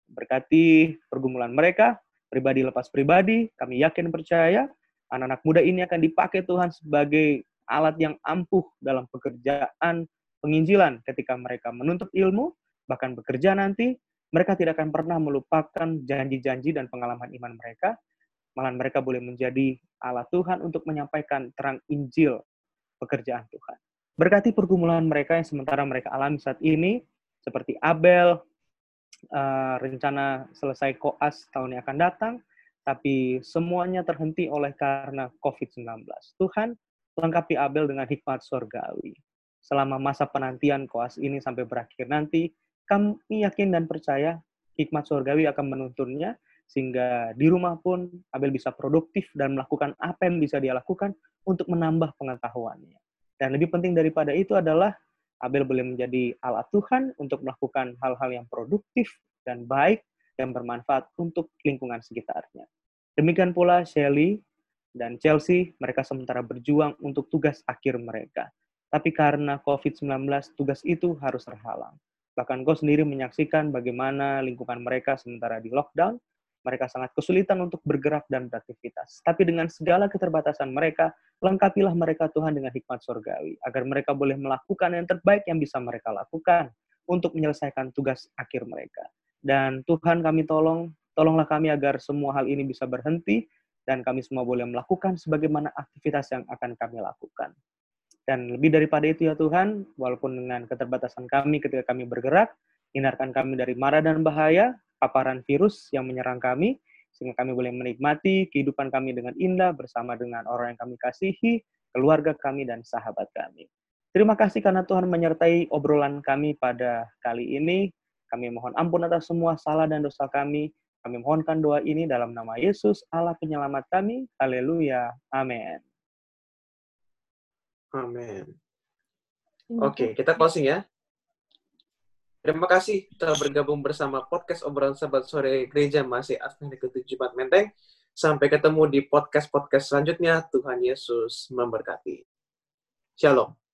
Berkati pergumulan mereka, pribadi lepas pribadi, kami yakin percaya Anak-anak muda ini akan dipakai Tuhan sebagai alat yang ampuh dalam pekerjaan penginjilan. Ketika mereka menuntut ilmu, bahkan bekerja nanti, mereka tidak akan pernah melupakan janji-janji dan pengalaman iman mereka. Malah mereka boleh menjadi alat Tuhan untuk menyampaikan terang Injil, pekerjaan Tuhan. Berkati pergumulan mereka yang sementara mereka alami saat ini, seperti Abel, uh, rencana selesai koas tahun yang akan datang, tapi semuanya terhenti oleh karena covid sembilan belas. Tuhan lengkapi Abel dengan hikmat surgawi. Selama masa penantian koas ini sampai berakhir nanti, kami yakin dan percaya hikmat surgawi akan menuntunnya, sehingga di rumah pun Abel bisa produktif dan melakukan apa yang bisa dia lakukan untuk menambah pengetahuannya. Dan lebih penting daripada itu adalah Abel boleh menjadi alat Tuhan untuk melakukan hal-hal yang produktif dan baik dan bermanfaat untuk lingkungan sekitarnya. Demikian pula Shelly dan Chelsea, mereka sementara berjuang untuk tugas akhir mereka. Tapi karena covid sembilan belas, tugas itu harus terhalang. Bahkan kau sendiri menyaksikan bagaimana lingkungan mereka sementara di lockdown, mereka sangat kesulitan untuk bergerak dan beraktivitas. Tapi dengan segala keterbatasan mereka, lengkapilah mereka Tuhan dengan hikmat surgawi, agar mereka boleh melakukan yang terbaik yang bisa mereka lakukan untuk menyelesaikan tugas akhir mereka. Dan Tuhan kami tolong, tolonglah kami agar semua hal ini bisa berhenti, dan kami semua boleh melakukan sebagaimana aktivitas yang akan kami lakukan. Dan lebih daripada itu ya Tuhan, walaupun dengan keterbatasan kami ketika kami bergerak, hindarkan kami dari mara dan bahaya, paparan virus yang menyerang kami, sehingga kami boleh menikmati kehidupan kami dengan indah bersama dengan orang yang kami kasihi, keluarga kami, dan sahabat kami. Terima kasih karena Tuhan menyertai obrolan kami pada kali ini. Kami mohon ampun atas semua salah dan dosa kami. Kami mohonkan doa ini dalam nama Yesus, Allah penyelamat kami. Haleluya. Amin. Amin. Oke, okay, kita closing ya. Terima kasih telah bergabung bersama podcast obrolan Sabat Sore Gereja Masehi Advent Hari Ketujuh Jemaat Menteng. Sampai ketemu di podcast-podcast selanjutnya. Tuhan Yesus memberkati. Shalom.